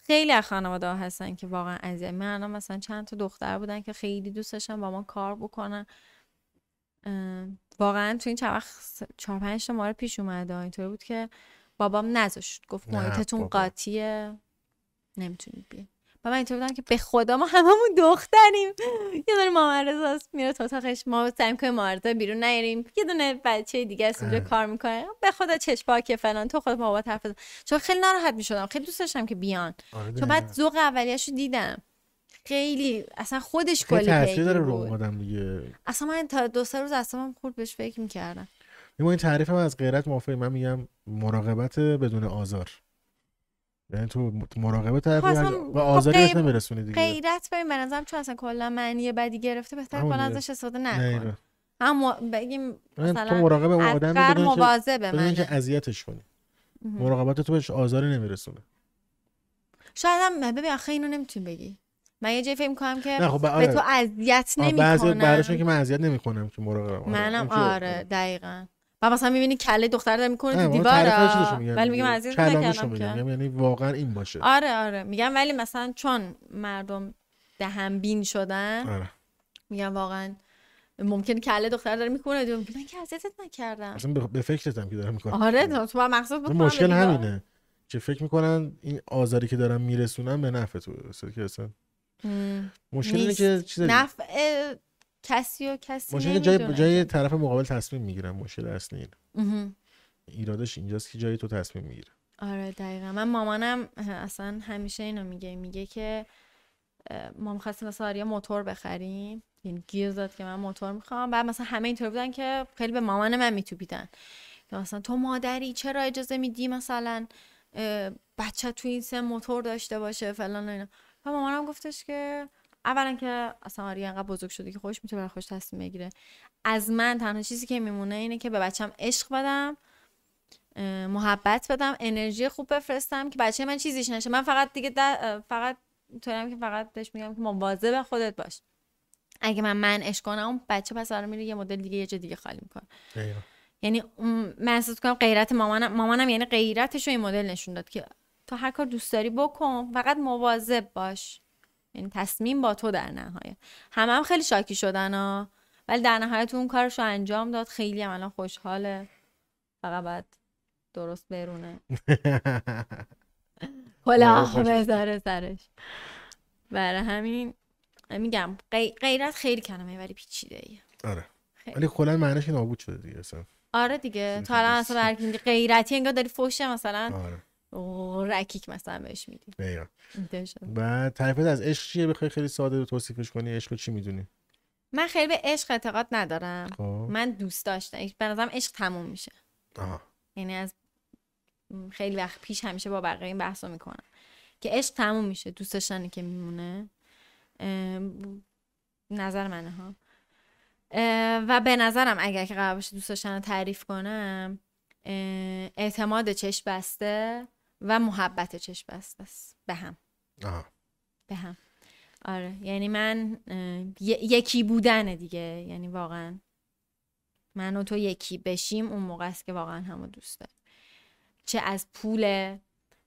خیلی از خانواده ها هستن که واقعا عزیزم. من مثلا چند تا دختر بودن که خیلی دوست داشتن با ما کار بکنن. واقعا تو این چند وقت 4-5 تا مورد پیش اومده اینطوری بود که بابام نذاشت، گفت محیطتون قاطیه، نمیتونید بیاید. و من اینطوری بودم که به خدا ما هممون دختریم. یه دونه مامان رضاست میره تو اتاقش، ما سعی می‌کنیم مارتا بیرون نیاریم، یه دونه بچه دیگه است اونجا کار میکنه، به خدا چشپاکه فلان، تو خودت بابات حرف بزن. چون خیلی ناراحت میشدم، خیلی دوست داشتم که بیان. چون بعد ذوق اولیه‌شو دیدم، خیلی اصلا خودش کلی تاثیر داره رو آدم دیگه. اصلا من تا 2-3 روز اصلا خورد بهش فکر می‌کردم. این تعریف من از غیرت موافقم. من میگم مراقبت بدون آزار، یعنی تو مراقبت و آزاری بهش نمیرسونی دیگه. غیرت به من نظرم چون اصلا کلا معنی بدی گرفته، بهتره کلا ازش استفاده نکنی. اما بگیم مثلا تو مراقب اون آدم بدون مواظبه، بدون اینکه اذیتش کنی. مراقبت تو بهش آزاری نمیرسونه. شاید هم ببین آخه اینو نمیتونی بگی. من یه جایی فکر می‌کنم که به تو اذیت نمی‌کنه. بعضی‌هاشون که من اذیت نمی‌کنم که مراقبم. منم آره دقیقاً. ما مثلا می‌بینی کله دختر داره می‌کنه تو دیوارا، ولی میگم عزیز نکردم که یعنی واقعا این باشه. آره میگم، ولی مثلا چون مردم دهن بین شدن میگم واقعا ممکن کله دختر داره می‌کنه، من که عزیزت نکردم، اصلا به فکرتم که داره می‌کنه. آره تو مقصود بود. مشکل همینه که فکر می‌کنن این آزاری که دارن میرسونن به نفع تو که اصلا مشکل اینه که چیز نفع کسی و کسی نمیدونه. جای طرف مقابل تصمیم میگیرم، مشکل اصلی اینه. ایرادش اینجاست که جای تو تصمیم میگیره. آره دقیقا. من مامانم اصلا همیشه اینو میگه که ما میخواستیم مثلا آریا موتور بخریم، یعنی گیر زد که من موتور میخوام. بعد مثلا همه اینطور بودن که خیلی به مامان من میتوبیدن که مثلا تو مادری چرا اجازه میدی مثلا بچه تو این سن موتور داشته باشه فلان و اینا. و مامانم گفتش که اولا که اصلا آریا انقدر بزرگ شده که خودش میتونه برای خودش تصمیم بگیره. از من تنها چیزی که میمونه اینه که به بچم عشق بدم، محبت بدم، انرژی خوب بفرستم که بچه من چیزیش نشه. من فقط دیگه فقط طوریم که فقط بهش میگم که مواظب خودت باش. اگه من عشق کنم اون بچه پس برام میره یه مدل دیگه، یه جا دیگه خالی میکنه. یعنی من احساس کنم غیرت مامانم یعنی غیرتش رو این مدل نشون داد که تو هر کار دوست داری بکن، فقط مواظب باش. یعنی تصمیم با تو در نهایت. هم خیلی شاکی شدن ها، ولی در نهایت اون کارشو انجام داد. خیلی هم الان خوشحاله، فقط باید درست برونه کلاه بذاره سرش. برای همین میگم غیرت خیلی کلمه ولی پیچیده ایه. آره ولی کلا معنیش نابود شده دیگه اصلا. آره دیگه تا الان اصلا هر کی میگه غیرتی انگار داری فحش مثلا رکیک مثلا بهش میدی. بعد تعریفت از عشق چیه؟ بخوای خیلی ساده توصیفش کنی عشق چی میدونی؟ من خیلی به عشق اعتقاد ندارم. من دوست داشتم، به نظرم عشق تموم میشه. یعنی از خیلی وقت پیش همیشه با بقیه این بحثو میکنم که عشق تموم میشه، دوست داشتنی که میمونه. نظر منه ها. و به نظرم اگر که قرار باشه دوست داشتن رو تعریف کنم، اعتماد چشم بسته و محبت چشم بسته است به هم. آره یعنی من یکی بودن دیگه. یعنی واقعا من و تو یکی بشیم، اون موقع است که واقعا همو دوست داریم. چه از پول،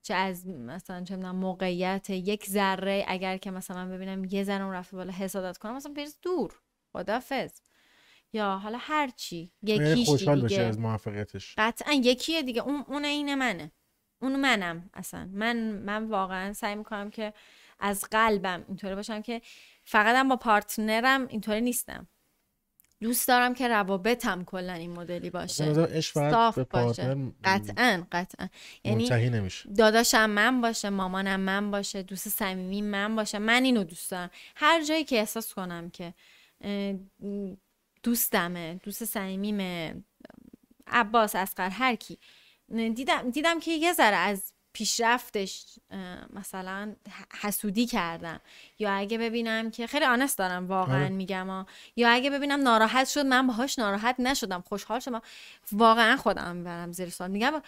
چه از مثلا چه میدونم موقعیت، یک ذره اگر که مثلا من ببینم یه ذره رفته بالا حسادت کنم، مثلا بریز دور، خداحافظ، یا حالا هر چی، یکیش خوشحال بشه از موفقیتش. قطعا یکیه دیگه، اون اینه منه، اون منم اصلا. من واقعا سعی میکنم که از قلبم اینطوری باشم که فقط هم با پارتنرم اینطوری نیستم. دوست دارم که روابطم کلا این مدلی باشه، صاف باشه. قطعا یعنی داداشم من باشه، مامانم من باشه، دوست صمیمی من باشه. من اینو دوست دارم، هر جایی که احساس کنم که دوستمه، دوست صمیمیمه، عباس، اصغر، هر کی دیدم که یه ذره از پیشرفتش مثلا حسودی کردم، یا اگه ببینم که خیلی آنست دارم واقعا میگم، یا اگه ببینم ناراحت شد من باهاش ناراحت نشدم، خوشحال شدم، واقعا خودم میبرم زیر سوال، میگم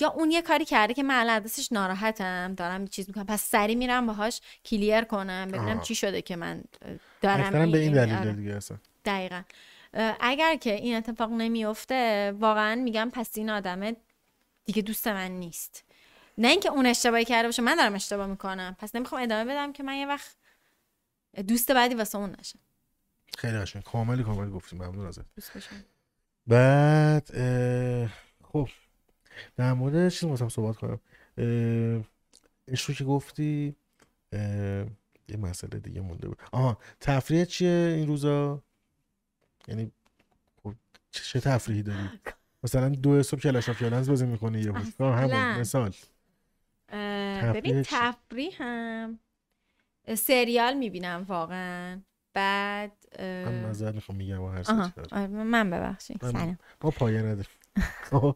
یا اون یه کاری کرده که من الان دستش ناراحتم، دارم چیز میکنم، پس سری میرم باهاش کلیر کنم ببینم چی شده که من دارم به این دلیل دیگه اصلا. دقیقاً اگر که این اتفاق نمیفته واقعا میگم پس این آدمه دیگه دوست من نیست. نه اینکه اون اشتباهی کرده باشه، من دارم اشتباه میکنم، پس نمیخوام ادامه بدم که من یه وقت دوست بعدی واسه اون نشم. خیلی قشنگ، کاملی گفتیم، ممنون ازت. بعد خب در مورد چیز می‌خواستم صحبت کنم، اشو که گفتی یه مسئله دیگه مونده بود. تفریح چیه این روزا؟ یعنی چه تفریحی داری؟ مثلا 2 صبح کلش آف کلنز بازی میکنی یه بود، همون مثال. ببین تفریح هم سریال میبینم واقعا. بعد من نظر میخوام میگم و هر سریال من ببخشید سلام ما پایه نداریم.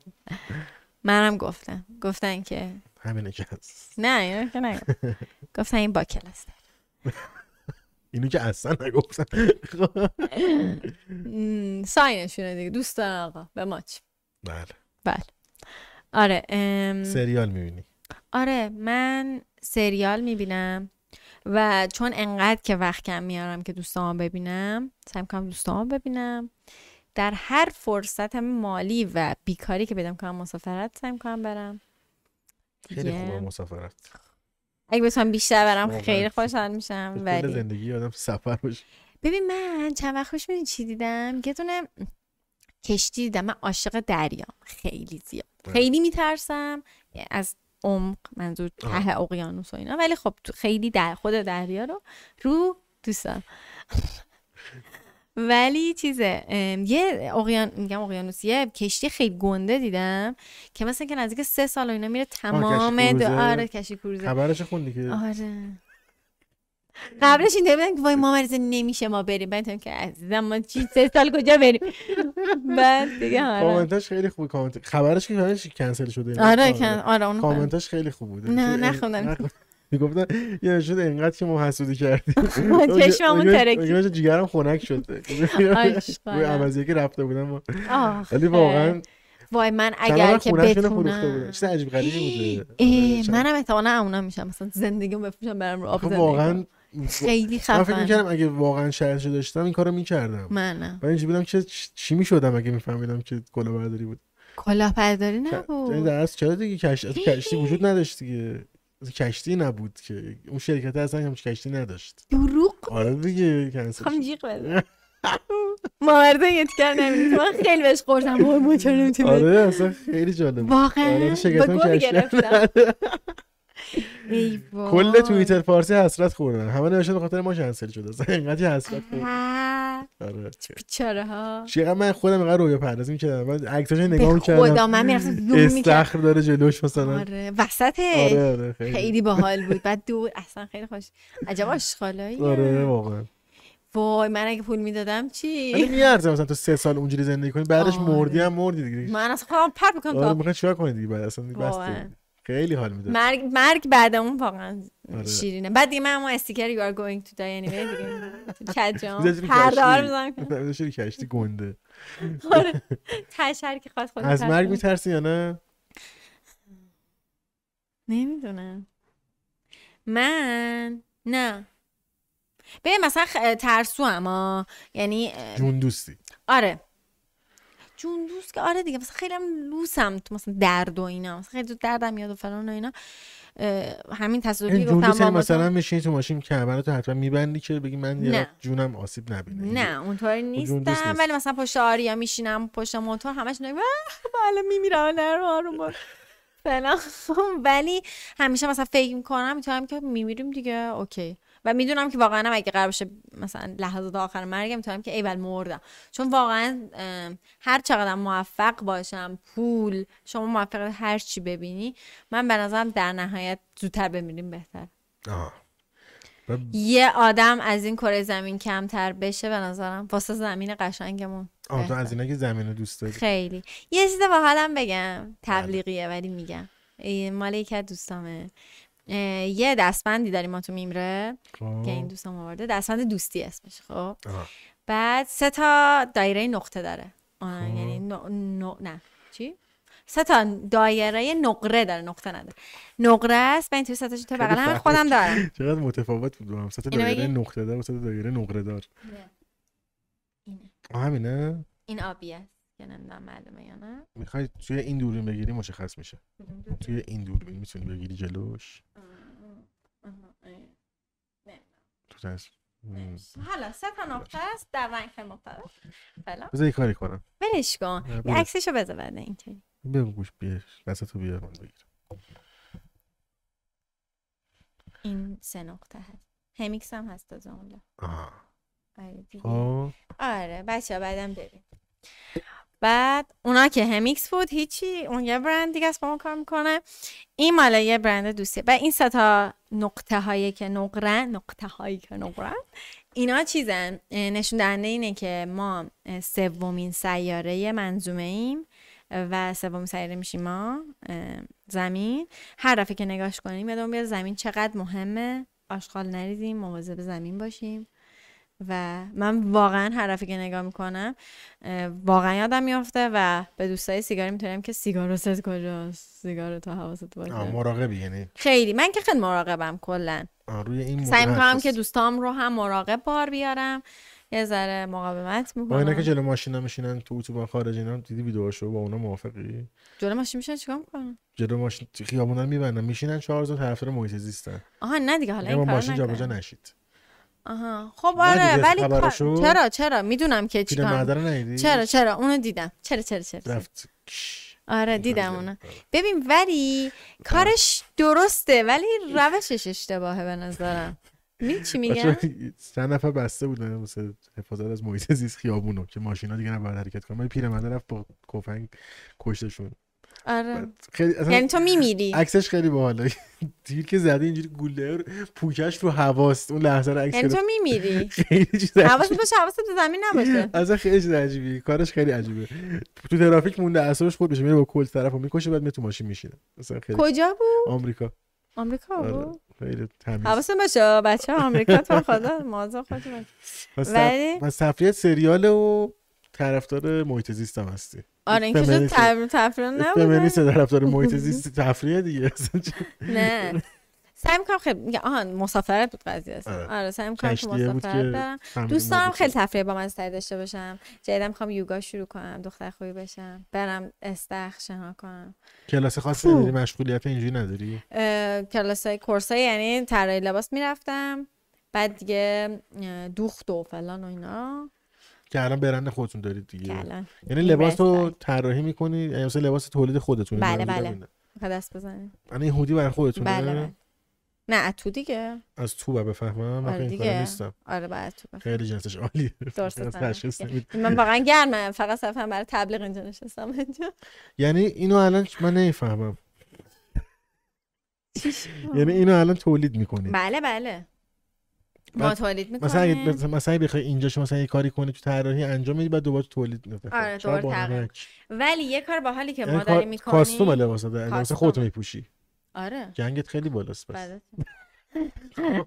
منم گفتن که همینه که هست، نه گفتن این با کلاس داره، اینو که اصلا نگفتن. ساینشونه دیگه، دوست دارم آقا به ماچ. بله آره. سریال میبینی؟ آره من سریال میبینم و چون انقدر که وقت کم میارم که دوستامو ببینم، سعی میکنم دوستامو ببینم. در هر فرصت مالی و بیکاری که بدم کنم مسافرت سعی میکنم برم. خیلی خوبه مسافرت، اگه بتونم بیشتر برم خیلی خوشحال میشم. ولی زندگی آدم سفر باشه. ببین من چند وقت پیش میدونی چی دیدم؟ یه دونه کشتی دیدم. من عاشق دریام خیلی زیاد، خیلی میترسم از عمق، منظور ته اقیانوس و اینا، ولی خب خیلی خود دریا رو دوستم. ولی چیزه یه اقیانوس، یه کشتی خیلی گنده دیدم که مثلا که نزدیک 3 سال و اینا میره تمام دواره کشی کروزه. خبرش خوندی که؟ آره قبلش این داره که وای ما مرزه نمیشه ما بریم، باید که عزیزم ما چی 3 سال کجا بریم. بعد دیگه آره کامنتاش خیلی خوب، کامنت خبرش که خبرش کنسل شده. آره اون کامنتاش خیلی خوب بود. نه میگفتن یه شد اینقدر که ما حسودی کردیم چشممون ترکید، اگه جیگرم خنک شد روی عوضیه که رفته بودم. ولی واقعا وای من اگر که بتونم چیز عجیب غریبی بوده، منم احتمالا امونا میشم، مثلا زندگیم بفروشم برم رو آب زندگیم. واقعا خیلی خفن. من فکر میکردم اگه واقعا شرش داشتم این کارو میکردم. من نه، من اینجوری بودم که چی میشدم اگه میفهمیدم که کلاهبرداری بود. کلاهبرداری نبود در اصل، چرا دیگه کشتی وجود نداشت دیگه، کشتی نبود که اون شرکت اصلا همچ کشتی نداشت. دروغ. آره دیگه کنسل. خم جیغ بزن. ماورده یه تیکر نمیدید. من خیلی بهش قرصم. آره اصلا خیلی جالب. واقعا با گل گرفتم. کل توییتر فارسی حسرت خوردن. همه نوشتن به خاطر ما کنسل شده. اصلا اینقدر حسرت خوردن. آره. بیچاره ها. چرا من خودم اینقدر رویا پردازی می‌کردم. من عکساشو نگاه می‌کردم. خدا من می‌رفتم زوم می‌کردم. استخر داره جلوش مثلا. آره وسطش. آره خیلی باحال بود. بعد دور اصلا خیلی خوش. عجب آشغالایی. آره واقعا. وای من اگه پول میدادم چی؟ ولی میارزه مثلا تو 3 سال اونجوری زندگی کنی، بعدش مردی دیگه. من اصلا خودم پر می‌کنم. آره می‌خوام چیکار کنی دیگه بعد اصلا بسته. خیلی حال میده. مرگ بعد اون واقعا شیرینه. بعد دیگه من اما استیکر you are going to die anyway دیگه چت جام هر دار میذارم که نمیشه کشتی گنده. آره تشر که خواست خودت از مرگ میترسی یا نه؟ نمیدونم من نه به مثلا ترسو، اما یعنی جون دوستی. آره جون دوست که آره دیگه مثلا خیلی هم لوسم تو مثلا درد و اینا، مثلا خیلی دردم میاد و فلان و اینا. همین تصادفی گفتم مثلا میشینی تو ماشین کمرتو حتما میبندی که بگی من یه جونم آسیب نبینه. نه اونطوری نیستم، ولی مثلا پشت آریا میشینم پشت موتور همش نمیگم بالا میمیرم نرو آروم باش فلان، ولی همیشه مثلا فکر میکنم میتونم که میمیریم دیگه اوکی، و میدونم که واقعا هم اگه قرار بشه مثلا لحظات آخر مرگم میتونم که ایول مردم، چون واقعا هر چقدر موفق باشم، پول، شما موفق هر چی ببینی، من به نظرم در نهایت زودتر بمیریم بهتر. یه آدم از این کره زمین کمتر بشه به نظرم واسه زمین قشنگمون. تو از اینا که زمین رو دوست داری خیلی. یه چیز باحالم بگم، تبلیغیه ولی میگم، مال یکی از دوستامه. یه دستبندی داریم ما تو میمره که این دوستم آورده، دستبند دوستی اسمش. خب بعد 3 تا دایره نقطه داره، یعنی نه چی 3 تا دایره نقره داره، نقطه نداره، نقره است. ببین تو 3 تاش تو بغل هم خودم دارم. چقدر متفاوت بود هم 3 تا دایره نقطه دار و 3 تا دایره نقره دار. اینه همینه، این آبیه است که نمیدونم معلومه یا نه. میخوای توی این دوربین بگیری مشخص میشه، توی این دوربین میتونی بگیری جلوش. حالا 3 تا نقطه است در رنگ های مختلف. بذار یه کاری کنم، ولش کن، یه عکسشو بذار بعد اینطوری بگو گوش بیار دستتو بیار من بگیرم. این 3 نقطه هست، همیکس هم هست از اونلا. آره دیگه. آره بچه ها بعدم ببین. بعد اونا که همیکس بود هیچی، اون یه برند دیگه است با ما کار میکنه. این مالا یه برند دوستیه. بعد این 3 تا نقطه هایی که نقرن، اینا چیزن نشون دهنده اینه که ما 3مین سیاره منظومه ایم و 3مین سیاره میشیم ما زمین. هر دفعه که نگاش کنیم یادمون بیاد زمین چقدر مهمه، آشغال نریزیم، مواظب زمین باشیم. و من واقعا هر دفعه که نگاه میکنم واقعا یادم میافته. و به دوستای سیگاری میتونم که سیگار ست کجاست، سیگار تو حواست باشه. مراقبی یعنی خیلی، من که خیلی مراقبم کلا. روی این سعی میکنم که دوستام رو هم مراقب بار بیارم، یه ذره مقاومت میکنم. اینا که جلو ماشینا میشینن تو اتوبان خارج اینا، دیدی ویدیوهاشو؟ با اونا موافقی؟ جلو ماشین میشن چیکار میکنن؟ جلو ماشین خیابونا میبندن میشینن، 4 تا طرفدار محیط زیستن. آها نه دیگه حالا این ماشین جابجا نشید. آها خب آره ولی چرا میدونم که چیکار. چرا اونو دیدم. چرا رفت. آره دیدم اونو. ببین ولی کارش درسته ولی روشش اشتباهه به نظرم. می چی میگم؟ 3 نفر بسته بودن واسه حفاظت از محیط زیست خیابونو که ماشینا دیگه نباید حرکت کنن. ولی پیرمرد رفت با کفنگ کشتشون. آره خیلی یعنی تو میمیری. عکسش خیلی باحاله، دیر که زده اینجوری گوله پوکش رو هواست اون لحظه رو عکس گرفت. یعنی تو میمیری. خیلی چیز عجیبه، حواست به زمین نباشه. اصلا خیلی چیز عجیبی، کارش خیلی عجیبه. تو ترافیک مونده اعصابش خورد میشه، میره با کل طرفو میکشه بعد میره تو ماشین میشینه. مثلا خیلی کجا بود؟ آمریکا بود. خیلی تمیز. حواست باشه بچه آمریکا تو خدا مازه خودت. ولی سفریت سریال و طرفدار محیط زیست هم هستی. آره این که تفریح نبوده، فمینیست طرفدار محیط زیست تفریح دیگه. نه سعی میکنم خیلی مسافرت بود قضیه است. آره سعی میکنم که مسافرت برم، دوست دارم خیلی تفریح با من سعی داشته باشم. جدیدا میخوام یوگا شروع کنم، دختر خوبی بشم، برم استخ شنا کنم. کلاس خاصی نداری؟ مشغولیت اینجوری نداری؟ کلاسای کورسای یعنی طراحی لباس میرفتم، بعد دیگه دوخت و فلان و اینا که الان برند خودتون دارید دیگه. یعنی لباس رو طراحی می‌کنی، یعنی مثلا لباس تولید خودتونه؟ بله. دست بزنید. یعنی هودی برای خودتونه؟ بله. نه از تو دیگه. از تو بفهمم من این کارو نیستم. آره بعد تو. خیلی جنسش عالیه. درست. من واقعا گرمم، فقط صرفا برای تبلیغ اینجا نشستم. یعنی اینو الان من نمی‌فهمم. یعنی اینو الان تولید می‌کنید؟ بله. ما تولید میکنیم. مثلا بخوای اینجاش مثلا یه کاری کنی تو طراحی انجام میدی بعد دوباره تولید میکنی. آره دوباره تغییر. ولی یه کار باحالی که ما داریم میکنیم کاستوم لباس داره، لباس خودت میپوشی. آره جنگت خیلی بالاست بس.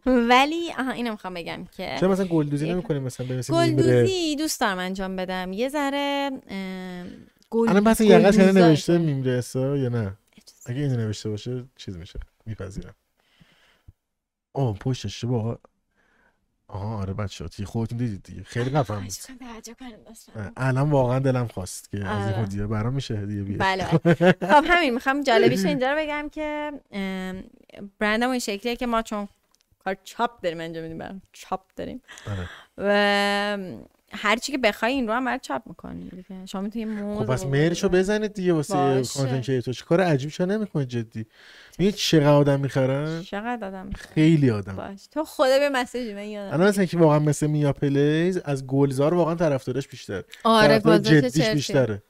ولی اینو میخوام بگم که چرا مثلا گلدوزی نمیکنیم؟ مثلا گلدوزی دوست دارم انجام بدم یه ذره. الان مثلا یقش نوشته میمرسه یا نه؟ اگه اینو نوشته باشه چیز میشه میپذیرم. پشتش با آها آره بچه‌ها دیگه خودتون دیدید دیگه، خیلی قفم بود. الان واقعا دلم خواست که از این مدیه برام میشه دیگه بیاد. بله. خب همین میخوام جالبیش اینجا رو بگم که برندمون این شکلیه که ما چون کار چاپ داریم انجام میدیم، برام چاپ داریم. آره. و هر چی که بخوای این رو هم برات چاپ می‌کنی دیگه. شما میتونید موز خب بس میرشو بزنید دیگه واسه کانتنت کریتور. چه کار عجیبی شو نمی‌کنید جدی. میگید چقدر آدم می‌خرن؟ چقدر آدم؟ خیلی آدم. باش. تو خودت به مسیج من یادم. الان مثلا که واقعا مثل میا پلیز از گلزار واقعا طرفدارش بیشتره. آره جدیش بیشتره.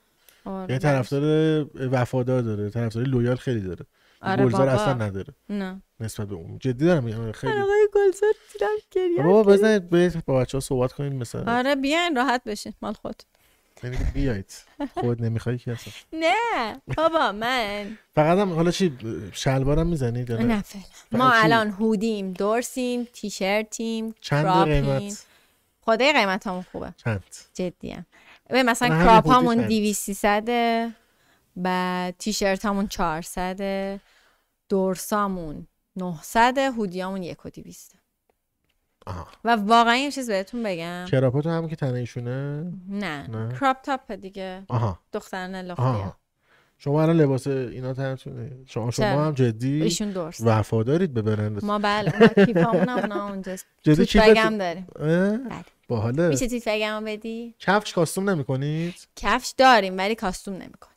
آره. یه طرفدار وفادار داره، طرفدار لویال خیلی داره. آره گلزار اصلا نداره. نه. نسبت به اون جدی دارم میگم خیلی. آقای گلزار دیدم گریه. بابا بزنید با بچه‌ها صحبت کنین مثلا. آره بیاین راحت بشین مال خود. یعنی بیایید. خود نمیخوای کی اصلا. نه بابا من. فقط هم حالا چی شلوارم میزنید نه فعلا. ما الان هودیم، دورسیم، تیشرتیم، چند قیمت. خدای قیمتامون خوبه. چند؟ جدیه. و مثلا کراپ هامون 200-300، بعد تیشرت همون 400، دورسامون 900، هودیامون 120. و واقعا یه چیز بهتون بگم، کراپاتو هم که تنه ایشونه؟ نه کراپ تاپ دیگه. دخترانه لختیه. شما الان لباس اینا تنتونه؟ شما هم جدی ایشون دورس وفادارید به برند ما؟ بله ما کیفمون هم اونجاست. جدی کیفم داریم. بله باحاله. میشه تیفگمو بدی؟ کفش کاستوم نمی‌کنید؟ کفش داریم ولی کاستوم نمی‌کنیم.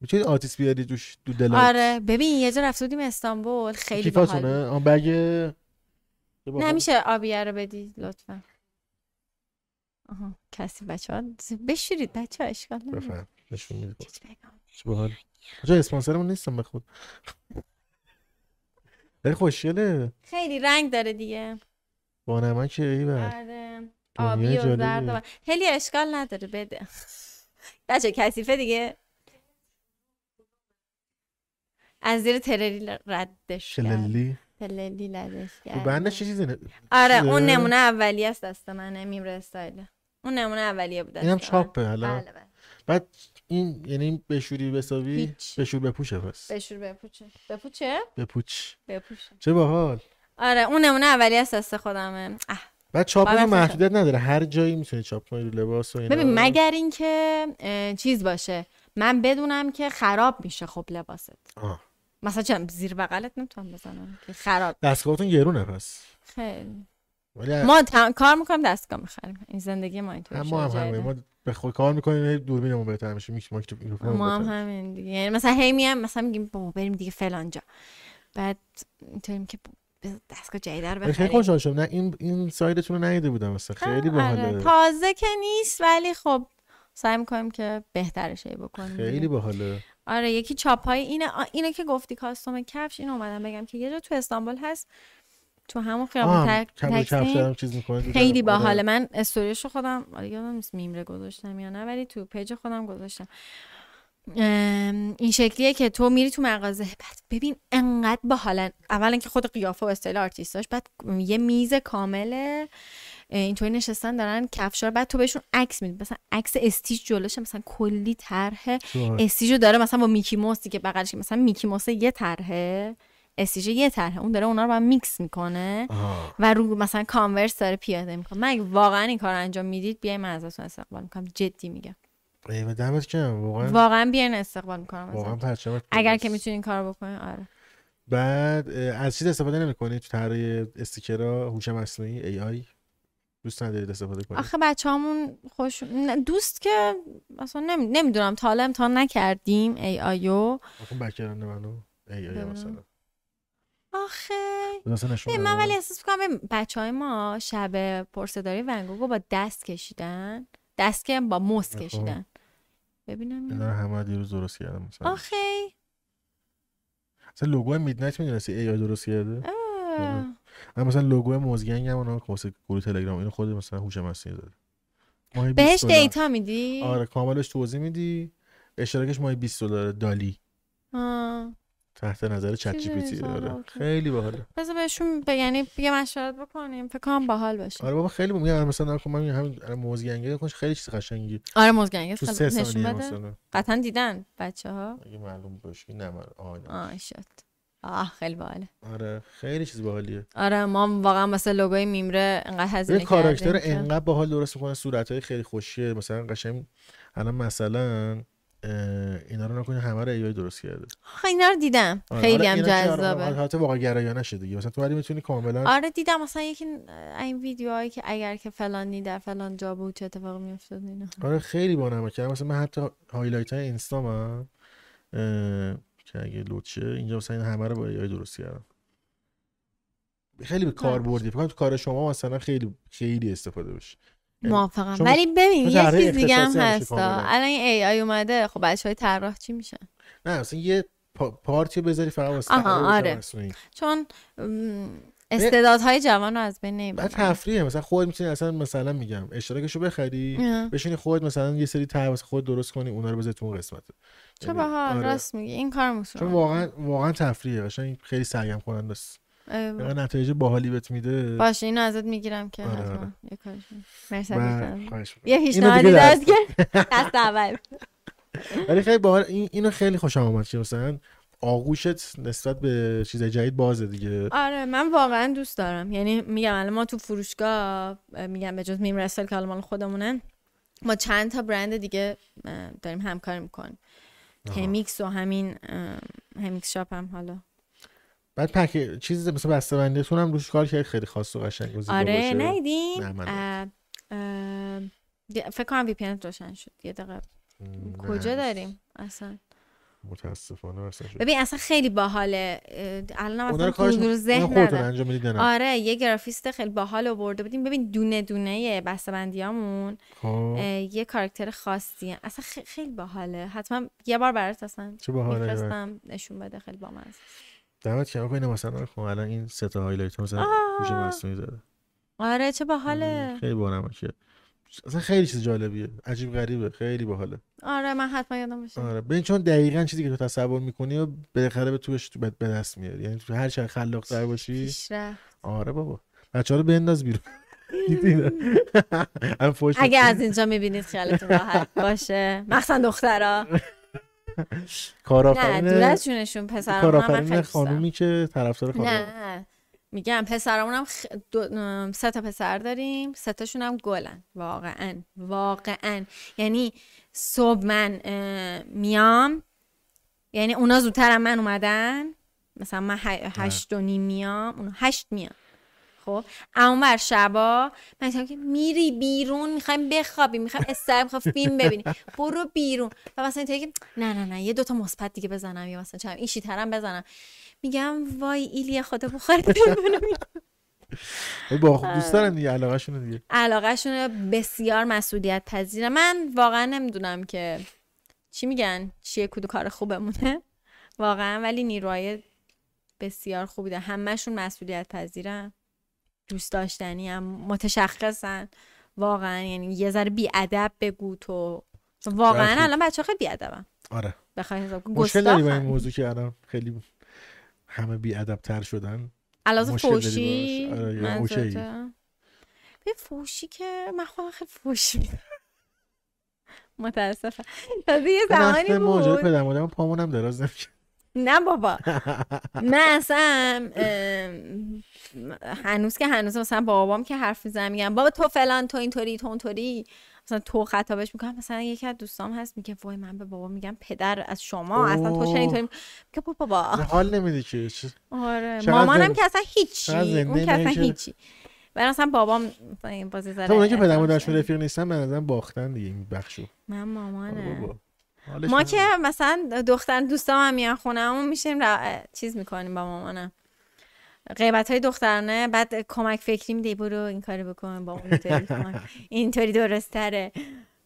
میتونید آرتیست بیاری دوش دو دلار. آره ببین یه جا رفت بودیم استانبول خیلی باحال. آن بگ نمیشه آبیه رو بدی لطفا. آها کسی بچه‌ها بشورید بچه‌ها اشکال نداره. بفهم نشون میده. چه باحال. کجا اسپانسرمون نیستم به خود. خیلی خوشگله. خیلی رنگ داره دیگه. با نمک ایول. آره آبی و زرد. خیلی اشکال نداره بده. بچه کثیفه دیگه. از زیر تللی ردش کرد. تللی ردش کرد. بندش چیزی نه. آره اون نمونه اولیه است دست من میمره استایل. اون نمونه اولیه بود. اینم چاپه حالا. بله بله. بعد این یعنی بشوری بساوی بشور بپوشه پس. بشور بپوشه. بپوشه؟ بپوچ. بپوشه. چه باحال. آره اون نمونه اولیه است دست خودمه. بعد چاپ محدودیت نداره، هر جایی میتونی چاپ کنی رو لباس و اینا. ببین مگر اینکه چیز باشه. من بدونم که خراب میشه خب لباست. مثلا چند زیر بغلت نمیتونم بزنم که خراب. دستگاهتون گرونه پس. خیلی. ما کار میکنیم دستگاه میخریم. این زندگی ما اینطوریه. ما به خود کار میکنیم دوربینمون بهتر میشه، میکروفونمون. ما هم همین دیگه. یعنی مثلا هی میام مثلا میگیم بابا بریم دیگه فلان جا. بعد اینطوریم که دستگاه جدیدار بخریم. خیلی خوشحال شدم. نه این سایدتون رو ندیده بودم اصلا. خیلی باحاله. تازه که نیست ولی خب سعی میکنیم که بهترش بکنیم. خیلی باحاله. آره یکی چاپای اینه که گفتی کاستوم کفش، اینو اومدم بگم که یه جا تو استانبول هست تو همون خیابون تکسیم خیلی باحاله. من استوریشو خودم یادم نیست میمره گذاشتم یا نه ولی تو پیج خودم گذاشتم. این شکلیه که تو میری تو مغازه، بعد ببین انقدر باحالن. اولا که خود قیافه و استایل آرتیستاش، بعد یه میز کامله اینطوری نشستن دارن کفشا، بعد تو بهشون عکس میدی. مثلا عکس استیج جلوشه، مثلا کلی طرح استیجو داره مثلا با میکی موس که بغلش، مثلا میکی موس یه طرحه استیج یه طرحه، اون داره اونا رو با هم میکس میکنه و رو مثلا کانورس داره پیاده میکنه. من واقعا این کارو انجام میدید بیایم ازتون استقبال میکنم، جدی میگم. ایوه دمت گرم واقعا بیاین استقبال میکنم واقعا اگر که میتونین کارو بکنین. آره بعد از چیز استفاده نمیکنید تو طرح استیکرها؟ هوش مصنوعی ای آی دوست ندارید استفاده کنید؟ آخه بچه‌هامون خوش دوست که مثلا نمیدونم تا حالا امتحان نکردیم ای آیو. آخه بکرند منو ای آیو مثلا آخه من ولی احساس می‌کنم بچه‌های ما شب پرسه‌داری ونگوگو با دست کشیدن، دست که با موس کشیدن. ببینم اینا همه دیروز درست کردم مثلا. آخه مثلا لوگو میدنایت میدونستی ای آی درست کرده؟ اما مثلا لوگو موزگنگ هم اونا واسه گروه تلگرام اینو خود مثلا هوش مصنوعی داره. بهش دیتا میدی؟ آره کاملش توضیح میدی. اشتراکش ماهی $20 دالی. تحت نظر چت جی پی تی. آره خیلی باحاله. بذار بهشون یعنی یه مشورت بکنیم فکر کنم باحال باشه. آره بابا خیلی میگم مثلا من همین موزگنگ خوش خیلی چیز قشنگی. آره موزگنگ نشون بده. قطعا دیدن بچه‌ها. اگه معلوم باشه نه آره. آ شد. خیلی باحاله. آره خیلی چیز باحالیه. آره ما واقعا مثلا لوگوی میمره انقدر هزینه کرده، کاراکتر انقدر باحال درست میکنه، صورتای خیلی خوشیه، مثلا قشنگ الان مثلا اینا رو نکنه همه رو ای‌آی درست کرده. آخه اینا رو دیدم خیلی هم جذابه. حالت واقع گرایانه شه دیگه، مثلا تو ولی میتونی کاملا. آره دیدم مثلا یکی این ویدیوهایی که اگر که فلانی در فلان جا بود چه اتفاقی میافتاد اینا. آره خیلی بانمه که مثلا من حتی هایلایت های اینستام که اگه لطشه اینجا مثلا این همه رو با ای‌آی درست کردم. خیلی به کار بردی، فکر کنم تو کار شما مثلا خیلی خیلی استفاده بشه. موافقم، ولی ببین یه چیز دیگه هم هستا، الان این ای آی اومده، خب بچهای طراح چی میشن؟ نه اصلا یه پارتی بذاری فقط واسه طراحی، چون استعدادهای جوان رو از بین نمیبره. تفریحه، مثلا خودت میتونی اصلا مثلا میگم اشتراکشو بخری، بشینی خودت مثلا یه سری طرح واسه خودت درست کنی، اونا رو بذاری تو اون قسمت. چه باحال، راست میگی، این کار مسئول. چون واقعا تفریحه، قشنگ خیلی سرگرم کننده است. نتایج باحالی بهت میده. باشه اینو ازت میگیرم که حتما یه کارش کنم. یه پیشنهادی داد که دست اول. ولی خیلی باحال، اینو خیلی خوشم اومد که مثلا آغوشت نسبت به چیزای جدید بازه دیگه. آره من واقعا دوست دارم، یعنی میگم الان ما تو فروشگاه میگم به جز میم رسل که مال خودمونه، ما چند تا برند دیگه داریم همکاری میکنیم، همیکس و همین همیکس شاپ هم حالا بعد پک چیز مثلا بسته‌بندیتون هم روش کار کرد، خیلی خاص و قشنگ بود. آره ندیدین؟ فکر کنم وی پی ان روشن شد یه دقیقه. کجا داریم اصلا؟ متاسفانه اصلا شد. ببین اصلا خیلی باحاله. الان اصلا تو ذهن ندارم. آره یه گرافیست خیلی باحال آورده بودیم. ببین دونه دونه بسته‌بندیامون یه کاراکتر خاصیه. اصلا خیلی باحاله. حتما یه بار برات اصلا می‌فرستم نشون بده، خیلی بامزه. دعوت کردم اینا مثلا خب الان این سه تا هایلایت مثلا خوش مصنوعی داره. آره چه باحاله، خیلی باحاله، اصلا خیلی چیز جالبیه، عجیب غریبه، خیلی باحاله. آره من حتما یادم میشه. آره ببین چون دقیقاً چیزی که تو تصور می‌کنی و بالاخره به توش به دست میاری، یعنی تو هر چقدر خلاق‌تر باشی پیشرفت. آره بابا بچه‌ها رو بنداز بیرون. اگه از اینجا می‌بینید خیالتون راحت باشه، مخصوصا دخترها. کارآفرین دور از جونشون، پسرامون خانومی که طرفدار خانوم. نه میگم پسرامونم سه تا پسر داریم، سه تاشون هم گلن، واقعا یعنی صبح من میام، یعنی اونا زودتر از من اومدن، مثلا من 8:30 میام، اونا 8 میام. خب اونور شبا من میگم که میری بیرون، میخوایم بخوابیم، میخوایم استراحت، میخوایم فیلم ببینیم، برو بیرون. و مثلا اینطوری که نه یه دوتا مثبت دیگه بزنم، یا مثلا چم این شیطرم بزنم، میگم وای ایلیه خدا بخورت. با خود دوست دارن دیگه، علاقه شونه بسیار مسئولیت پذیره. من واقعا نمیدونم که چی میگن، چیه کدو کار خوبمونه واقعا، ولی نیروهای بسیار خوبی دارن، همشون مسئولیت پذیرن، دوست داشتنی هم، متشخصن واقعا، یعنی یه ذره بیادب بگو تو واقعا الان بچه خیلی بیادبم. آره بخوای حساب کن مشکل داری با این موضوع که الان خیلی همه بیادب تر شدن، علاوه فوشی. آره به فوشی که من خودم خیلی فوش میدم متاسفم. تازه یه زمانی بود موجود پدرم آدم پامونم دراز نمیشه. نه بابا من اصلا هنوز مثلا بابام که حرف میزنم میگم بابا تو فلان، تو اینطوری، تو اونطوری، مثلا تو خطابش میکنم. مثلا یکی از دوستام هست میگه وای من به بابا میگم پدر از شما، اصلا تو چرا اینطوری میگه بابا حال نمیده که. آره مامانم که اصلا هیچی، اون که اصلا هیچی، ولی اصلا بابام این بازی زره. تو اون که پدرم درشون رفیق نیستن به نظرم باختن دیگه این بخشو. من مامانم ما که مثلا دختر دوستام هم میان خونه‌مون میشیم چیز میکنیم با مامانم، غیبت های دخترانه، بعد کمک فکری میده برو این کارو بکن، با اینطوری کن، اینطوری درست تره،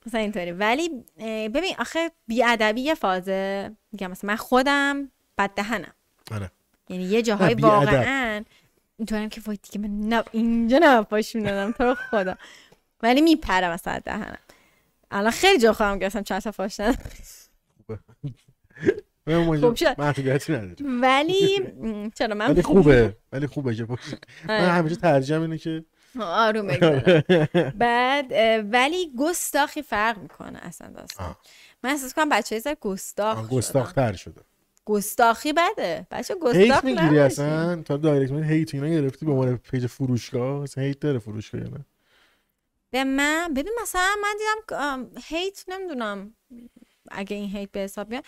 مثلا اینطوری. ولی ببین آخه بیادبی یه فازه، میگم مثلا من خودم بددهنم، یعنی یه جاهای واقعا اینطوریم که وای دیگه من اینجا نباش میدادم تو رو خدا، ولی میپرم مثلا دهنم. الان خیلی جا خواهم گرفتم چند تا فاش ندارم، خوب شد، ولی چرا من ولی خوبه که من همیشه ترجمه اینه که آروم بگذارم. بعد ولی گستاخی فرق میکنه اصلا، داستان من احساس کنم بچه‌ها یه ذره گستاخ شدن، گستاخی بده بچه، گستاخ میگیری اصلا. تا دایرکت من هیت اینا گرفتی به عنوان پیج فروشگاه، اصلا هیت داره فروشگاه نه به من؟ ببین مثلا من دیدم هیت، نمیدونم اگه این هیت به حساب بیاد،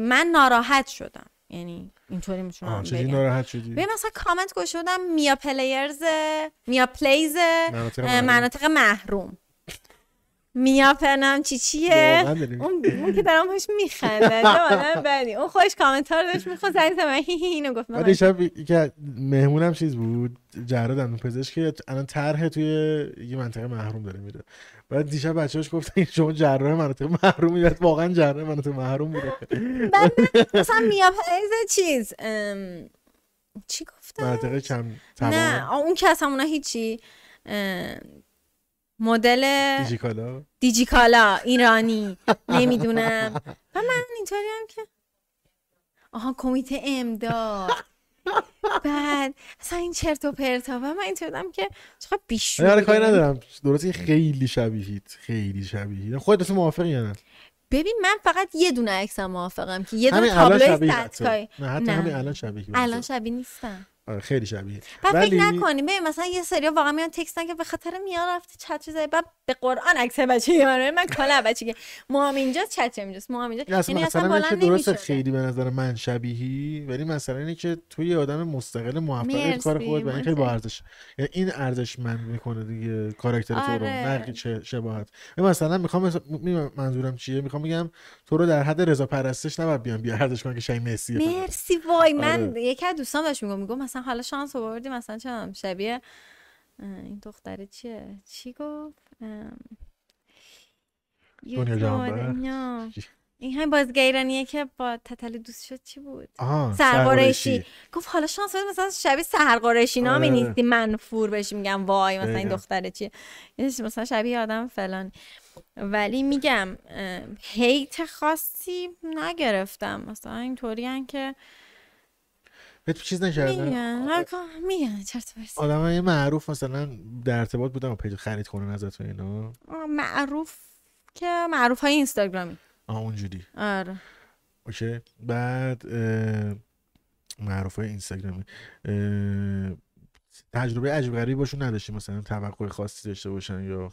من ناراحت شدم، یعنی اینطوری میتونم بگم. ناراحت شدی؟ ببین مثلا کامنت گشودم میا پلیرز، میا پلیز مناطق محروم، میا پنم چی چیه اون که دارم هاش میخنده آدم بدی، اون خودش کامنت ها رو داشت میخواد زنگ زدم اینو گفت. من دیشب یکی مهمونم چیز بود، جراح دندون پزشک که الان طرح توی یه منطقه محروم داره میره، بعد دیشب بچه‌هاش گفتن شما جراح مناطق محرومی، بعد واقعا جراح مناطق محروم بوده. بعد مثلا میا پلیز چیز چی گفتن مناطق کم تمام، نه اون که اصلا اونها هیچی، مدل دیجیکالا، دیجیکالا ایرانی نمیدونم. و من اینطوری هم که آها کمیته امداد، بعد اصلا این چرت و پرتا. و من اینطوری هم که چقدر بیشوری. آره کاری ندارم، درسته خیلی شبیهید، خیلی شبیهید. خودت اصلا موافقی یا نه؟ ببین من فقط یه دونه عکسم موافقم که یه دونه تابلوی سطحی، نه حتی همین الان شبیه، الان شبیه نیستم. آره خیلی شبیه. بعد فکر نکنیم ببین مثلا یه سری واقعا میان تکستن که به خاطر میان رفته چت می‌زنه، بعد به قرآن اکثر بچه‌ی من کلا بچه‌گه موام اینجا چت اینجاست، موام اینجا، یعنی اصلا بالا نمیشه. خیلی به نظر من شبیهی، ولی مثلا اینه که توی یه آدم مستقل موفق کار خودت، یعنی خیلی با ارزش، یعنی این ارزشمند میکنه دیگه کاراکتر تو رو، نه چه شباهت. مثلا میخوام منظورم چیه، میخوام بگم تو رو در حد رضا پرستش نباید بیان بی ارزش کنن که شای مسی. مرسی وای من یکی از دوستام بهش میگم مثلا حالا شانس آوردی مثلا چم شبیه این دختره چیه چی گفت دنیا جهان، این همین بازیگر ایرانیه که با تتلی دوست شد چی بود، سحر قریشی، گفت حالا شانس آورد مثلا شبیه سحر قریشی نامی نیستی منفور بشی، میگم وای مثلا این دختره چیه، مثلا شبیه آدم فلان. ولی میگم هیت خاصی نگرفتم، مثلا اینطوری ان که بهت چیز نکردن میگن چرت و پرت. آدمای معروف مثلا در ارتباط بودن با پیج خرید کنن ازت و اینا، معروف که معروف های اینستاگرامی اونجوری. آره اوکی. بعد معروف های اینستاگرامی تجربه عجیب غریبی باشون نداشتی، مثلا توقع خاصی داشته باشن یا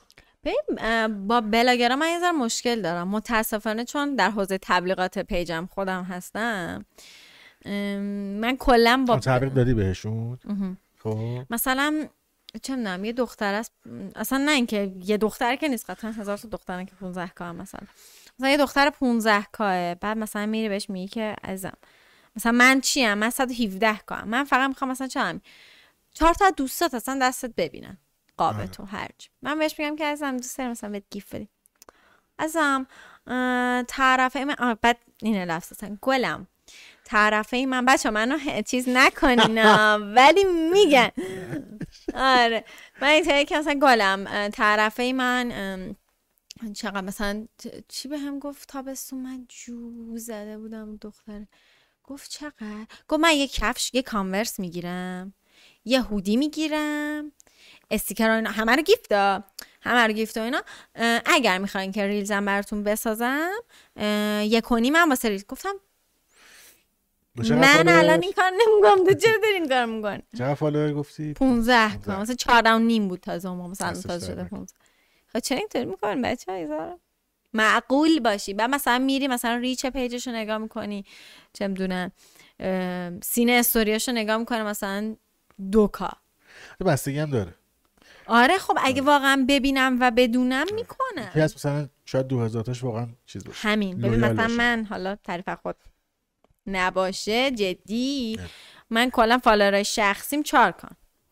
با بلاگرها؟ من یه ذره مشکل دارم متاسفانه، چون در حوزه تبلیغات پیجم خودم هستم. من کلا با تبریک دادی بهشون خب مثلا چه می‌دونم یه دختر است، اصلا نه اینکه یه دختر که نیست، قطعا هزار تا دخترن که 15 کا مثلا یه دختر 15 کاه، بعد مثلا میری بهش میگی که عزیزم مثلا من چی ام، من 117 کا، من فقط میخوام مثلا چم 4 تا دوستات اصلا دستت ببینن قابه تو هرج. من بهش میگم که عزیزم دوست دارم مثلا بهت گیف بدم، عزیزم طرف من، بعد این لفظ اصلا گلم طرفه من، بچه منو چیز نکنینا ولی میگن آره من اینطوری که مثلا گلم طرفه من چقدر مثلا چی به هم گفت تابستون من جو زده بودم، دختر گفت چقدر، گفت من یه کفش یه کانورس میگیرم، یه هودی میگیرم، استیکر اینا همه رو گیفت داد، همه رو گیفت و اینا، اگر میخواین که ریلزم براتون بسازم 1.5 من واسه ریلز. گفتم من الان این کار نمیگم، تو چرا دارین کار میکنی؟ چقدر فالوور گفتی؟ 15 تا مثلا 4.5 بود تازه اون مثلا تازه شده 15. خب چرا اینطوری میکنن بچه‌ها؟ ایزارا معقول باشی. بعد مثلا میری مثلا ریچ پیجشو نگاه میکنی، چه میدونم سینه استوریاشو نگاه میکنه مثلا 2K. بستگی هم داره. آره خب اگه واقعا ببینم و بدونم میکنم. یکی از مثلا شاید 2000 تاش واقعا چیز باشه. همین ببین مثلا من حالا تعریف خود نباشه جدی، من کلا فالوورای شخصیم 4K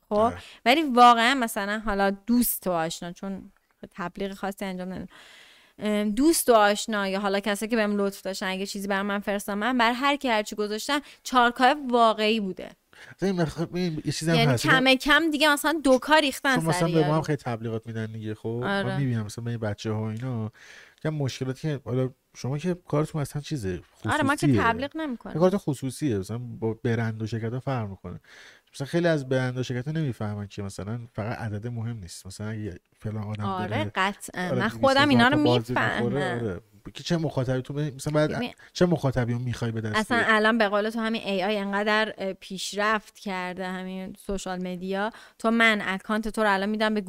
خب، ولی واقعا مثلا حالا دوست و آشنا، چون تبلیغ خاصی انجام ندادم، دوست و آشنا یا حالا کسایی که بهم لطف داشتن اگه چیزی برام فرستادن، من بر هر کی هرچی گذاشتم 4K واقعی بوده. این چیزام هست یعنی کم دیگه مثلا 2K ریختن سریع. مثلا به ما هم خیلی تبلیغات میدن دیگه خب. من میبینم مثلا به بچه‌ها اینا که مشکلاتی که حالا شما که کارتون اصلا چیزه خصوصیه. آره ما که تبلیغ نمی‌کنیم، کارتون خصوصیه، مثلا با برند و شرکت‌ها فرق می‌کنه. مثلا خیلی از برند و شرکت‌ها نمی‌فهمن که مثلا فقط عدد مهم نیست، مثلا اگه فلان آدم آره قطعا من خودم اینا رو می‌فهمم. که چه مخاطبی تو مثلا بعد چه مخاطبی میخوای به دست بیاری؟ اصلا الان به قول تو همین AI انقدر پیشرفت کرده، همین سوشال مدیا، تو من اکانت تو رو الان میدم به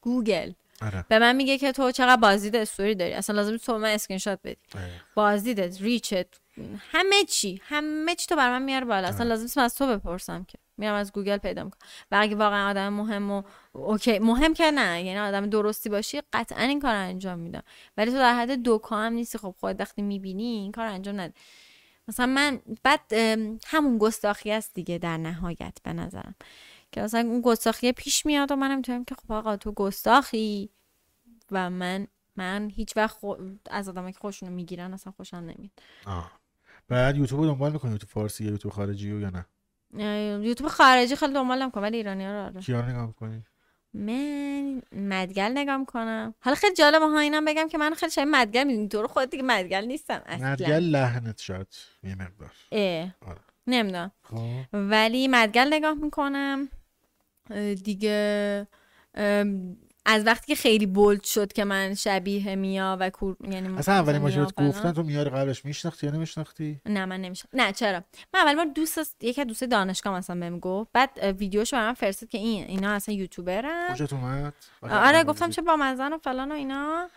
گوگل آره. به من میگه که تو چقدر بازدید استوری داری، اصلا لازم تو من اسکرین شات بدی آره. بازدیدت، ریچت، همه چی تو برام میاره بالا، اصلا لازم نیست از تو بپرسم، که میرم از گوگل پیدا میکنم. و اگه واقعا آدم مهم و اوکی مهم که نه، یعنی آدم درستی باشی قطعا این کار انجام میدم، ولی تو در حد دوکا هم نیستی، خب خودت وقتی میبینی این کار انجام نده. مثلا من بعد همون گستاخی است دیگه در نهایت به نظرم، که مثلا اون گستاخی پیش میاد و منم میتونم که خب آقا تو گستاخی، و من هیچ وقت از آدمایی که خوشونو میگیرن اصلا خوشم نمیاد. بعد یوتیوب رو دنبال میکنی؟ یوتیوب فارسی یا یوتیوب خارجی یا نه؟ یوتیوب خارجی خیلی دنبال نمیکنم، ولی ایرانی‌ها رو آره. کیا نگاه می‌کنی؟ من مدگل نگاه می‌کنم. حالا خیلی جالبه ها، اینم بگم که من خیلی شاید مدگل می‌دونم، تو رو خودت دیگه مدگل نیستم اصلا. مدگل لحنت شاید یه مقدار. آره. نمیدونم. ولی مدگل نگاه می‌کنم. دیگه از وقتی که خیلی بولد شد که من شبیه میا و کور، یعنی اصلا اولین بار شد گفتن تو میا رو قبلش میشناختی یا نمیشناختی؟ نه من نمیشناختم. نه چرا؟ من اول بار یکی از دوست دانشگاه مثلا بهم گفت، بعد ویدیوشو برام فرستاد که اینا اصلا یوتیوبرن. کجا تو اومد؟ آره گفتم چه بامزن و فلان و اینا.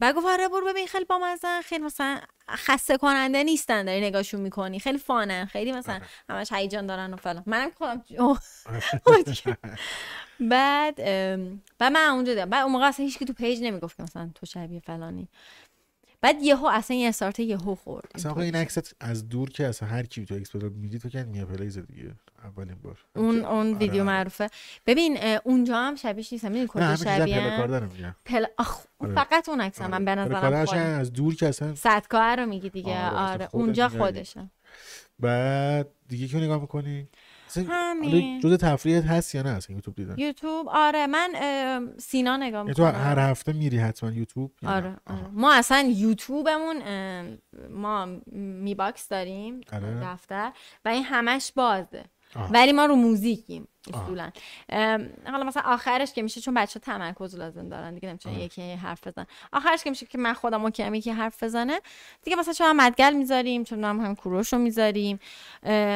بعد گفت آره برو ببین خیلی بامزن، خیلی مثلا خسته کننده نیستن، داری نگاهشون میکنی، خیلی فانن، خیلی مثلا آره. همش هیجان دارن و فلان. منم خودم بعد من اونجا دیدم، بعد اون موقع اصلا هیچکی تو پیج نمیگفت که مثلا تو شبیه فلانی، بعد یهو اصلا یه استارت یهو خورد. اصلا این عکست از دور که اصلا هر کی تو اکسپلور میدی تو کن میا پلیز دیگه اولین بار اون ویدیو معروفه. ببین اونجا هم شبیهش نیستم، ببین کجا شبیه فقط اون عکس من به نظرم خودش از دور که اصلا صدکار رو میگی دیگه آره اونجا خودشه. بعد دیگه کی نگاه می‌کنی؟ همین جزء تفریحت هست یا نه اصلا یوتیوب دیدن؟ یوتیوب آره من سینا نگاه می‌کنم. تو هر هفته میری حتما یوتیوب؟ آره ما اصلا یوتیوبمون ما می باکس داریم دفتر و این همش بازه ولی ما رو موزیکیم اصولا. حالا مثلا آخرش که میشه، چون بچه‌ها تمرکز لازم دارن دیگه نمی‌تونه یکی حرف بزنه، آخرش که میشه که من خودم اوکیام یکی حرف بزنه دیگه، مثلا چون مدگل میذاریم، چون هم کوروش رو میذاریم،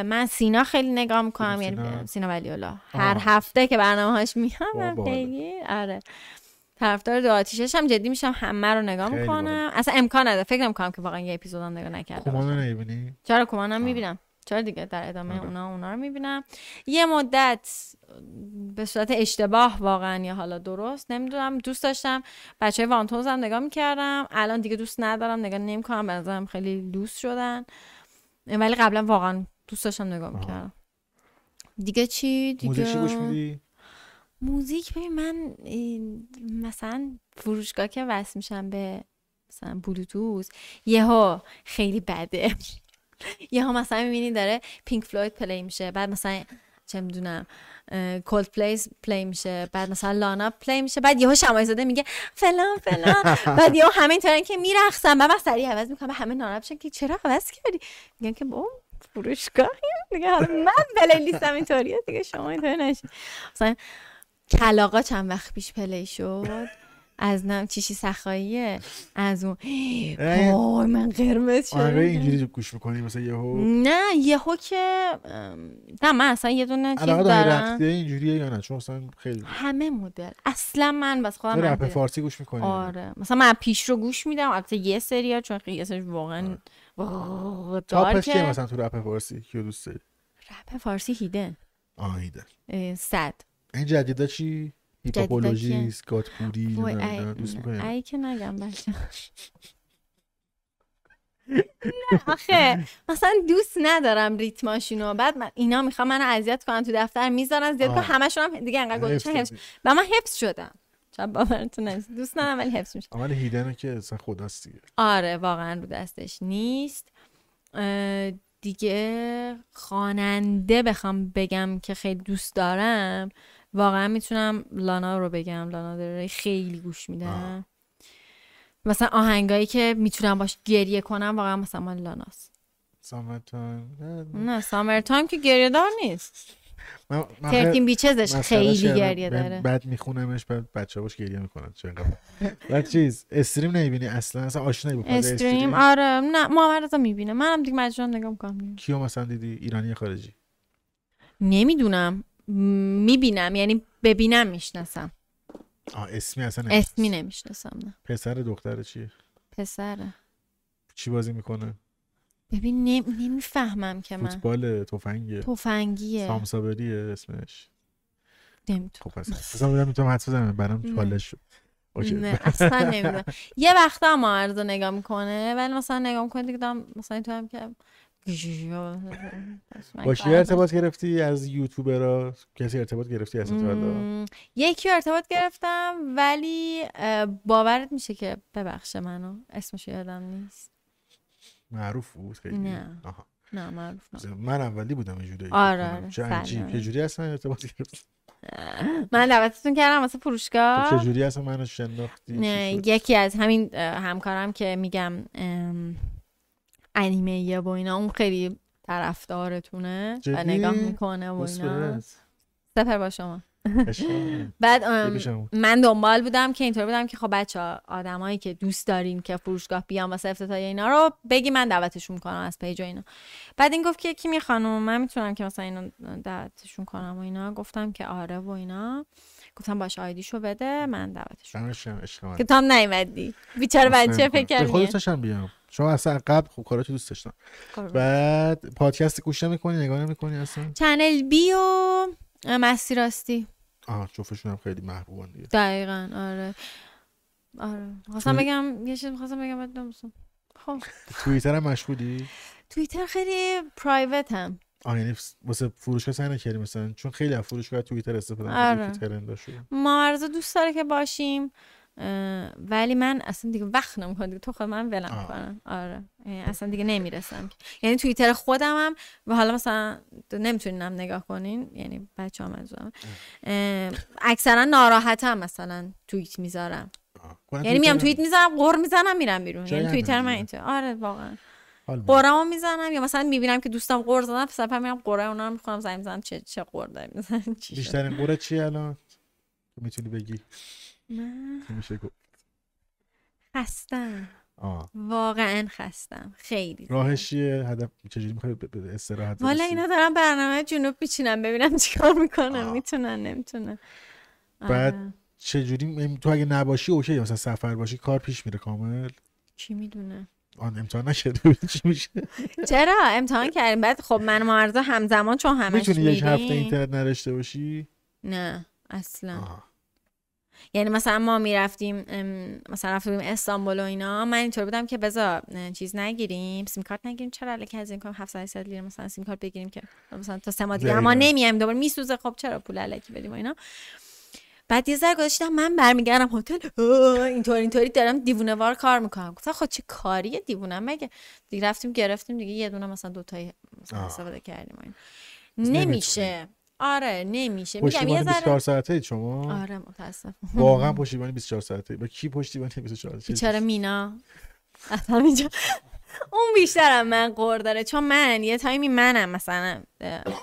من سینا خیلی نگاه می‌کنم، یعنی سینا ولی الله هر هفته که برنامه‌هاش میام خیلی آره طرفدار دو آتیشش هم جدی میشم، همه رو نگاه می‌کنم، اصلا امکان نداره فکر نمی‌کنم که واقعا یه اپیزودم نگاه نکردم. کمانو نمی‌بینی؟ چرا کمانم می‌بینم، چرا دیگه در ادامه اونا رو میبینم. یه مدت به صورت اشتباه واقعا یا حالا درست نمیدونم دوست داشتم بچهای وانتوز هم نگاه میکردم، الان دیگه دوست ندارم، نگاه نمیکنم، به نظرم خیلی لوس شدن، ولی قبلا واقعا دوست داشتم نگاه میکردم. دیگه چی دیگه؟ موزیک گوش میدی؟ موزیک ببین من مثلا فروشگاه که وصل میشم به مثلا بلوتوث یهو خیلی بده یه ها مثلا میبینی داره پینک فلوید پلی میشه، بعد مثلا چه میدونم کولد پلیز پلی میشه، بعد مثلا لانا پلی میشه، بعد یهو شمایزاده میگه فلان فلان، بعد یهو همه اینطوریه که میرقصن، بعد سریع عوض میکنم، همه ناراحت میشن که چرا عوض کردی، میگن که با فروشگاه دیگه من پلی لیستم اینطوریه دیگه، شما اینطوری نشید. مثلا کلاغا چند وقت پیش پلی شد از نام چیشی سخاییه، از اون وای من قرمز شدم. آره اینجوری گوش می‌کنی مثلا یهو؟ نه یهو که نه من اصلا یه دونه چیز دارم علاقه رفته اینجوریه یا نه؟ چون اصلا خیلی همه مدل اصلا من بس خودم رپ فارسی گوش می‌کنی؟ آره مثلا من پیش رو گوش میدم، البته یه سری‌ها چون خیلی سریش واقعا تاپش که مثلا تو رپ فارسی کیو دوست داری؟ رپ فارسی هیدن. هیدن صد. این جدیدا چی؟ هیپوپولوژی، سکات پوری، دوست می‌کنی؟ ای که نگم بچه نه آخه مثلا دوست ندارم ریتماشونو، بعد من اینا میخوام منو اذیت کنن تو دفتر میذارن زیاد که همشون هم دیگه انقدر گوش حفظ و من حفظ شدم چرا باورتون نیست، دوست ندارم ولی حفظ میشه. عمل هیدنو که اصلا خداست دیگه آره واقعا رو دستش نیست. دیگه خواننده بخوام بگم که خیلی دوست دارم واقعا میتونم لانا رو بگم، لانا داره خیلی گوش میدم، مثلا آهنگایی که میتونم باش گریه کنم واقعا مثلا مال لاناست. سامر تایم نه سامر تایم که گریه دار نیست ترتین بیچزش خیلی گریه داره، بعد میخونمش بعد بچه‌هاش گریه میکنن چه انقدر. بعد چیز استریم نمیبینی اصلا آشنایی با استریم؟ آره نه محمد رضا میبینه، منم دیگه مجبورم نگاه میکنم. کیو مثلا دیدی ایرانی خارجی؟ نمیدونم، میبینم یعنی ببینم میشناسم. اسمی اصلا اسمی نمیشناسم. نه پسر دختر چیه؟ پسره. چی بازی میکنه؟ ببین نمیفهمم که من. فوتبال تفنگیه. سامسابریه اسمش. نمیتونم. خب اصلا میتونم حدس بزنم برام چالش شد. نه اصلا نمیدونم. یه وقتا ما عرضو نگاه میکنه ولی مثلا نگاه میکنه دیگه دام مثلا تو هم که با کی ارتباط گرفتی از یوتیوبرها؟ کسی ارتباط گرفتی از اون؟ یکی ارتباط گرفتم ولی باورت میشه که ببخشه منو اسمش یادم نیست. معروف بود خیلی؟ نه آها. نه معروف نه. من اولی بودم اینجوری. آره چه جوری اصلا ارتباط گرفت؟ من دعوتتون کردم واسه فروشگاه. چه جوری اصلا منو شناختی؟ نه یکی از همین همکارم که میگم انیمه یا با اینا، اون خیلی طرفدارتونه و نگاه میکنه و اینا. سپر با شما. بعد من دنبال بودم که اینطور بودم که خب بچه ها آدمایی که دوست دارین که فروشگاه بیان واسه افتتاحیه اینا رو بگی من دعوتشون کنم از پیج و اینا. بعد این گفت که کی میخوانم من میتونم که مثلا اینو دعوتشون کنم و اینا. گفتم که آره و اینا. گفتم باشه آیدیشو بده من دعوتشون کنم. که تو هم نیومدی بیچاره بچه فکر کنه. شما اصلا قبل خوب کاراتو دوست داشتم. بعد پادکست گوش نمی‌کنی نگاه نمی‌کنی اصلا؟ چنل بی و مستی راستی. آها جفتشون هم خیلی محبوبن دیگه. دقیقاً آره. آره. خواستم بگم یه چیز می‌خواستم بگم بعد نمی‌دونم. خب توییتر هم مشغولی؟ توییتر خیلی پرایوتم. آره یعنی واسه فروشگاه سعی نکردیم مثلا، چون خیلی از فروشگاه توییتر استفاده می‌کنن که ترند شده. ما عرض دوست داره که باشیم. ولی من اصلا دیگه وقت نمیکنم دیگه، تو خود من ولم کنم. آره اصلا دیگه نمیرسم، یعنی توییتر خودم هم و حالا مثلا نمیتونینم نگاه کنین، یعنی بچه‌ها منظورم اکثرا ناراحتم مثلا توییت میذارم، یعنی میام توییت میذارم قر میزنم میرم بیرون، یعنی توییتر من اینطور. آره واقعا قرمو میزنم، یا مثلا میبینم که دوستم قر زدن فقط میرم قرای اونا رو میخونم، زنگ میزنم چه قر داری میزنن. بیشترین قر چی الان میتونی بگی؟ من خستم واقعا خستم خیلی. راهش چیه؟ هدف چجوری میخوای استراحت؟ والا اینا دارم برنامه جنوب میچینم ببینم چیکار میکنم، میتونن نمیتونن. بعد چجوری تو اگه نباشی اوکی، مثلا سفر باشی کار پیش میره کامل؟ چی میدونه، آن امتحان نشده چی میشه؟ چرا امتحان کردیم بعد خب من معارضه همزمان چون همش میتونی یک هفته اینترنت نداشته باشی؟ نه اصلا. یعنی مثلا ما میرفتیم مثلا رفتیم استانبول و اینا، من اینطور بودم که بذار چیز نگیریم، سیم کارت نگیریم، چرا الکی هزینه کنیم 700 لیر مثلا سیم کارت بگیریم که مثلا تا سه ماه دیگه ما نمیایم دوباره میسوزه، خب چرا پول الکی بدیم و اینا. بعد یه ذره گذاشتم من برمیگردم هتل اینطوری دارم دیوونه‌وار کار میکنم. گفتم خب چه کاریه دیوونه مگه؟ دیگه رفتیم گرفتیم دیگه یه دونه مثلا دو تایی مثلا استفاده کردیم و اینا. نمیشه. آره نمیشه. میگم یه ذره 24 ساعته شما؟ آره متاسفم واقعا پشتیبانی 24 ساعته. با کی پشتیبانی 24 ساعته؟ بیچاره مینا اصلا اینجا اون بیشترم من قور داره، چون من یه تایمی منم مثلا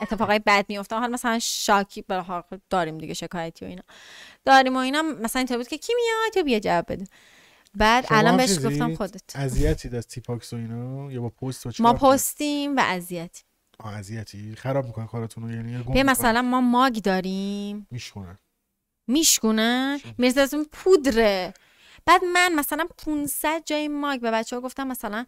اتفاقای بد میافتم، حالا مثلا شاکی برا داریم دیگه شکایتی و اینا داریم و اینا، مثلا اینطور بود که کی میاد تو بیا جواب بده. بعد الان بهش گفتم خودت اذیتی دست تیپاکس و اینا یا با پست و ما پستیم و اذیتی عذیتی خراب میکنه کارتون رو، یعنی به مثلا ما ماگ داریم میشکنن میرسه از اون پودره. بعد من مثلا 500 جای ماگ به بچه ها گفتم مثلا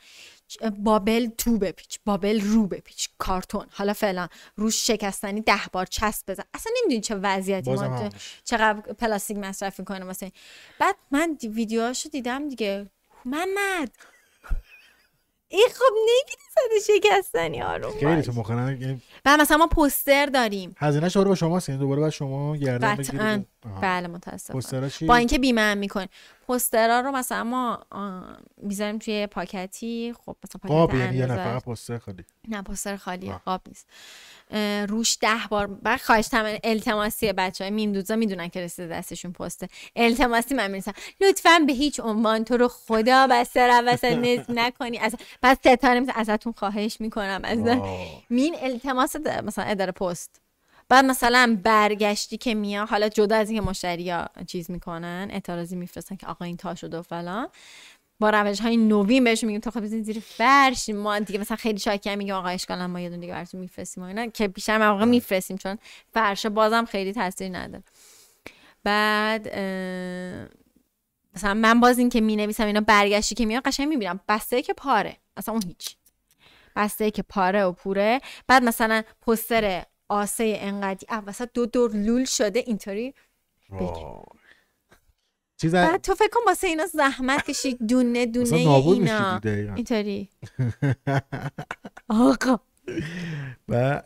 بابل تو بپیچ، بابل رو بپیچ، کارتون حالا فعلا روش شکستنی 10 بار چسب بزن، اصلا نمیدونی چه وضعیتی ما چقدر پلاستیک مصرف میکنه مثلا. بعد من ویدیوهاشو دیدم دیگه محمد ای خب نگیری صد شکستنی آروم خیلی تو مخنن. بعد مثلا ما پوستر داریم هزینه شو با شماست، یعنی دوباره بعد شما گردن بگیرید. بله متاسفانه با اینکه بیمه هم میکنین پوسترها رو مثلا ما میذاریم توی پاکتی، خب مثلا پاکت قاب، یعنی یه نفر پوستر خالی، نه پوستر خالیه قاب نیست، روش 10 بار بعد خواهش تمام التماسی بچهای میندوزا میدونن که رسیده دستشون پوستر التماسی من میرسن لطفاً به هیچ عنوان تو رو خدا بسر وسط نکنی از بعد ستاره ازتون خواهش میکنم از مین التماس مثلا اداره پست. بعد مثلا برگشتی که میاد، حالا جدا از این که مشتریا چیز میکنن اعتراضی میفرستن که آقا این تا شده و فلان، با روش های نوین بهشون میگیم تا خب بزنید زیر فرش، ما دیگه مثلا خیلی شاکی میگیم آقا اشکالا ما یه دونه دیگه براتون میفرستیم و اینا، که بیشتر مواقع میفرستیم چون فرش بازم خیلی تاثیر نداره. بعد مثلا من باز این که مینویسم اینا برگشتی که میاد قشنگ میبینم بسته که پاره، اصلا اون هیچ، بسته که پاره و پوره. بعد مثلا پوستر آسه انقدی وسط دو دور لول شده اینطوری بعد تو فکر کن واسه اینا زحمت کشید دونه دونه اینا اینطوری آقا. و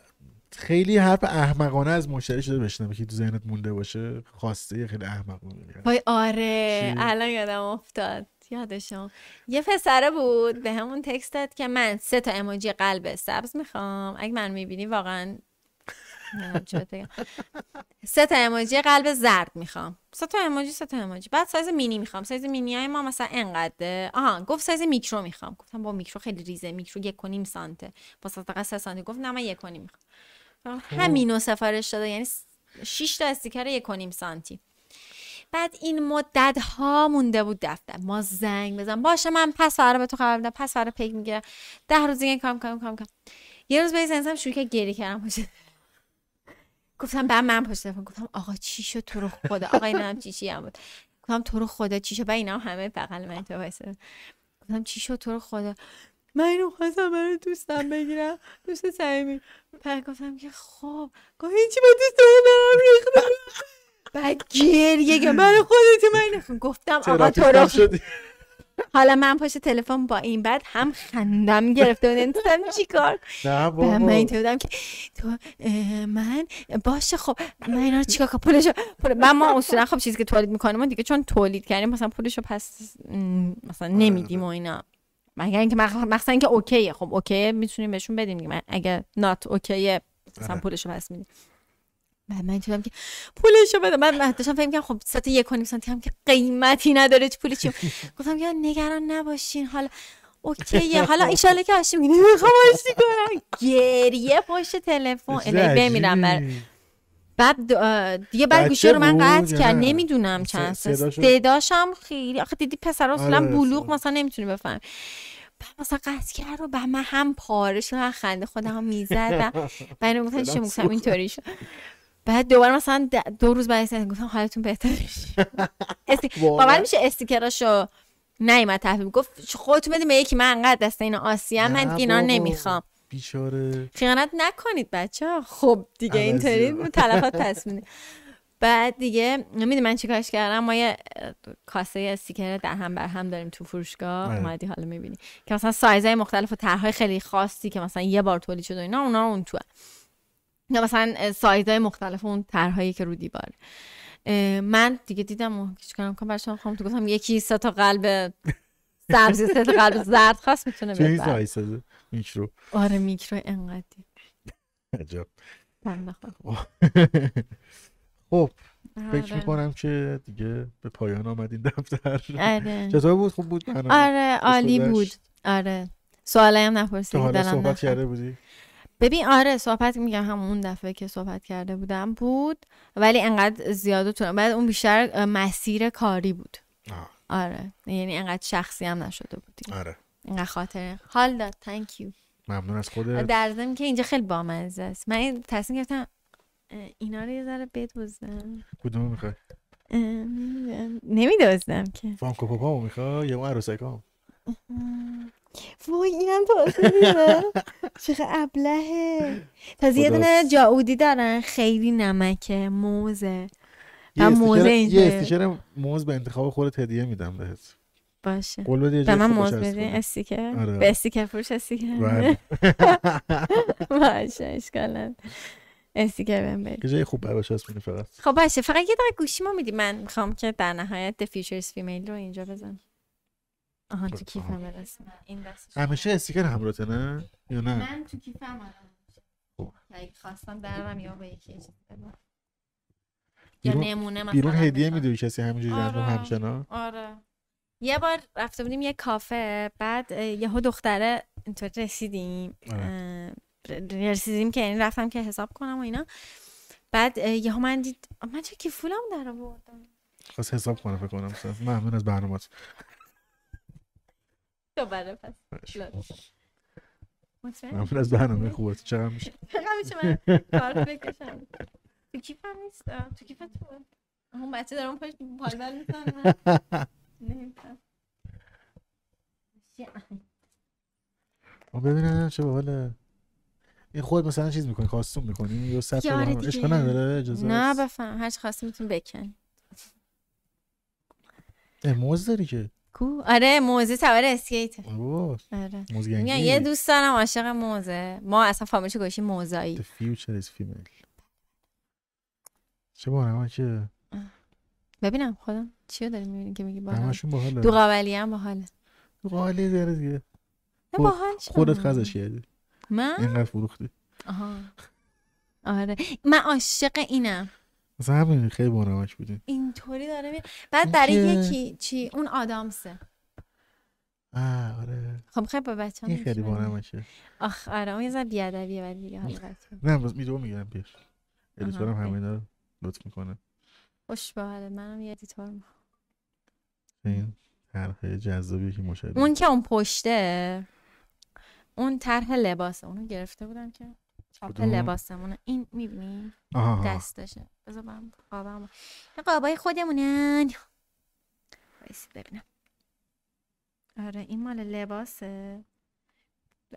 خیلی حرف احمقانه از مشتری شده بشنم که تو ذهنت مونده باشه، خواسته خیلی احمقانه. وای آره الان یادم افتاد، یادشون یه پسره بود به همون تکست داد که من 3 تا اموجی قلب سبز میخوام، اگه من میبینی واقعا نه چطوری، 3 تا اموجی قلب زرد میخوام، 3 تا اموجی. بعد سایز مینی میخوام، سایز مینی های ما مثلا انقدره. آها گفت سایز میکرو میخوام، گفتم با میکرو خیلی ریزه، میکرو 1.5 سانته، با سطح 3 سانتی. گفت نه من 1.5 میخوام، همینو سفارش داده، یعنی 6 تا استیکر 1.5 سانتی. بعد این مدت ها مونده بود دفتر، ما زنگ بزن باشه من پس فردا به تو خبر میدم، پس فردا پیک میگیرم، 10 روز دیگه کام. یه روز به زنگ شروع کرد گریه کردم، گفتم بعد من پشت تلفن گفتم آقا چی شد تو رو خدا، آقا اینا هم چی هم بود، گفتم تو رو خدا چی شد، بعد اینا همه بغل من تو وایسه، گفتم چی شد تو رو خدا، من اینو خواستم برای دوستم بگیرم، دوست صمیمی، بعد گفتم که خب گفت این چی با دوست دارم ریخته، بعد گریه که من خودت من گفتم آقا تو رو خدا. حالا من پشت تلفن با این بعد هم خندم گرفته و نمی‌دونم چیکار، من اینطوری بودم که تو من باشه خب من اینا رو چیکار کنم، پولشو ما اصولا خب چیزی که تولید می‌کنیم دیگه چون تولید کردیم مثلا پولشو پس مثلا نمیدیم و اینا، مگر اینکه مثلا اینکه اوکیه، خب اوکی میتونیم بهشون بدیم دیگه، اگه نات اوکیه مثلا پولشو پس میدیم. بعد من دیدم که پولشو بده، من داشتم فکر می‌کردم خب ساعت 1.5 سانتی هم که قیمتی نداره چه پولی چی، گفتم که نگران نباشین حالا اوکیه، حالا ان شاءالله که هاشم میگه میخوام هاشی کنم، گریه پشت تلفن الی بمیرم. بعد دیگه بعد گوشی رو من قطع کرد، نمیدونم چند صداشم خیلی آخه دیدی پسر اصلا بلوغ مثلا نمیتونی بفهمی، مثلا قطع کرد و من هم پاره شدم، خنده خودم میزدم برای گفتن چه میگم اینطوری شد. بعد دوباره مثلا 2 روز بعد گفتم حالتون بهتر شه. باور میشه استیکراشو نیومد تحویل، گفت خودتون بدید به یکی، من انقدر دست اینا آسیام، من دیگه اینا نمیخوام. بیچاره خیانت نکنید بچه‌ها، خب دیگه اینطوری تلفات تصمیم. بعد دیگه نمیدونم من چیکارش کردم، ما یه کاسه استیکر در هم بر هم داریم تو فروشگاه، اومدی حالا میبینی که مثلا سایزهای مختلف و طرح‌های خیلی خاصی که مثلا یه بار تولید شده اینا، اونا اون تو یا مثلا سایزهای مختلف اون طرحایی که رو دیوار. من دیگه دیدم چیکارم کنم، برشم خواهم تو گفتم یکی 3 تا قلب سبزی 3 تا قلب زرد خاص میتونه بده. چه سایز میکرو؟ آره میکرو انقدی. عجب. بنده خدا. خب فکر میکنم که دیگه به پایان آمدین دفتر. آره. چطور بود؟ خوب بود؟ آره عالی بود. آره. سوالی هم نپرسید دلم. حالا صحبت کرده بودی؟ ببین آره صحبت میگم همون دفعه که صحبت کرده بودم بود، ولی انقدر زیاد تو بعد اون بیشتر مسیر کاری بود. آره یعنی انقدر شخصی هم نشده بود. آره انقدر خاطره حال داد. thank you ممنون از خودت. در ضمن که اینجا خیلی بامزه است، من تصمیم گرفتم اینا رو یه ذره بدوزم. کدومو میخوای؟ نمیدوزم که فانکو پاپامو میخوای یا عروسکام؟ وای اینم تو اصلا دیده چقدر ابلهه. تازه یه دونه جاودی دارن خیلی نمکه، موزه و موزه اینجا. یه استیکر موز به انتخاب خودت هدیه میدم بهت. باشه به من موز بدی استیکر؟ به استیکر فروش استیکر باشه اشکال نداره، استیکر بهم بدی که جای خوب باشه اسمینی. فقط خب باشه فقط یه دقیقه گوشیمو میدی، من میخوام که در نهایت The Future is Female رو اینجا بزنم. آها تو کیفم هست. این دستش همیشه استیکر همراهته نه یا نه؟ من تو کیفم هست. اگه خواستم درم یا به یکی بدم. یا نمونه مثلا بیرون هدیه میدی کسی همینجوری رندوم همچنا؟ آره. یه بار رفته بودیم یه کافه، بعد یهو دختره اینطوری رسیدیم. رسیدیم که یعنی رفتم که حساب کنم و اینا. بعد یهو من دید من چه کیفولم در آوردم. خواست حساب کنه فکر کنم. ممنون از برنامه‌ات. تو بله پس. ممنون از برنامه خوبت. چقدر میشه؟ چقدر میشه من کارت بکشم؟ تو کیفم نیست. تو کیف تو. اون بچه داره اون پاش بالبل می‌زنه. نمی‌فهمم. ببینم چه باحاله. این خود مثلا چیز میکنی کاستوم میکنی یا سطح اشکال نداره اجازه نه بفهم هر چی خواستی میتونی بکن موز داری که کو آره موزه سوار اسکیت آره موز گنگی میگن یه دوست دارم عاشق موزه ما اصلا فامیلش گوشی موزایی the future is female چه باحال که ببینم خودم چیو داری میبینی که میگی باحال همشون باحاله دو قوالی هم باحاله دو قوالی داره دیگه خودت خزش کردی من اینقدر فروختی آها آره من عاشق اینم مثلا همین خیلی بانمک بودین اینطوری داره می بعد برای یکی چی اون آدامسه آه آره خب خیلی با بچه‌ها این خیلی بانمکه آخ آره اون یه ذره بی‌ادبیه ولی دیگه حقیقت نه بس میدونم میگم پیش ادیتورم همینا رو لطف میکنه خوش باحال منم یه ادیتور میخوام این طرح جذابی که مشاهده اون که اون پشته اون طرح لباسه اونو گرفته بودم که چاپ لباسمونه این می‌بینی دستشه بذار من قابم این قابای خودمونن وایس ببینم آره این مال لباسه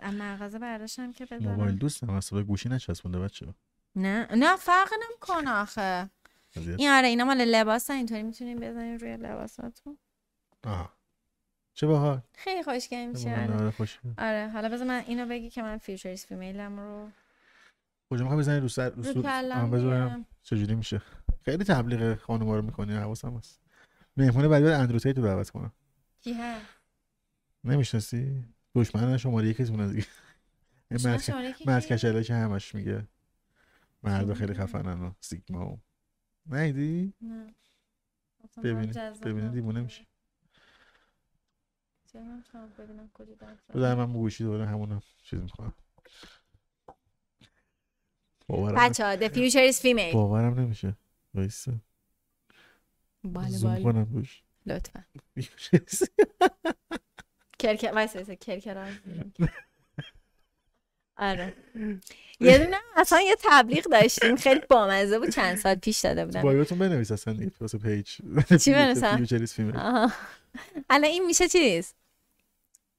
از مغازه برداشتم که بذارم موبایل دوستم اصلا گوشی نچسبونده بچه‌ها نه فرق نمی‌کنه آخه این آره اینا مال لباسن اینطوری می‌تونین بزنین روی لباساتون آها چه باحال خیلی خوشگل میشه آره حالا بذار من اینو بگی که من فیوچرز فیمیلم رو کجا میخوام بزنی رو سر من بذارم چجوری میشه خیلی تبلیغ خانوما رو میکنی حواسم هست مهمونه بعد اندروتیت رو دعوت کنم کی هست نمیشناسی دشمن شماره یکتونه دیگه مرد کشله که همش میگه مردا خیلی خفنن و سیگما نمیدی نه ببینید دیوونه میشه چرا شما ببینم کجا داشت بذار من گوشی دوباره همونم چیز می‌خوام بچه‌ها the future is female باورم نمیشه وایسا بالا گوش لطفاً کرکر وایسا کرکر آره یه دونه اصلا یه تبلیغ داشتیم خیلی بامزه بود چند سال پیش داده بودم بایوتون بنویس اصلا دیگه واسه پیج چی بنویسم future is female الان این میشه چیز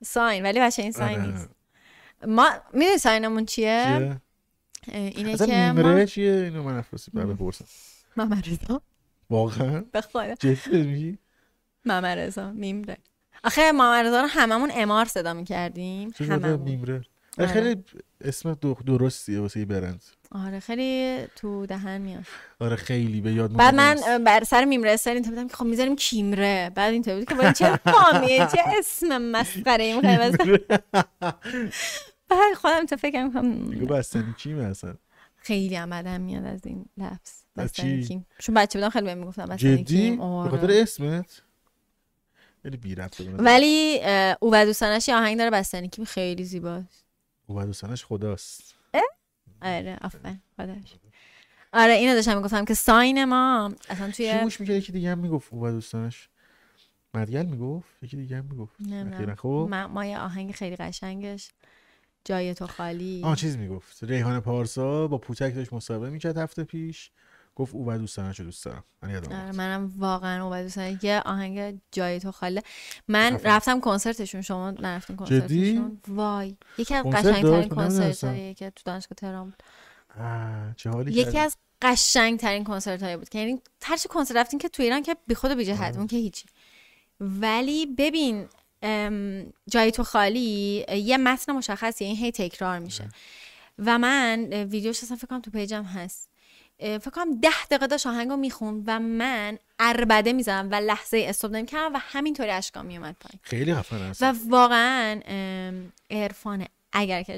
ساین ولی بچه این ساین نیست ما میدونی ساینمون چیه؟ اینه که ما میمره چیه؟ اینو من افراسی برای بپرسم ممرزا واقعا؟ بخواهد جدی میگی؟ ممرزا میمره آخه ممرزا رو هممون امار صدا میکردیم هممون میمره خیلی اسم درستیه واسه یه برند آره خیلی تو دهن میاد آره خیلی به یاد بعد من بر سر میمره سرین تا بودم که خب میذاریم کیمره بعد اینطور بود که باید چه فامیه چه اسم مسخره ایم بعد خودم تا فکر میکنم دیگه بستنی کیمه اصلا خیلی هم بدم میاد از این لفظ بستنی کیم چون بچه بودم خیلی بهم میگفتم بستنی کیم به خاطر اسمت خیلی بی رفت ولی او و دوستانش آهنگ داره بستنی کیم خیلی زیباست او و دوستانش خداست آره آفرین خداش آره اینو داشتم میگفتم که ساین ما اصلا توی چی گوش میکرد یکی دیگه هم میگفت او و دوستانش مدیل میگفت یکی دیگه هم میگفت خیلی خوب ما یه آهنگ خیلی قشنگش جای تو خالی آن چیز میگفت ریحان پارسا با پوتک داشت مصاحبه میکرد هفته پیش گفت او و دوستانش رو دوست دارم آره منم واقعا او و دوستانش یه آهنگ جای تو خاله من رفتم کنسرتشون شما نرفتین کنسرتشون وای یکی از قشنگ‌ترین کنسرت‌هایی که تو دانشگاه تهران بود چه حالی یکی از قشنگ‌ترین کنسرت‌هایی بود که یعنی هر چه کنسرت رفتین که تو ایران که بیخود و بی‌جهت اون که هیچی ولی ببین جای تو خالی یه متن مشخصی این هی تکرار میشه و من ویدیوش اصلا فکر کنم تو پیجم هست فکر کنم 10 دقیقه داشت آهنگو میخوند و من عربده میزنم و لحظه استوب نمی‌کردم و همینطوری اشکام میومد پایین خیلی خفن است و واقعا عرفانه اگر که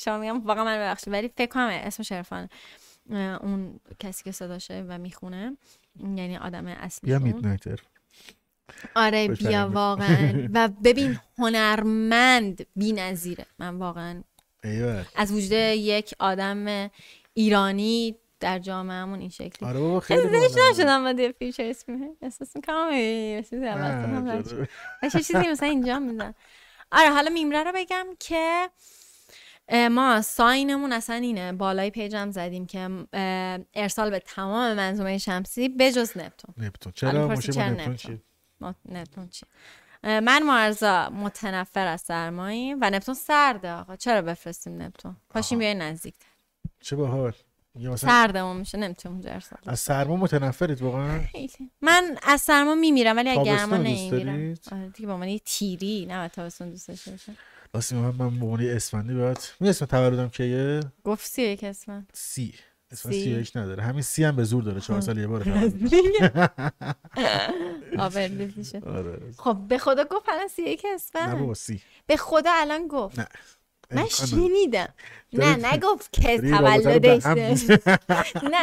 شما میگم واقعا من ببخشید ولی فکر کنم اسمش عرفانه اون کسی که صداشه و میخونه یعنی آدم اصلیشون بیا میدنایتر آره بیا واقعا و ببین هنرمند بی‌نظیره من واقعا از وجود یک آدم ایرانی در جامعهمون این شکلی. آره بابا خیلی زیادش نشدم بعد فیچر اسمم احساس می‌کنم چیزی عوض کنم. باشه چیزی مثلا اینجا میذارم. آره حالا میمره رو بگم که ما ساینمون اصلا اینه، بالای پیجم زدیم که ارسال به تمام منظومه شمسی بجز نپتون. چرا مشکل نپتون چی؟ نپتون چی؟ من مارزا متنفر از سرماییم و نپتون سرده. آقا چرا بفرستیم نپتون؟ پاشیم بیای نزدیک تر. چه باحال. سرده ما میشه نمیتونم اونجا ارسال. از سرما متنفرید واقعا؟ من از سرما میمیرم ولی اگه گرما نمیگیرم. آره دیگه با من یه تیری نه تابستون دوستش داشتم. واسه من بونی اسفندی بعد می اسم تولدم کیه؟ گفت سی یک اسمم. سی. اسم سیش نداره. همین سی هم به زور داره 4 سال یه بار فقط. آره میشه. خب به خدا گفت الان سی یک اسمم. نه بابا سی. به خدا الان گفت. نه. من شنیدم. نه نگفت که تولدش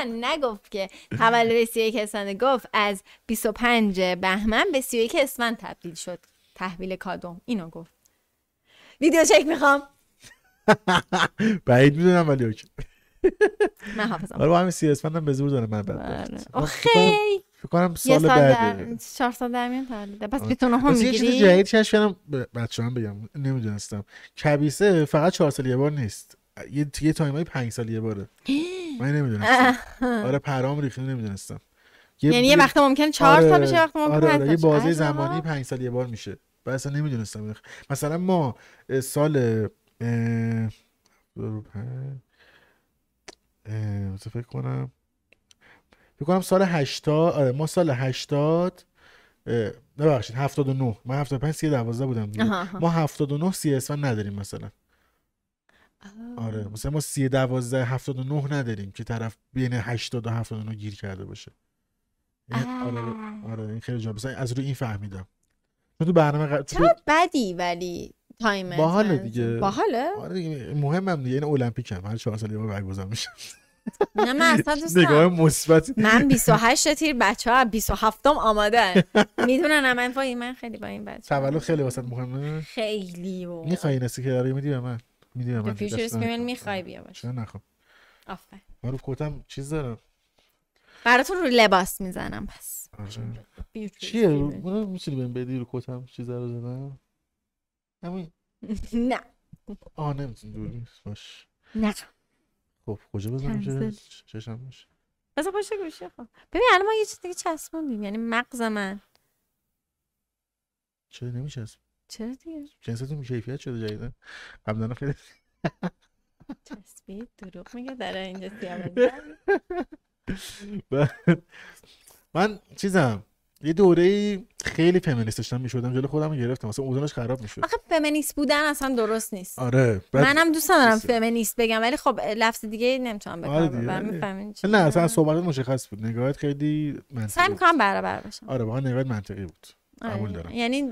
نگفت که تولد 31 اسفند، گفت از 25 بهمن به 31 اسفند تبدیل شد تحویل کادوم. اینو گفت. ویدیو چک میخوام. بعید میدونم ولی اوکی. من حافظم. آره همین 30 اسفندم به زور داره من بعد. آخی فکر کنم سال بعد 4 سال در میان تولده. پس بیتونه هم میگیری. چیز جدید کشف کردم بچه‌ام بگم نمیدونستم. کبیسه فقط 4 سال یه بار نیست. یه تایمای 5 سال یه باره. من نمیدونستم. آره پرام ریخته نمیدونستم. یعنی یه وقت ممکنه 4 سال بشه، وقت ممکنه 5 سال. آره یه بازه زمانی 5 سال یه بار میشه. من اصلا نمیدونستم. مثلا ما سال فکر کنم سال 80 آره ما سال 80 ببخشید 79 من 75 سی 12 بودم دیگه. ما 79 سی اسفند نداریم مثلا. آره مثلا ما سی 12 79 نداریم که طرف بین 80 و 79 گیر کرده باشه. آره این خیلی جالب است. از روی این فهمیدم. چون تو برنامه چرا بدی ولی تایمر باحاله دیگه. باحاله؟ آره دیگه مهمم دیگه. این المپیک هم هر 4 سال یه بار برگزار میشه. نه من اصلا دوستم نگاه مثبت. من 28 تیر بچه‌ها 27 آماده میدونن. من خیلی با این بچه تولد خیلی واسه مهمه. خیلی میخوای نسی که داری میدی به من میدی به من فیچرز من میخوای بیا باش. چرا نخوام؟ آفرین. من رو کتم چیز دارم براتون رو لباس میزنم. پس چیه من میشه بهم بدی رو کتم چیز رو بزنم همین؟ نه آ نمیتونی دور باش. نه خب کجا بزنم چشم میشه بزن پشت گوشه. خب ببین الان ما یه چیز دیگه چسبوندیم یعنی مغز من چرا نمیچسب؟ چرا دیگه؟ جنستون بی‌کیفیت شده جدیدن. قبلا خیلی چسبید. دروغ میگه در اینجا سیامنده. من چیزم یه دوره‌ای خیلی فمینیست داشتم می‌شدم جلو خودم رو گرفتم مثلا اوزونش خراب می‌شد. آخه فمینیست بودن اصلا درست نیست. آره منم دوست ندارم فمینیست بگم ولی خب لفظ دیگه نمی‌تونم بگم. برمی‌فهمین چی؟ نه اصلا صحبتت مشخص بود. نگاهت خیلی منطقی. سعی می‌کنم برابر باشم. آره واقعا نگاهت منطقی بود. قبول دارم. یعنی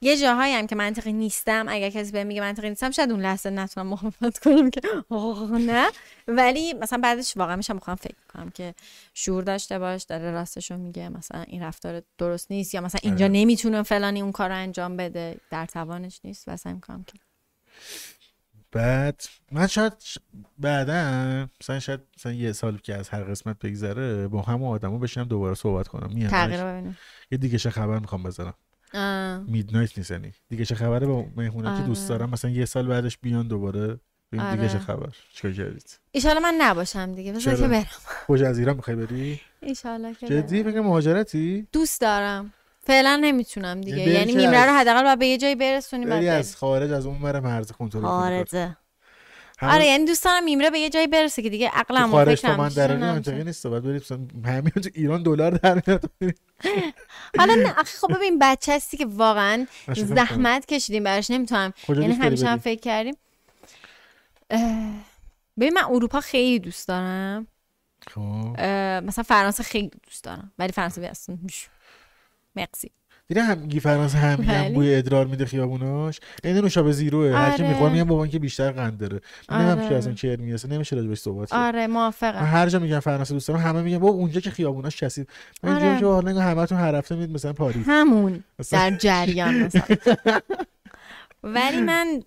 یه جاهایی هم که منطقی نیستم اگر کسی بهم میگه منطقی نیستم شاید اون لحظه نتونم مخالفت کنم که نه، ولی مثلا بعدش واقعا میشم میخوام فکر کنم که شعور داشته باش داره راستشو میگه مثلا این رفتار درست نیست یا مثلا اینجا نمیتونه فلانی اون کارو انجام بده در توانش نیست. واسه میگم که بعد من شاید بعداً مثلا یه سال که از هر قسمت بگذره با همون آدمو بشینم دوباره صحبت کنم میام تغییر ببینم یه دیگه چه خبر میخوام بذارم. میدنایت نیست یعنی دیگه چه خبره با مهمونی که دوست دارم مثلا یه سال بعدش بیان دوباره ببین دیگه چه خبر چیکار کردید. ان شاء الله من نباشم دیگه. بذار که برم. کجا از ایران میخوای بری؟ ان شاء الله که جدی بگم مهاجرتی دوست دارم فعلا نمیتونم دیگه. یعنی میمره رو حداقل باید به یه جایی برسونی بعد از خارج از اون مرم مرز کنترل کنم. آره یعنی دوستانم میمره به یه جایی برسه که دیگه عقلم و فکرم من در منطقه نیست. بعد بریم همین تو ایران دلار در میاد. حالا نه خب ببین بچه هستی که واقعا زحمت کشیدیم براش نمیتونم. یعنی همیشه هم فکر کردیم ببین من اروپا خیلی دوست دارم. خب مثلا فرانسه خیلی دوست دارم ولی فرانسه بیاستون مکسی. دیدم هم گی فرانسه هم بوی ادرار میده خیابوناش. این نوشابه زیروه. هر کی میخوام میگم بابا که بیشتر قند داره. نمیدونم کی اصلا چهر میاسه نمیشه راجبش صحبت کرد. آره موافقم. هر جا میگم فرانسه دوست دارم همه میگن بابا اونجا که خیابوناش چسید. من جوری جوری نگا همتون هر هفته میید مثلا پاریس. همون در جریان مثلا. ولی من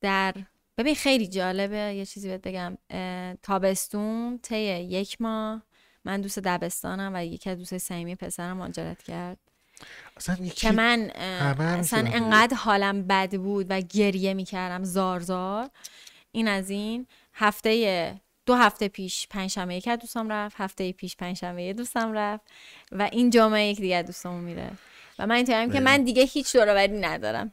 در ببین خیلی جالبه یه چیزی بهت بگم. تابستون طی یک ماه من دوست دبستانم و یکی از دوستای صمیمی پسرم مهاجرت کرد که من اصلا انقدر حالم بد بود و گریه میکردم زارزار. این از این. هفته دو هفته پیش پنجشنبه یک دوستم رفت، هفته پیش پنجشنبه یک دوستم رفت و این جمعه یک دیگه دوستم میره و من اینطوریم که من دیگه هیچ دور و بری ندارم.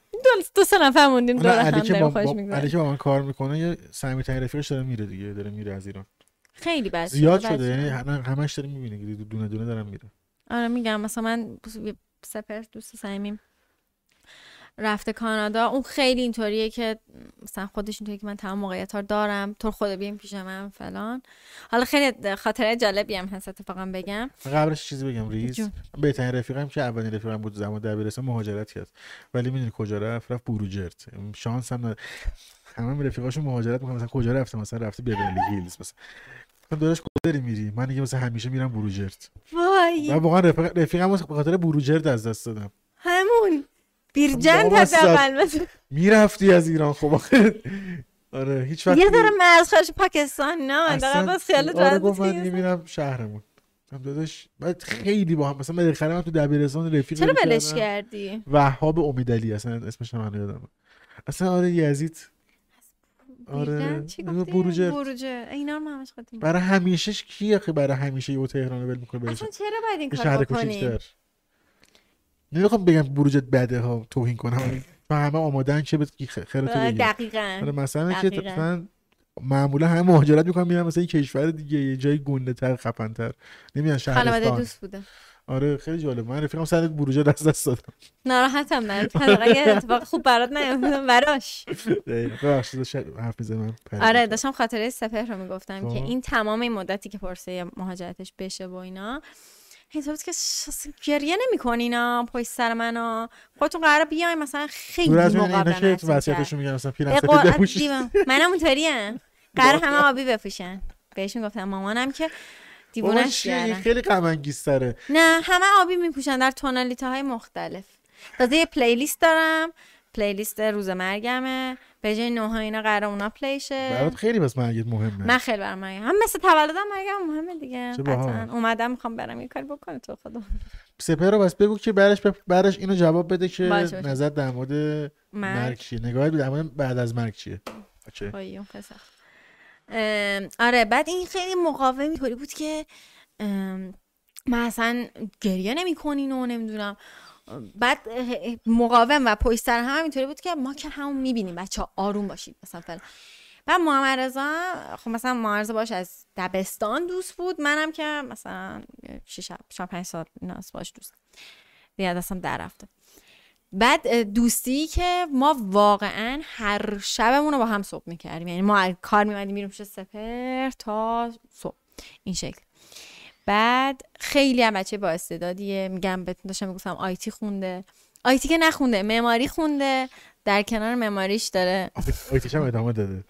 دو سه نفر موندیم دور هم داریم خوش میگذره. علی که با من کار میکنه یه صمیمی ترین رفیقش داره میره دیگه، داره میره از ایران. خیلی بد زیاد شده، یعنی همش داره میبینه که دونه دونه دارم میره. آره میگم مثلا من سپر دوست صمیمیم رفته کانادا، اون خیلی اینطوریه که مثلا خودش اینطوریه که من تمام موقعیت ها دارم، تو خود بیام پیش من فلان. حالا خیلی خاطره جالبی هم هست اتفاقا بگم. قبلش چیزی بگم ریز. بهترین رفیقم که اولین رفیقم بود زمان دبیرستان مهاجرت کرد، ولی میدونی کجا رفت؟ رفت بوروجرت. شانس هم همه رفیقاشون مهاجرت میکنن. مثلا کجا رفته؟ مثلا رفته بیورلی هیلز مثلا. داداش کجا میری؟ من دیگه مثلا همیشه میرم بوروجرت. وای. من واقعا رفیقم واسه خاطر بوروجرت از دست دادم. همون بیرجند هست اول مثلا میرفتی از ایران. خب آره هیچ وقت یه داره مرزخش پاکستان نه دارم باز خیالت راحت بود. من میبینم شهرمون هم داداش بعد خیلی با هم مثلا من خرم تو دبیرستان رفیق. چرا بلش کردی؟ وهاب امیدعلی اصلا اسمش من یادم اصلا. آره یزید آره بوروجرت بوروجرت اینا رو همش خاطر برای همیشهش کیه که برای همیشه یو تهران ول میکنه بهش. اصلا چرا باید این کارو کنی؟ نمیخوام بگم بروجت بده ها توهین کنم، همه آمادن که خیرتو بگیرن. دقیقاً مثلا که مثلا معمولا همه مهاجرت میکنن میرن مثلا کشور دیگه، یه جای گنده‌تر خفن‌تر، نمیان شهرستان. خانواده دوست بوده. آره خیلی جالب. من رفیقم سر بروجت از دست دادم. ناراحتم من. یه اتفاق خوب برات نیفتاد براش. راست حرف میزنم. آره داشتم خاطره سپهر رو میگفتم که این تمام این مدتی که پرسه مهاجرتش بشه و اینا حسابت که گریه نمی‌کنی نه پشت سر منو خودتون قراره بیاین مثلا خیلی مقابله نشه وصیتشو میگن مثلا پیرنسه بپوشی. منم اونطوریام قراره همه آبی بپوشن. بهش میگفتم مامانم که دیوونه‌اش کردن خیلی غم انگیز تره. نه همه آبی میپوشن در تونالیته‌های مختلف. تازه یه پلیلیست دارم، پلیلیست روز مرگمه، به جای نوها اینا قراره اونا پلی شه. برات خیلی بس مرگت مهمه؟ من خیلی برام مهمه، هم مثل تولدم مرگم مهمه دیگه. قطعاً اومدم میخوام برم یه کاری بکنم تو خدا. سپهر رو بس بگو که برش اینو جواب بده که نظر در مورد مرگ چیه، نگاهت در مورد بعد از مرگ چیه. اوکی اون قصه. آره بعد این خیلی مقاومت طوری بود که من اصلا گریه نمی‌کنین و نمیدونم. بعد مقاوم و پشت سر هم اینطوری بود که ما که همون میبینیم بچه ها آروم باشید مثلا فلان. بعد محمد رضا خب مثلا محمد رضا باش از دبستان دوست بود، منم که مثلا 6-5 سال ناس باش دوست دیگه دستم در رفته. بعد دوستی که ما واقعا هر شبمون رو با هم صبح میکردیم، یعنی ما کار میمدیم میریم پیش سپهر تا صبح این شکل. بعد خیلی هم بچه با استعدادیه، میگم بهتون داشتم میگفتم آیتی خونده، آیتی که نخونده معماری خونده، در کنار معماریش داره آیتیش هم ادامه داده.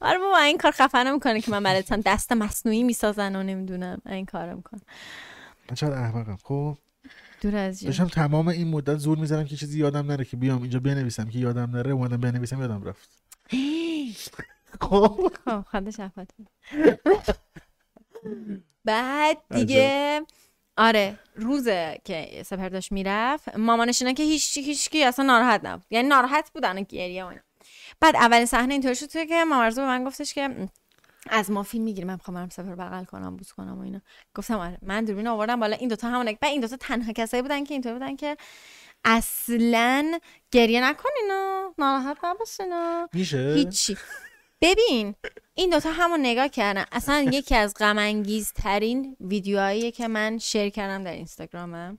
آره بابا این کار خفنه میکنه که من بلدم دست مصنوعی میسازن و نمیدونم این کارو میکنه. من چقدر احمقم. خب دور از جون داشتم تمام این مدت زور میزنم که چیزی یادم نره که بیام اینجا بنویسم که یادم نره، اومدم بنویسم یادم رفت. خب خدا شفاعت. بعد دیگه آره روزه که سپهر داشت میرفت مامانش اینا که هیچکی اصلا ناراحت نبود، یعنی ناراحت بودن و گریه و اینا. بعد اولین صحنه اینطوری شد که مامرزا به من گفتش که از ما فیلم میگیریم، من میخوام برم سپهر بغل کنم بوس کنم و اینا. گفتم آره. من دوربین آوردم بالا، این دوتا همونه. بعد این دوتا تنها کسایی بودن که اینطوری بودن که اصلا گریه نکنین و ناراحت نباشین و هیچی. ببین این دوتا همون نگاه کردن. اصلا یکی از غم انگیز ترین ویدیوهاییه که من شیر کردم در اینستاگرامم.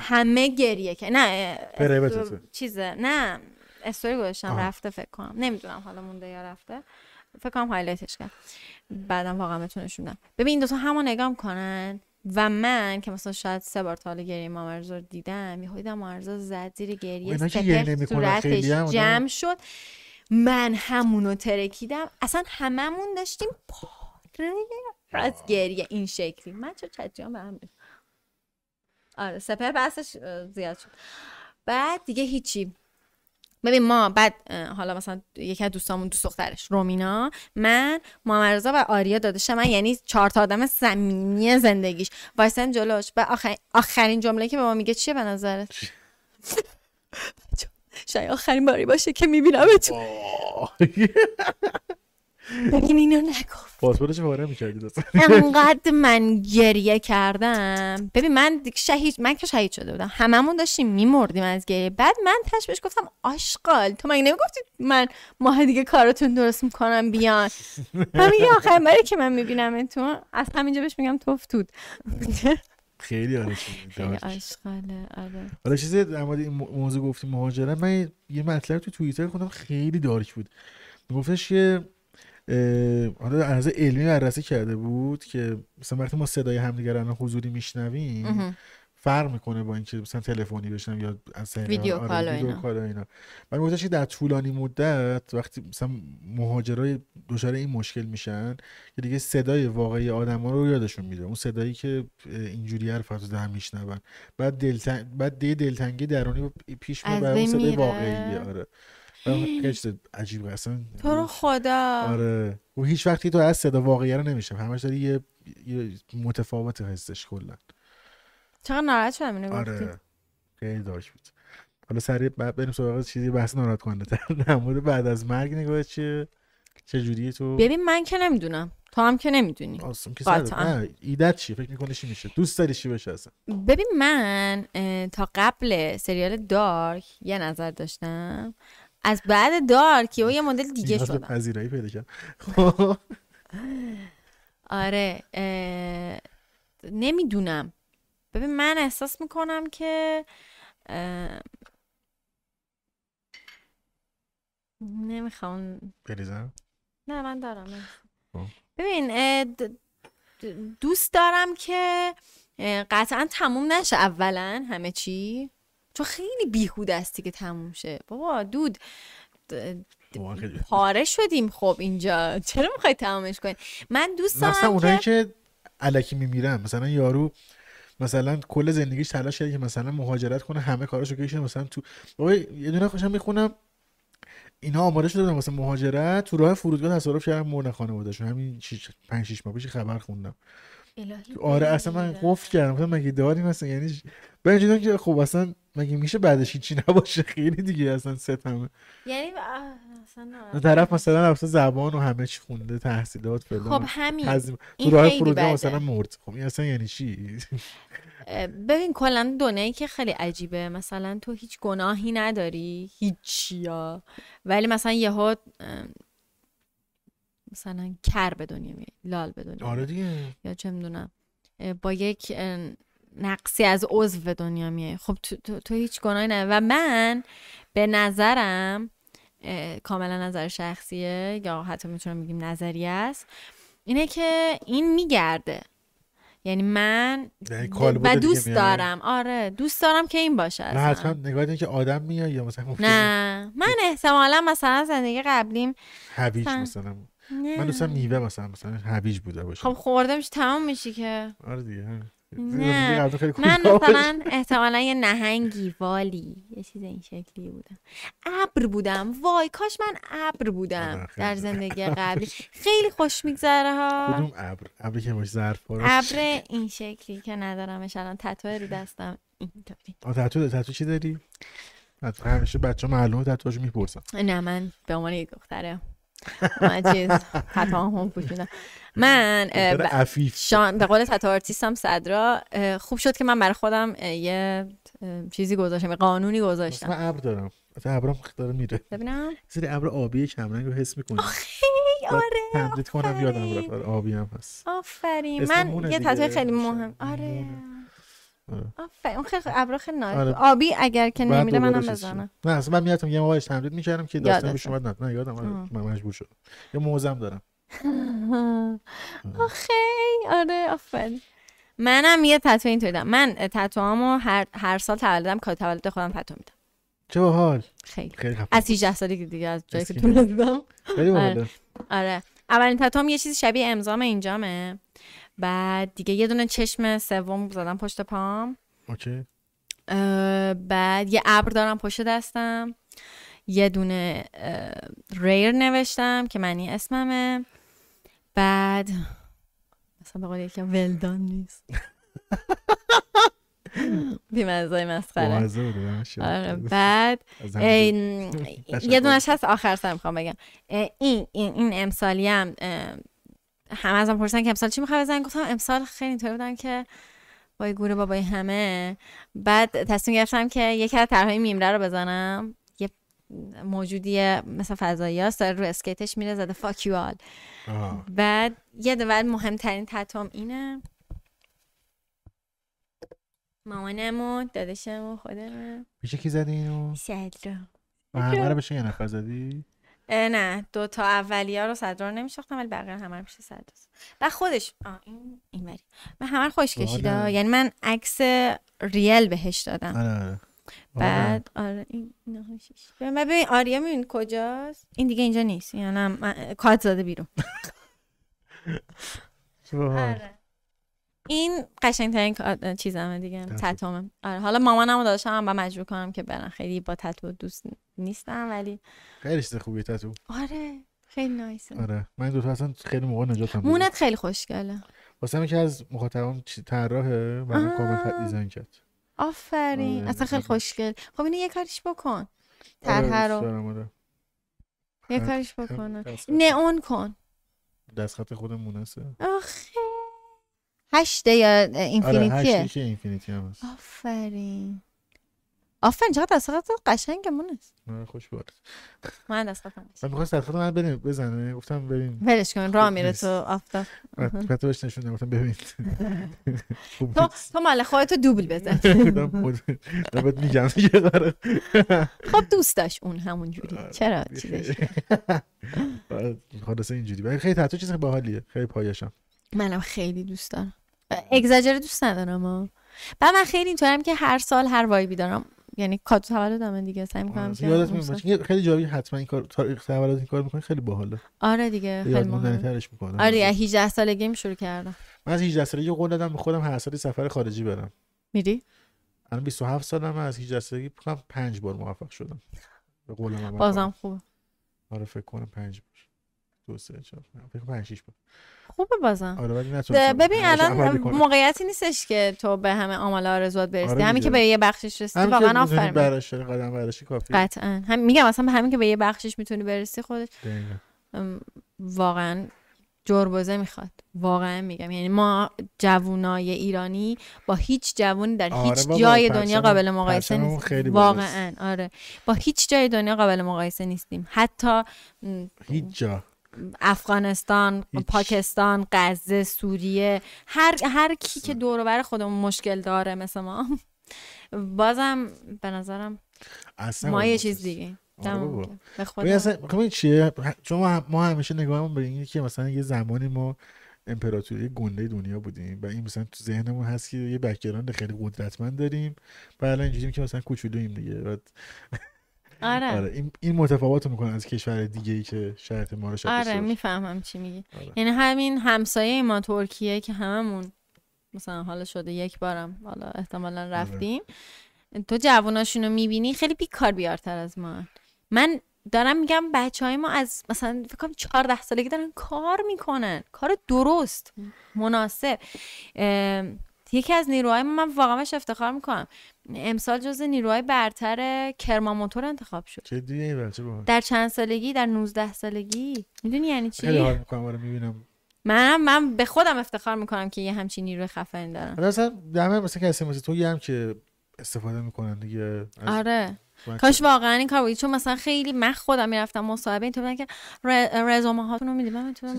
همه گریه کردن. نه چیزه نه استوری گذاشتم رفته فکر کنم، نمیدونم حالا مونده یا رفته، فکر کنم هایلایتش کردم بعدم واقعا بهتون نشون میدم. ببین این دوتا همون نگاه میکنن و من که مثلا شاید 3 بار تا حالا گریه مامرزا رو دیدم، یهویدم مامرزا زد زیر گریه سپهر صورتش جمع شد، من همونو ترکیدم. اصلا هممون داشتیم پاره از گریه این شکلی. من چه چجام به هم میدونم. آره سپهر بحثش زیاد شد. بعد دیگه هیچی. ببین ما بعد حالا مثلا یکی از دوستامون، دوست دخترش رومینا، من، محمد رضا و آریا داداشم من، یعنی 4 تا آدم صمیمی زندگیش، وایسن جلوش به آخرین جمله که به ما میگه چیه به نظرت؟ شاید آخرین باری باشه که میبینمتون. ببین اینو نگفت. پاسپورتش پاره می‌کردید اصلا. انقدر من گریه کردم. ببین من که شهید شده بودم. هممون داشتیم میمردیم از گریه. بعد من تشبش گفتم آشغال تو مگه نمیگفتی من ماه دیگه کارتون درست میکنم بیان. همین آخرین باری که من میبینمتون، از همینجا بهش میگم توفتود. خیلی آره، خیلی آشغاله. آره حالا چیزی در مورد این موضوع گفتیم مهاجرت، من یه مطلب تو توییتر خوندم خیلی دارک بود. میگفتش که حالا از علمی بررسی کرده بود که مثلا وقتی ما صدای همدیگر رو حضوری میشنویم فرق میکنه با اینکه مثلا تلفنی بشنم یا از ویدیو کال و اینا. من گفتش که در طولانی مدت وقتی مثلا مهاجرای دچار این مشکل میشن که دیگه صدای واقعی آدما رو یادشون میره، اون صدایی که اینجوری حرفاتو در میشنون، بعد دلتنگی درونی پیش میاد برای صدای واقعی. آره خیلی عجیب اصلا تو رو خدا. آره و هیچ وقتی تو از صدا واقعی رو نمیشه، همش داری یه متفاوتی هستش کلا. چرا ناراحت شدم اینو گفتی؟ آره خیلی داغ بود. حالا سریع بریم سراغ چیزی بحث ناراحت کننده تر در مورد بعد از مرگ. نگاه چه جوریه تو؟ ببین من که نمیدونم، تو هم که نمیدونی اصلا که سر ایدت چی فکر میکنی چی میشه، دوست داری چی بشه اصلا؟ ببین من تا قبل سریال دارک یه نظر داشتم، از بعد دارکی و یه مدل دیگه شدم. پذیرایی پیدا کردم. آره نمیدونم. ببین من احساس میکنم که نمیخوام بریزم. نه من دارم. ببین دوست دارم که قطعا تموم نشه اولا همه چی، چون خیلی بیهوده است که تموم شه. بابا دود پاره شدیم خب اینجا، چرا میخوای تمومش کنی؟ من دوست دارم مثلا اونایی که الکی میمیرن، مثلا یارو مثلا کل زندگیش تلاش کرده که مثلا مهاجرت کنه، همه کاراشو کشیده مثلا تو. بابا یه دونه خوشم میخونم اینا آماده شده بودن واسه مهاجرت، تو راه فرودگاه تصادف کردن، مرده خانواده‌شون. همین 5 6 ماه پیش خبر خوندم. آره اصلا من قفل کردم مگه داریم مثلا، یعنی بنجیدن که خب اصلا مگه میشه بعدش هیچی نباشه؟ خیلی دیگه اصلا ستمه، یعنی اصلا طرف مثلا اصلا زبان و همه چی خونده، تحصیلات فلان، خب همین تو راه فرودگاه مثلا مرد. خب این اصلا یعنی چی؟ ببین کلا دنیایی که خیلی عجیبه، مثلا تو هیچ گناهی نداری هیچیا، ولی مثلا یهو مثلا کر به دنیا میاد، لال به دنیا. آره دیگه، یا چه میدونم با یک نقصی از عضو به دنیا میاد. خب تو هیچ گناهی نه. و من به نظرم کاملا نظر شخصیه یا حتی میتونم بگیم نظریه است، اینه که این میگرده، یعنی من و دوست دارم. آره دوست دارم که این باشه. نه حتما نگاه داریم که آدم میاد یا مثلا نه من احتمالا مثلا زندگی قبلیم هویج مثلا من دوستم میوه مثلا هویج بوده باشه، خب خورده میشه تمام میشه که. آره دیگه نه من مثلا احتمالا یه نهنگی والی یه چیز این شکلی بودم، ابر بودم. وای کاش من ابر بودم در زندگی قبلی، خیلی خوش میگذره ها. کدوم ابر؟ ابری که باش ظرف پاره، ابر این شکلی که ندارمش الان، تتو رو دستم اینطوری. تتو چی داری؟ تتو همیشه بچه ها معلومه تتوش میپرسن. نه من به عنوان یه دختره ماجیز تاتوام پوشیدم. من به قول تاتو آرتیستم صدرا، خوب شد که من برای خودم یه چیزی گذاشتم، قانونی گذاشتم. من ابر دارم، ابرم داره میره. ببینم سری ابر آبی کم رنگو حس می‌کنی؟ آره تمدید کنم یادم رفت آبی هم هست. آفرین من یه تاتو خیلی مهم. آره آفرین اون خیلی ابر خیلی نازک آبی اگر که نمیره منم بزنم. نه اصلا من میگم یه موقعش تمدید می‌کردم که داستان پیش اومد. نه یادم من مجبور شدم یه موزم دارم. آخه آره آفرین منم یه تتو اینطوری دارم. من تتوامو هر سال تولدم که تولد خودم تتو میدم. چه باحال. خیلی از 18 سالگی دیگه از جایی که تو دیدم. خیلی باحاله. آره اولین تتوام یه چیزی شبیه امضام اینجامه، بعد دیگه یه دونه چشم سوم زدم پشت پام. اوکی. بعد یه ابر دارم پشت دستم، یه دونه ریر نوشتم که معنی اسممه. بعد مثلا به قول یکی ولدان نیست بیمزای مسخره. آره بعد یه دونش هست آخر سر میخوام بگم. این امسالی هم همه ازم پرسیدن که امسال چی میخوای بزنی؟ گفتم امسال خیلی اینطوری بودم که وای گوره بابای همه. بعد تصمیم گرفتم که یکی از طرحهای میمره رو بزنم. یه موجودیه مثلا فضایی هست رو اسکیتش میره زده فاک یو آل. بعد یه دوباره مهمترین تتوام اینه. مامانمو داداشمو خودمو. پیش کی زدی اینو؟ صدرو. همه رو بشه یه نفر زدی؟ نه دو تا اولیه رو صدرو نمیشناختم ولی بقیه همه رو میشه صدرو. و خودش این وری. من همه رو خوش کشیدا. یعنی من عکس ریل بهش دادم. آره. بعد آره این نهایشش. من ببین آریا میبین کجاست؟ این دیگه اینجا نیست. یعنی کات زده بیرون. آره. این قشنگترین چیزمه دیگه تتوامم. آره حالا مامانم و داداشم هم مجبور کنم که برن، خیلی با تتو دوست نیستم ولی خیلی چیز خوبیه تتو. آره خیلی نایسه. آره من دو تا اصلا خیلی موقع نجاتم بود. مونت خیلی خوشگله. واسه من که از مخاطبم طراحه من کامل دیزاین کرد. آفرین. اصلا خیلی خوشگل. خب اینو یه کاریش بکن. طرح رو. یه کاریش بکن. نئون کن. دست خط خودم مونسه. آخه 8 یا اینفینیتیه؟ آره 8 یا اینفینیتی هم هست. آفرین آفرین چقدر دستخط قشنگمون هست. من خوش بارد من دستخط هم هست. من میخواست دستخط من بزنه گفتم ببین برش کن راه میره تو آفتاب پتو بهش نشوندم گفتم ببین تو مال خواهتو دوبل بزن نبت میگم خب دوست داشت اون همون جوری چرا چیزش خلاصه اینجوری خیلی تحتو چیز باحالیه خیلی پایشم منم خیلی دوست دارم اگزاجر دوست ندارم ها. بعد من خیلی اینطورم که هر سال هر وایبی دارم یعنی کادو تولدم دیگه سعی می‌کنم که یادت میمونه خیلی جالب حتما این کار تاریخ تولد این کار می‌کنی خیلی باحاله. آره دیگه خیلی مهمترش می‌کنه. آره 18 سالگی شروع کردم. من از 18 سالگی قول دادم به خودم هر سال سفر خارجی برم. میری؟ الان 27 سالمه از 18 سالگی فقط 5 بار موفق شدم. به قول من بازم خوبه. آره فکر کنم 5 بار. 2 3 4 5 6 بار. خوبه بازم. آره ببین الان موقعیتی نیستش که تو به همه آمال آرزوات برسی. آره همین که به یه بخشش رسیدی واقعا آفرین. براش قدم برشی کافیه. قطعاً. هم میگم مثلا به همین که به یه بخشش میتونی برسی خودت واقعا جربوزه میخواد. واقعا میگم یعنی ما جوانای ایرانی با هیچ جوونی در هیچ جای دنیا قابل مقایسه نیست. واقعا آره با هیچ جای دنیا قابل مقایسه نیستیم. حتی هیچ جا افغانستان، پاکستان، غزه، سوریه، هر کی که دور و بر خودمون مشکل داره مثل ما. بازم به نظرم ما یه چیز دیگه. به خدا. مثلا چیه؟ چون ما همیشه نگاهمون به اینه که مثلا یه زمانی ما امپراتوری گنده دنیا بودیم و این مثلا تو ذهنمون هست که یه بک‌گراند خیلی قدرتمند داریم. بعد الان اینجوریم که مثلا کوچولویم دیگه. بعد آره. این متفاوت میکنه از کشور دیگه ای که شرط ما رو شبیه. آره میفهمم چی میگی. آره. یعنی همین همسایه ما ترکیه که هممون مثلا حالا شده یک بارم حالا احتمالا رفتیم. آره. تو جووناشونو میبینی خیلی بیکار بیارتر از ما. من دارم میگم بچهای ما از مثلا فکر کنم 14 سالگی دارن کار میکنن. کار درست، مناسب. یکی از نیروهای من واقعا بهش افتخار میکنم. امسال جزو نیروهای برتر کرمانموتور انتخاب شد. چه دیگه بچه باحال. در چند سالگی در 19 سالگی میدونی یعنی چی؟ خیلی حال میکنم آره میبینم. من به خودم افتخار میکنم که یه همچین نیروی خفنی دارم. مثلا دمه مثلا کسی مثل تو هم که استفاده میکنن دیگه. آره. کاش واقعا این کار بود چون مثلا خیلی من خودم میرفتم مصاحبه این تو بودن که رزومه هاتونو میدید من میتونم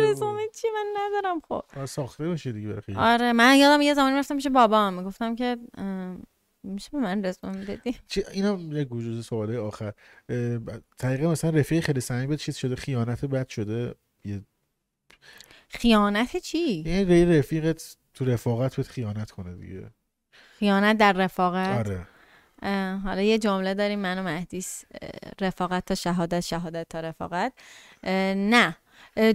رزومه چی من ندارم خب ساخته بشه دیگه برای خیلی. آره من یادم یه زمانی رفتم پیش بابام گفتم که میشه به من رزومه بدی اینا یه گوجه سواله آخر طریقه مثلا رفیق خیلی صمیمی چیز شده خیانت بد شده یه خیانت چی یه رفیقت تو رفاقت بهت خیانت کنه دیگه خیانت در رفاقت. آره حالا یه جمله داریم من و مهدیس رفاقت تا شهادت شهادت تا رفاقت نه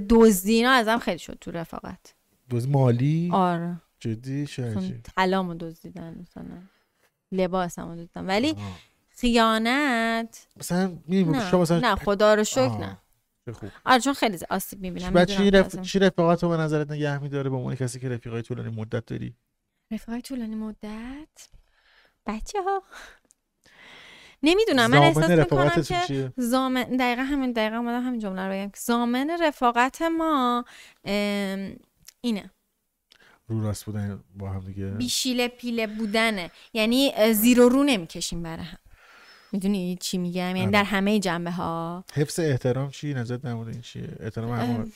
دزدی اینا ازم خیلی شد تو رفاقت دزد مالی آره جدی شاید طلامو دزدیدن مثلا لباسمو دزدیدن ولی خیانت مثلا میگم شما مثلا خدا رو شکر نه. خوب. آره چون خیلی آسیب میبینم. چی رفیقاتو به نظرت نگه میداره با اون کسی که رفیقای طولانی مدت داری؟ رفیقای طولانی مدت بچه‌ها نمیدونم، من احساس میکنم که زامن دقیقا همین دقیقا اومدم همین جمله رو بگم که زامن رفاقت ما اینه رو راست بودن با هم دیگه، بیشیله پیله بودنه، یعنی زیر و رو نمیکشیم برای هم، میدونی چی میگم؟ یعنی در همه جنبه ها. حفظ احترام چی نظرت نموده؟ این چیه احترام هم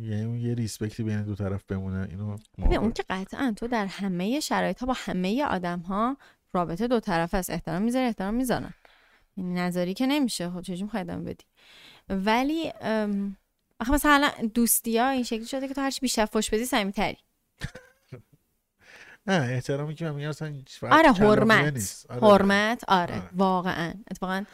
یعنی یه ریسپکتی بین دو طرف بمونه. اینو اون که قطعا تو در همه شرایط ها با همه آدم ها رابطه دو طرف است، احترام میذاری احترام میذارن، یعنی نظری که نمیشه، خب چجوری میخوای ادامه بدی؟ ولی آخه مثلا دوستی ها این شکلی شده که تو هرچی بیشتر فوش بدی صمیمی‌تری. نه احترامی که من میگم اصلا آره حرمت، حرمت آره واقعا اتفاقا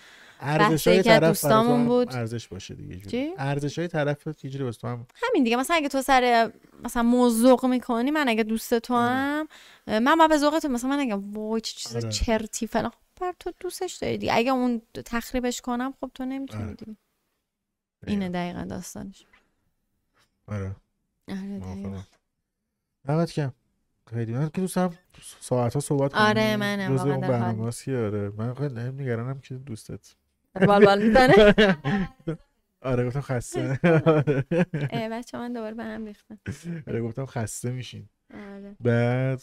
ارزشای طرف دوستامون بود، ارزش باشه دیگه، ارزشای طرف یه جوری واسه هم همین دیگه. مثلا اگه تو سر مثلا موضوع میکنی، من اگه دوست تو هم من با ذوق تو، مثلا من اگه وای چه چیز چرتی فلان، بر تو دوستش داری دیگه، اگه اون تخریبش کنم خب تو نمیتونی دیگه. اینه دقیقاً داستانش. آره آره دقیقاً کم خیلیون که دوست هم ساعت ها صحبت کنیم. آره منم جزو اون برنامه هست که آره من خیلی نگرانم که دوستت بال بال میزنه. آره گفتم خسته. بچه من دوباره به هم ریختم. آره گفتم خسته میشین. آره بعد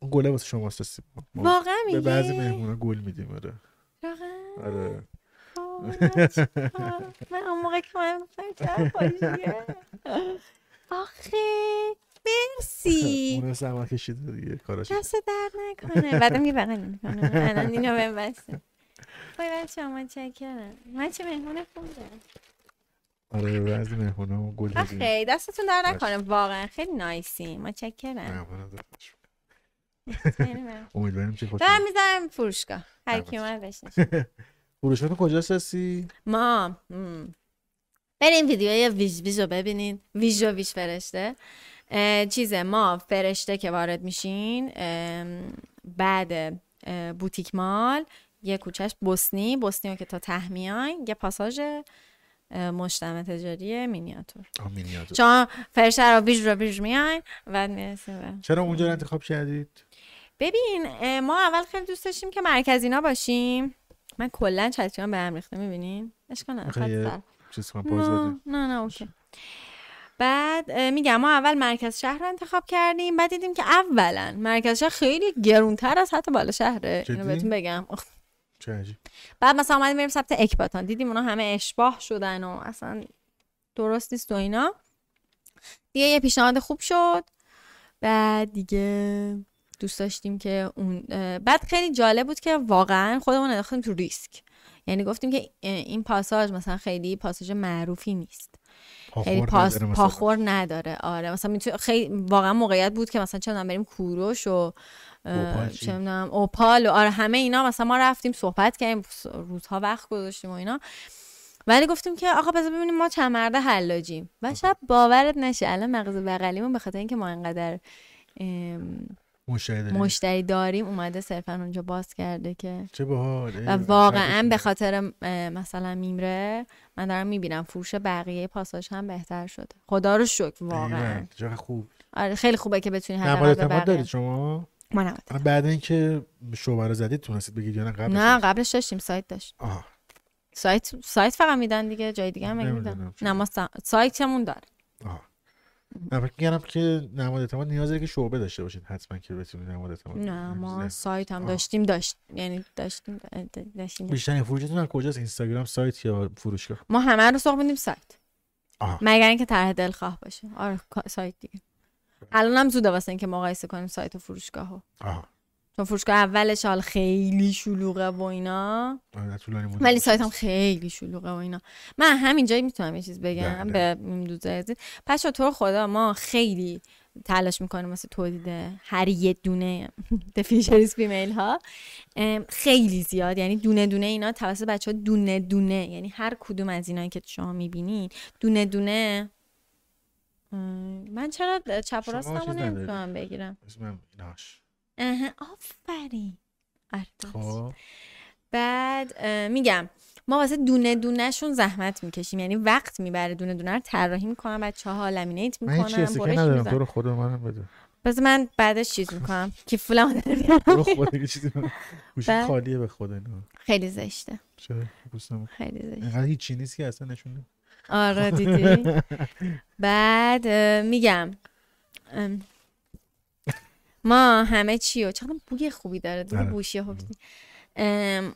اون گله واسه شما هست واقعا، میگه به بعضی مهمونا گل میدیم. آره واقعا آره من اون موقع که من خیلی خوشیه آخه مرسی اون سما کشیده دیگه کارش دست درد نکنه. بعد میگه بغل نمیکنه الان اینو ببسته. وای بچه‌ها متشکرم، من چه مهمون خوبم. آره بعضی مهمونامو گل می‌زنن. خیلی دستتون درد نکنه واقعا، خیلی نایسی، متشکرم. امیدوارم چه خوشم. دارم میذارم فروشگاه هر کی اومد بشنه. فروشگاه کجاست هستی؟ ما بریم ویدیوی ویژ ویژو ببینین، ویژو ویژ فرشته. چیزه ما فرشته که وارد میشین بعد بوتیک مال یه کوچهش بوسنی که تا تهمیان یه پاساژ مجتمع تجاری مینیاتور. مینیاتور چون فرشته رو بیج میان بعد میرسه. چرا اونجا رو انتخاب کردید؟ ببین ما اول خیلی دوست داشتیم که مرکزینا باشیم. من کلا چتیان به هم ریخته میبینین اشکال نداره نه اوکی. بعد میگم ما اول مرکز شهر رو انتخاب کردیم، بعد دیدیم که اولا مرکز شهر خیلی گرونتر از حتی بالا شهره، اینو بهتون بگم. چه عجیب. بعد مثلا اومدیم بریم سمت اکباتان، دیدیم اونا همه اشباح شدن و اصلا درست نیست و اینا دیگه. یه پیشنهاد خوب شد. بعد دیگه دوست داشتیم که اون بعد خیلی جالب بود که واقعا خودمون انداختیم تو ریسک، یعنی گفتیم که این پاساژ مثلا خیلی پاساژ معروفی نیست، خیلی پاخور نداره. آره مثلا خیلی واقعا موقعیت بود که مثلا چندان بریم کوروش و چه میدونم اوپال و آره همه اینا، مثلا ما رفتیم صحبت کردیم روزها وقت گذاشتیم و اینا، ولی گفتیم که آقا بذار ببینیم ما چند مرده حلاجیم. و شب باورت نشه الان مغز بغلیمون به خاطر اینکه ما انقدر مشتری داریم اومده صرفا اونجا باز کرده که چه باحال. و واقعا به خاطر مثلا میمره من دارم میبینم فروش بقیه پاساژ هم بهتر شده، خدا رو شکر واقعا. چه خوب. آره خیلی خوبه که بتونی حداقل ببرید. اعتماد دارید شما؟ ما نبود. بعد اینکه شعبه رو زدید تونستید بگید یا نه قبلش؟ نه قبلش داشتیم سایت داشت. آها. سایت فقط میدن دیگه، جای دیگه هم نمیدن. نه ما سایتمون داره. آها. من فکر می‌کنم که نماد اعتماد نیاز داره که شعبه داشته باشید حتما که بتونید نماد اعتماد. نه ما سایت هم داشتیم یعنی داشتیم. بیشتر فروشتون از کجاست؟ اینستاگرام، سایت یا فروشگاه؟ ما همه رو سوق می‌دیم سایت. مگر اینکه طرح دلخواه باشه. آره سایت دیگه. الانم زوده واسه اینکه مقایسه کنیم سایت و فروشگاهو. آها. چون فروشگاه اولش حال خیلی شلوغه و اینا، ولی سایت هم خیلی شلوغه و اینا. من همینجایی میتونم یه چیز بگم به دوزای عزیز. پس تو رو خدا ما خیلی تلاش میکنیم مثل تولید هر یه دونه فیشریز فیمیل ها خیلی زیاد، یعنی دونه دونه اینا توسط بچه ها دونه دونه، یعنی هر کدوم از اینایی که شما میبینین دونه دونه. من چرا چپ و راست نمیتونم بگیرم؟ آفرین. آره بعد میگم ما واسه دونه دونه شون زحمت میکشیم، یعنی وقت میبره دونه دونه رو طراحی میکنم، بچه ها لامینیت میکنم. من هیچ چیزی که ندارم، تو رو خود منم بده. باز من بعدش چیز میکنم که فلان رو خود دیگه چیزی نمیشه، خالیه به خود اینا. خیلی زشته. چرا؟ دوستم خیلی زشته. اینقدر هیچی نیست که اصلا نشونه. آره دیدی. بعد میگم ما همه چیو چقدر بوی خوبی داره، دو بوشی خوبی.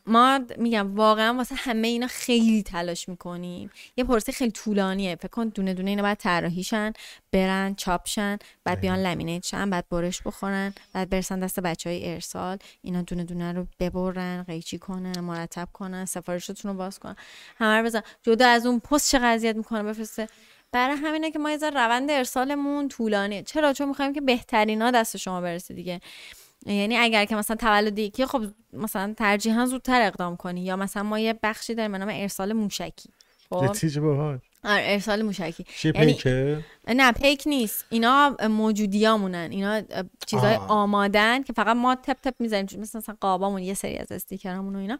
ما میگم واقعا واسه همه اینا خیلی تلاش میکنیم. یه پروسه خیلی طولانیه، فکر کن دونه دونه اینا باید طراحیشن، برن چاپشن، بعد بیان لامینیت شن، بعد برش بخورن، بعد برسن دست بچهای ارسال، اینا دونه دونه رو ببرن، قیچی کنن، مرتب کنن، سفارشتون رو باز کنن، همه رو بزن جدا از اون پست چه قضیهت میکنه بفرسته. برای همینه که ما یه ذره روند ارسالمون طولانیه. چرا؟ چون میخوایم که بهترینا دست شما برسه دیگه. یعنی اگر که مثلا تولد یکی، خب مثلا ترجیحاً زودتر اقدام کنی، یا مثلا ما یه بخشی داریم به نام ارسال موشکی. خب نتیجه باحال. آره ارسال موشکی. یعنی نه پیک نیست، اینا موجودیامونن، اینا چیزای آمادن که فقط ما تپ تپ می‌ذاریم، مثلا قابامون، یه سری از استیکرامون و اینا،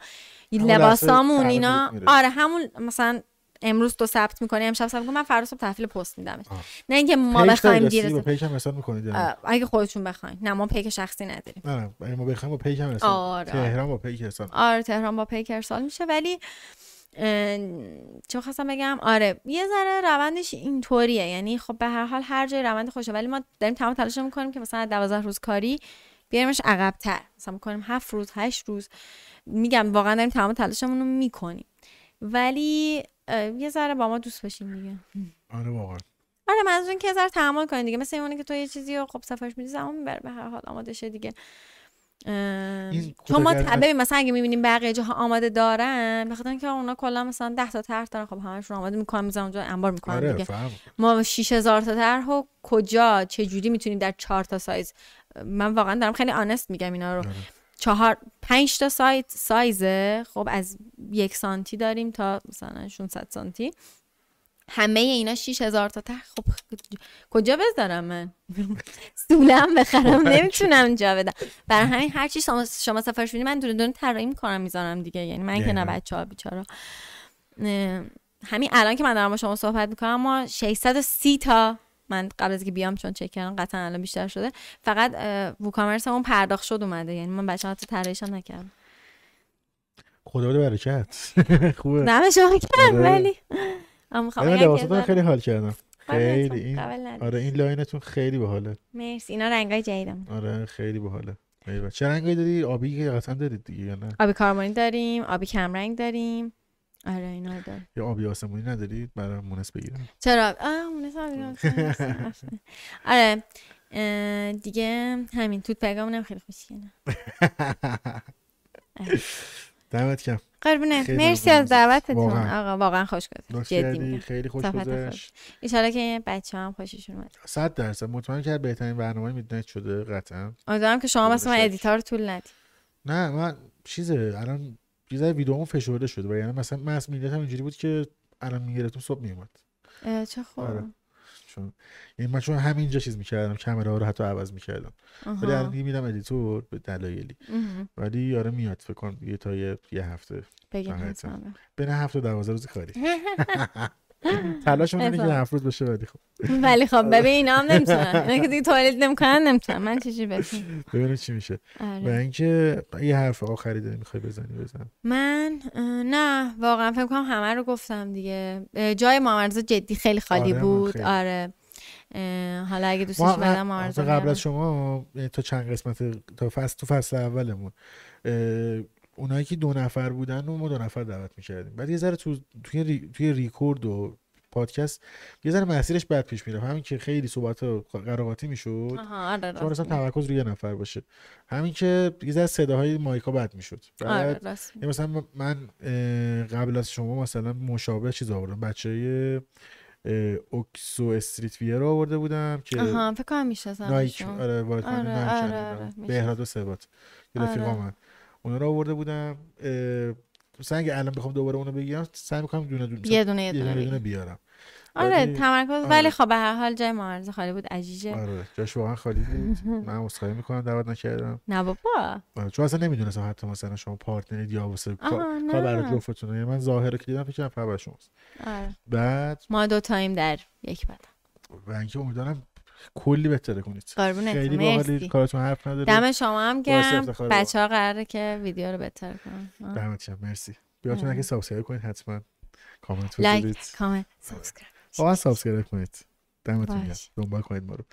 لباسامون اینا. آره همون مثلا امروز تو ثبت می‌کنی، امشب ثبت می‌کنی، من فردا صبح تحویل پست میدم. نه اینکه ما بخوایم دیرسه. پیج هم حساب می‌کنید اگه خودتون بخواید. نه ما پیج شخصی نداریم. نه اگه ما بخوایم با پیج هم حساب. آره. تهران با پیج حساب. آره تهران با پیج ارسال میشه. ولی چه خواستم بگم، آره یه ذره روندش اینطوریه. یعنی خب به هر حال هر جای روند خوشه، ولی ما داریم تمام تلاش می‌کنیم که مثلا 12 روز کاری بیاریمش عقب‌تر، مثلا می‌کنیم 7 روز 8 روز. میگم واقعا داریم تمام تلاشمون رو می‌کنیم، ولی یه ذره با ما دوست باشین دیگه. آره واقعا. آره منظورم که یه ذره تعامل کنین دیگه، مثل اونه که تو یه چیزی رو خب سفارش میدی، زمان میبره به هر حال آماده شه دیگه. چون ما ببین مثلا اگه میبینیم بقیه جاها آماده دارن، بخاطر اینکه اونا کلا مثلا 10 تا طرح دارن، خب همشون آماده میکنن، میذارن اونجا انبار میکنن. آره دیگه فهم. ما 6000 تا طرحو کجا چه جوری میتونیم در 4 تا سایز، من واقعا دارم خیلی آنست میگم اینا رو. آره. 4-5 تا سایزه، خب از 1 سانتی داریم تا مثلا 600 سانتی، همه اینا 6000 تا ته. خب کجا بذارم من؟ سولم بخرم نمیتونم جا بدم. برای همین هر چی شما سفارش میدید من دونه دونه طراحی میکنم میذارم دیگه. یعنی من که نه بچه‌ها بیچاره. همین الان که من دارم با شما صحبت میکنم، ما 630 تا، من قبل از که بیام چون چک کردم قطعا الان بیشتر شده، فقط ووکامرس همون پرداخت شد اومده. یعنی من بچه‌ها حتی طراحیشون نکردم. خدا بده برکت. خوبه. نه شما کردم، ولی من لباساتون خیلی حال کردم. خیلی. آره این لاینتون خیلی باحاله. مرسی. اینا رنگای جدیدم. آره خیلی باحاله. چه رنگایی دارید؟ آبی که قطعا دارید دیگه یا نه؟ آبی کارمانی داریم، آبی کم رنگ داریم. آره اینا دار. یا آبی آسمونی ندارید برای مونس بگیرم؟ چرا؟ مونس آبی. آره دیگه همین. توت پیغامونم خیلی خوشگله. دعوت کردم. قربونت. مرسی از دعوتتون. آقا واقعا خوش گذشت. جدی میگم. خیلی خوش گذشت. ان شاءالله که بچه‌ها هم خوششون اومد. 100% مطمئن که بهترین برنامه میدنت شده قطعا. امیدوارم که شما واسه من ادیتور طول ندید. نه من چیزه الان چیزای ویدئوم فشرده شده، و یعنی مثلا من از میلادم اینجوری بود که الان میگرفتم صبح میومد. چه خوب. آره. چون یعنی من چون همینجا چیز میکردم، کامرا رو حتی عوض میکردم، ولی الان میبینم ادیتور به دلایلی. ولی یاره میاد فکر کنم یه تا یه هفته بین 7 و 12 روز کاری. تلاشمون اینه که 7 روز بشه. ولی خب ببین اینا هم نمیتونن، اینا که دیگه توالت نمیکنن نمیتونن. من چیزی بفهمم ببینم چی میشه. و اینکه یه حرف آخری داری میخوای بزنی بزن. من نه واقعا فکر کنم همه رو گفتم دیگه. جای مامرزا جدی خیلی خالی بود. خیلی. آره حالا اگه دوستش بدم مامرزا قبل از شما تا چند قسمت تا فصل تو فصل اولمون اونایی که 2 نفر بودن و ما 2 نفر دعوت می‌کردیم. بعد یه ذره توی ریکورد و پادکست یه ذره مسیرش بد پیش میرفت، همین که خیلی صحبت قراقاتی میشد، چون اصلا تمرکز روی یه نفر باشه. همین که یه ذره صداهای مایکا بد میشد. بعد مثلا من قبل از شما مثلا مشابه چیز آوردم، بچه‌ی اوکسو استریت ویر رو آورده بودم که فکر کنم میشناسم. نایک آره وارد نمی‌شدم. بهراد و ثبات رفیقام اونا رو آورده بودم. مثلا اگه الان بخوام دوباره اونو بگیرم سعی می‌کنم دونه دونه بیارم. آره تمرکز. ولی خب به هر حال جای معارضه خالی بود. عجیجه. آره جاش واقعا خالی بود. من مسخره میکنم دعوت نکردم. نه بابا چون اصلا نمیدونستم حتی مثلا شما پارتنرید یا واسه کار برات لوفتونه. من ظاهر که دیدم فکر کنم شماست. آره بعد ما دو تایم در یک بعد و اینکه امیدوارم کلی بهتره کنید. خیلی باحال کارتون حرف نداره. دم شما هم گرم. بچه‌ها قراره که ویدیو رو بهتر کنن. دمت گرم مرسی. بیاتون اگه سابسکرایب کنید حتما. کامنت بذارید. کامنت سابسکرایب. آقا سابسکرایب کنید. دمتون گرم. دنبال کنید ما رو.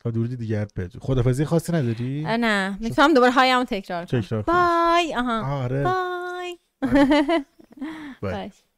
تا دوری دیگر پیج. خدافظی خاصی نداری؟ نه. می‌خوام دوباره هایمو تکرار کنم. بای. آها. آره. بای. بای.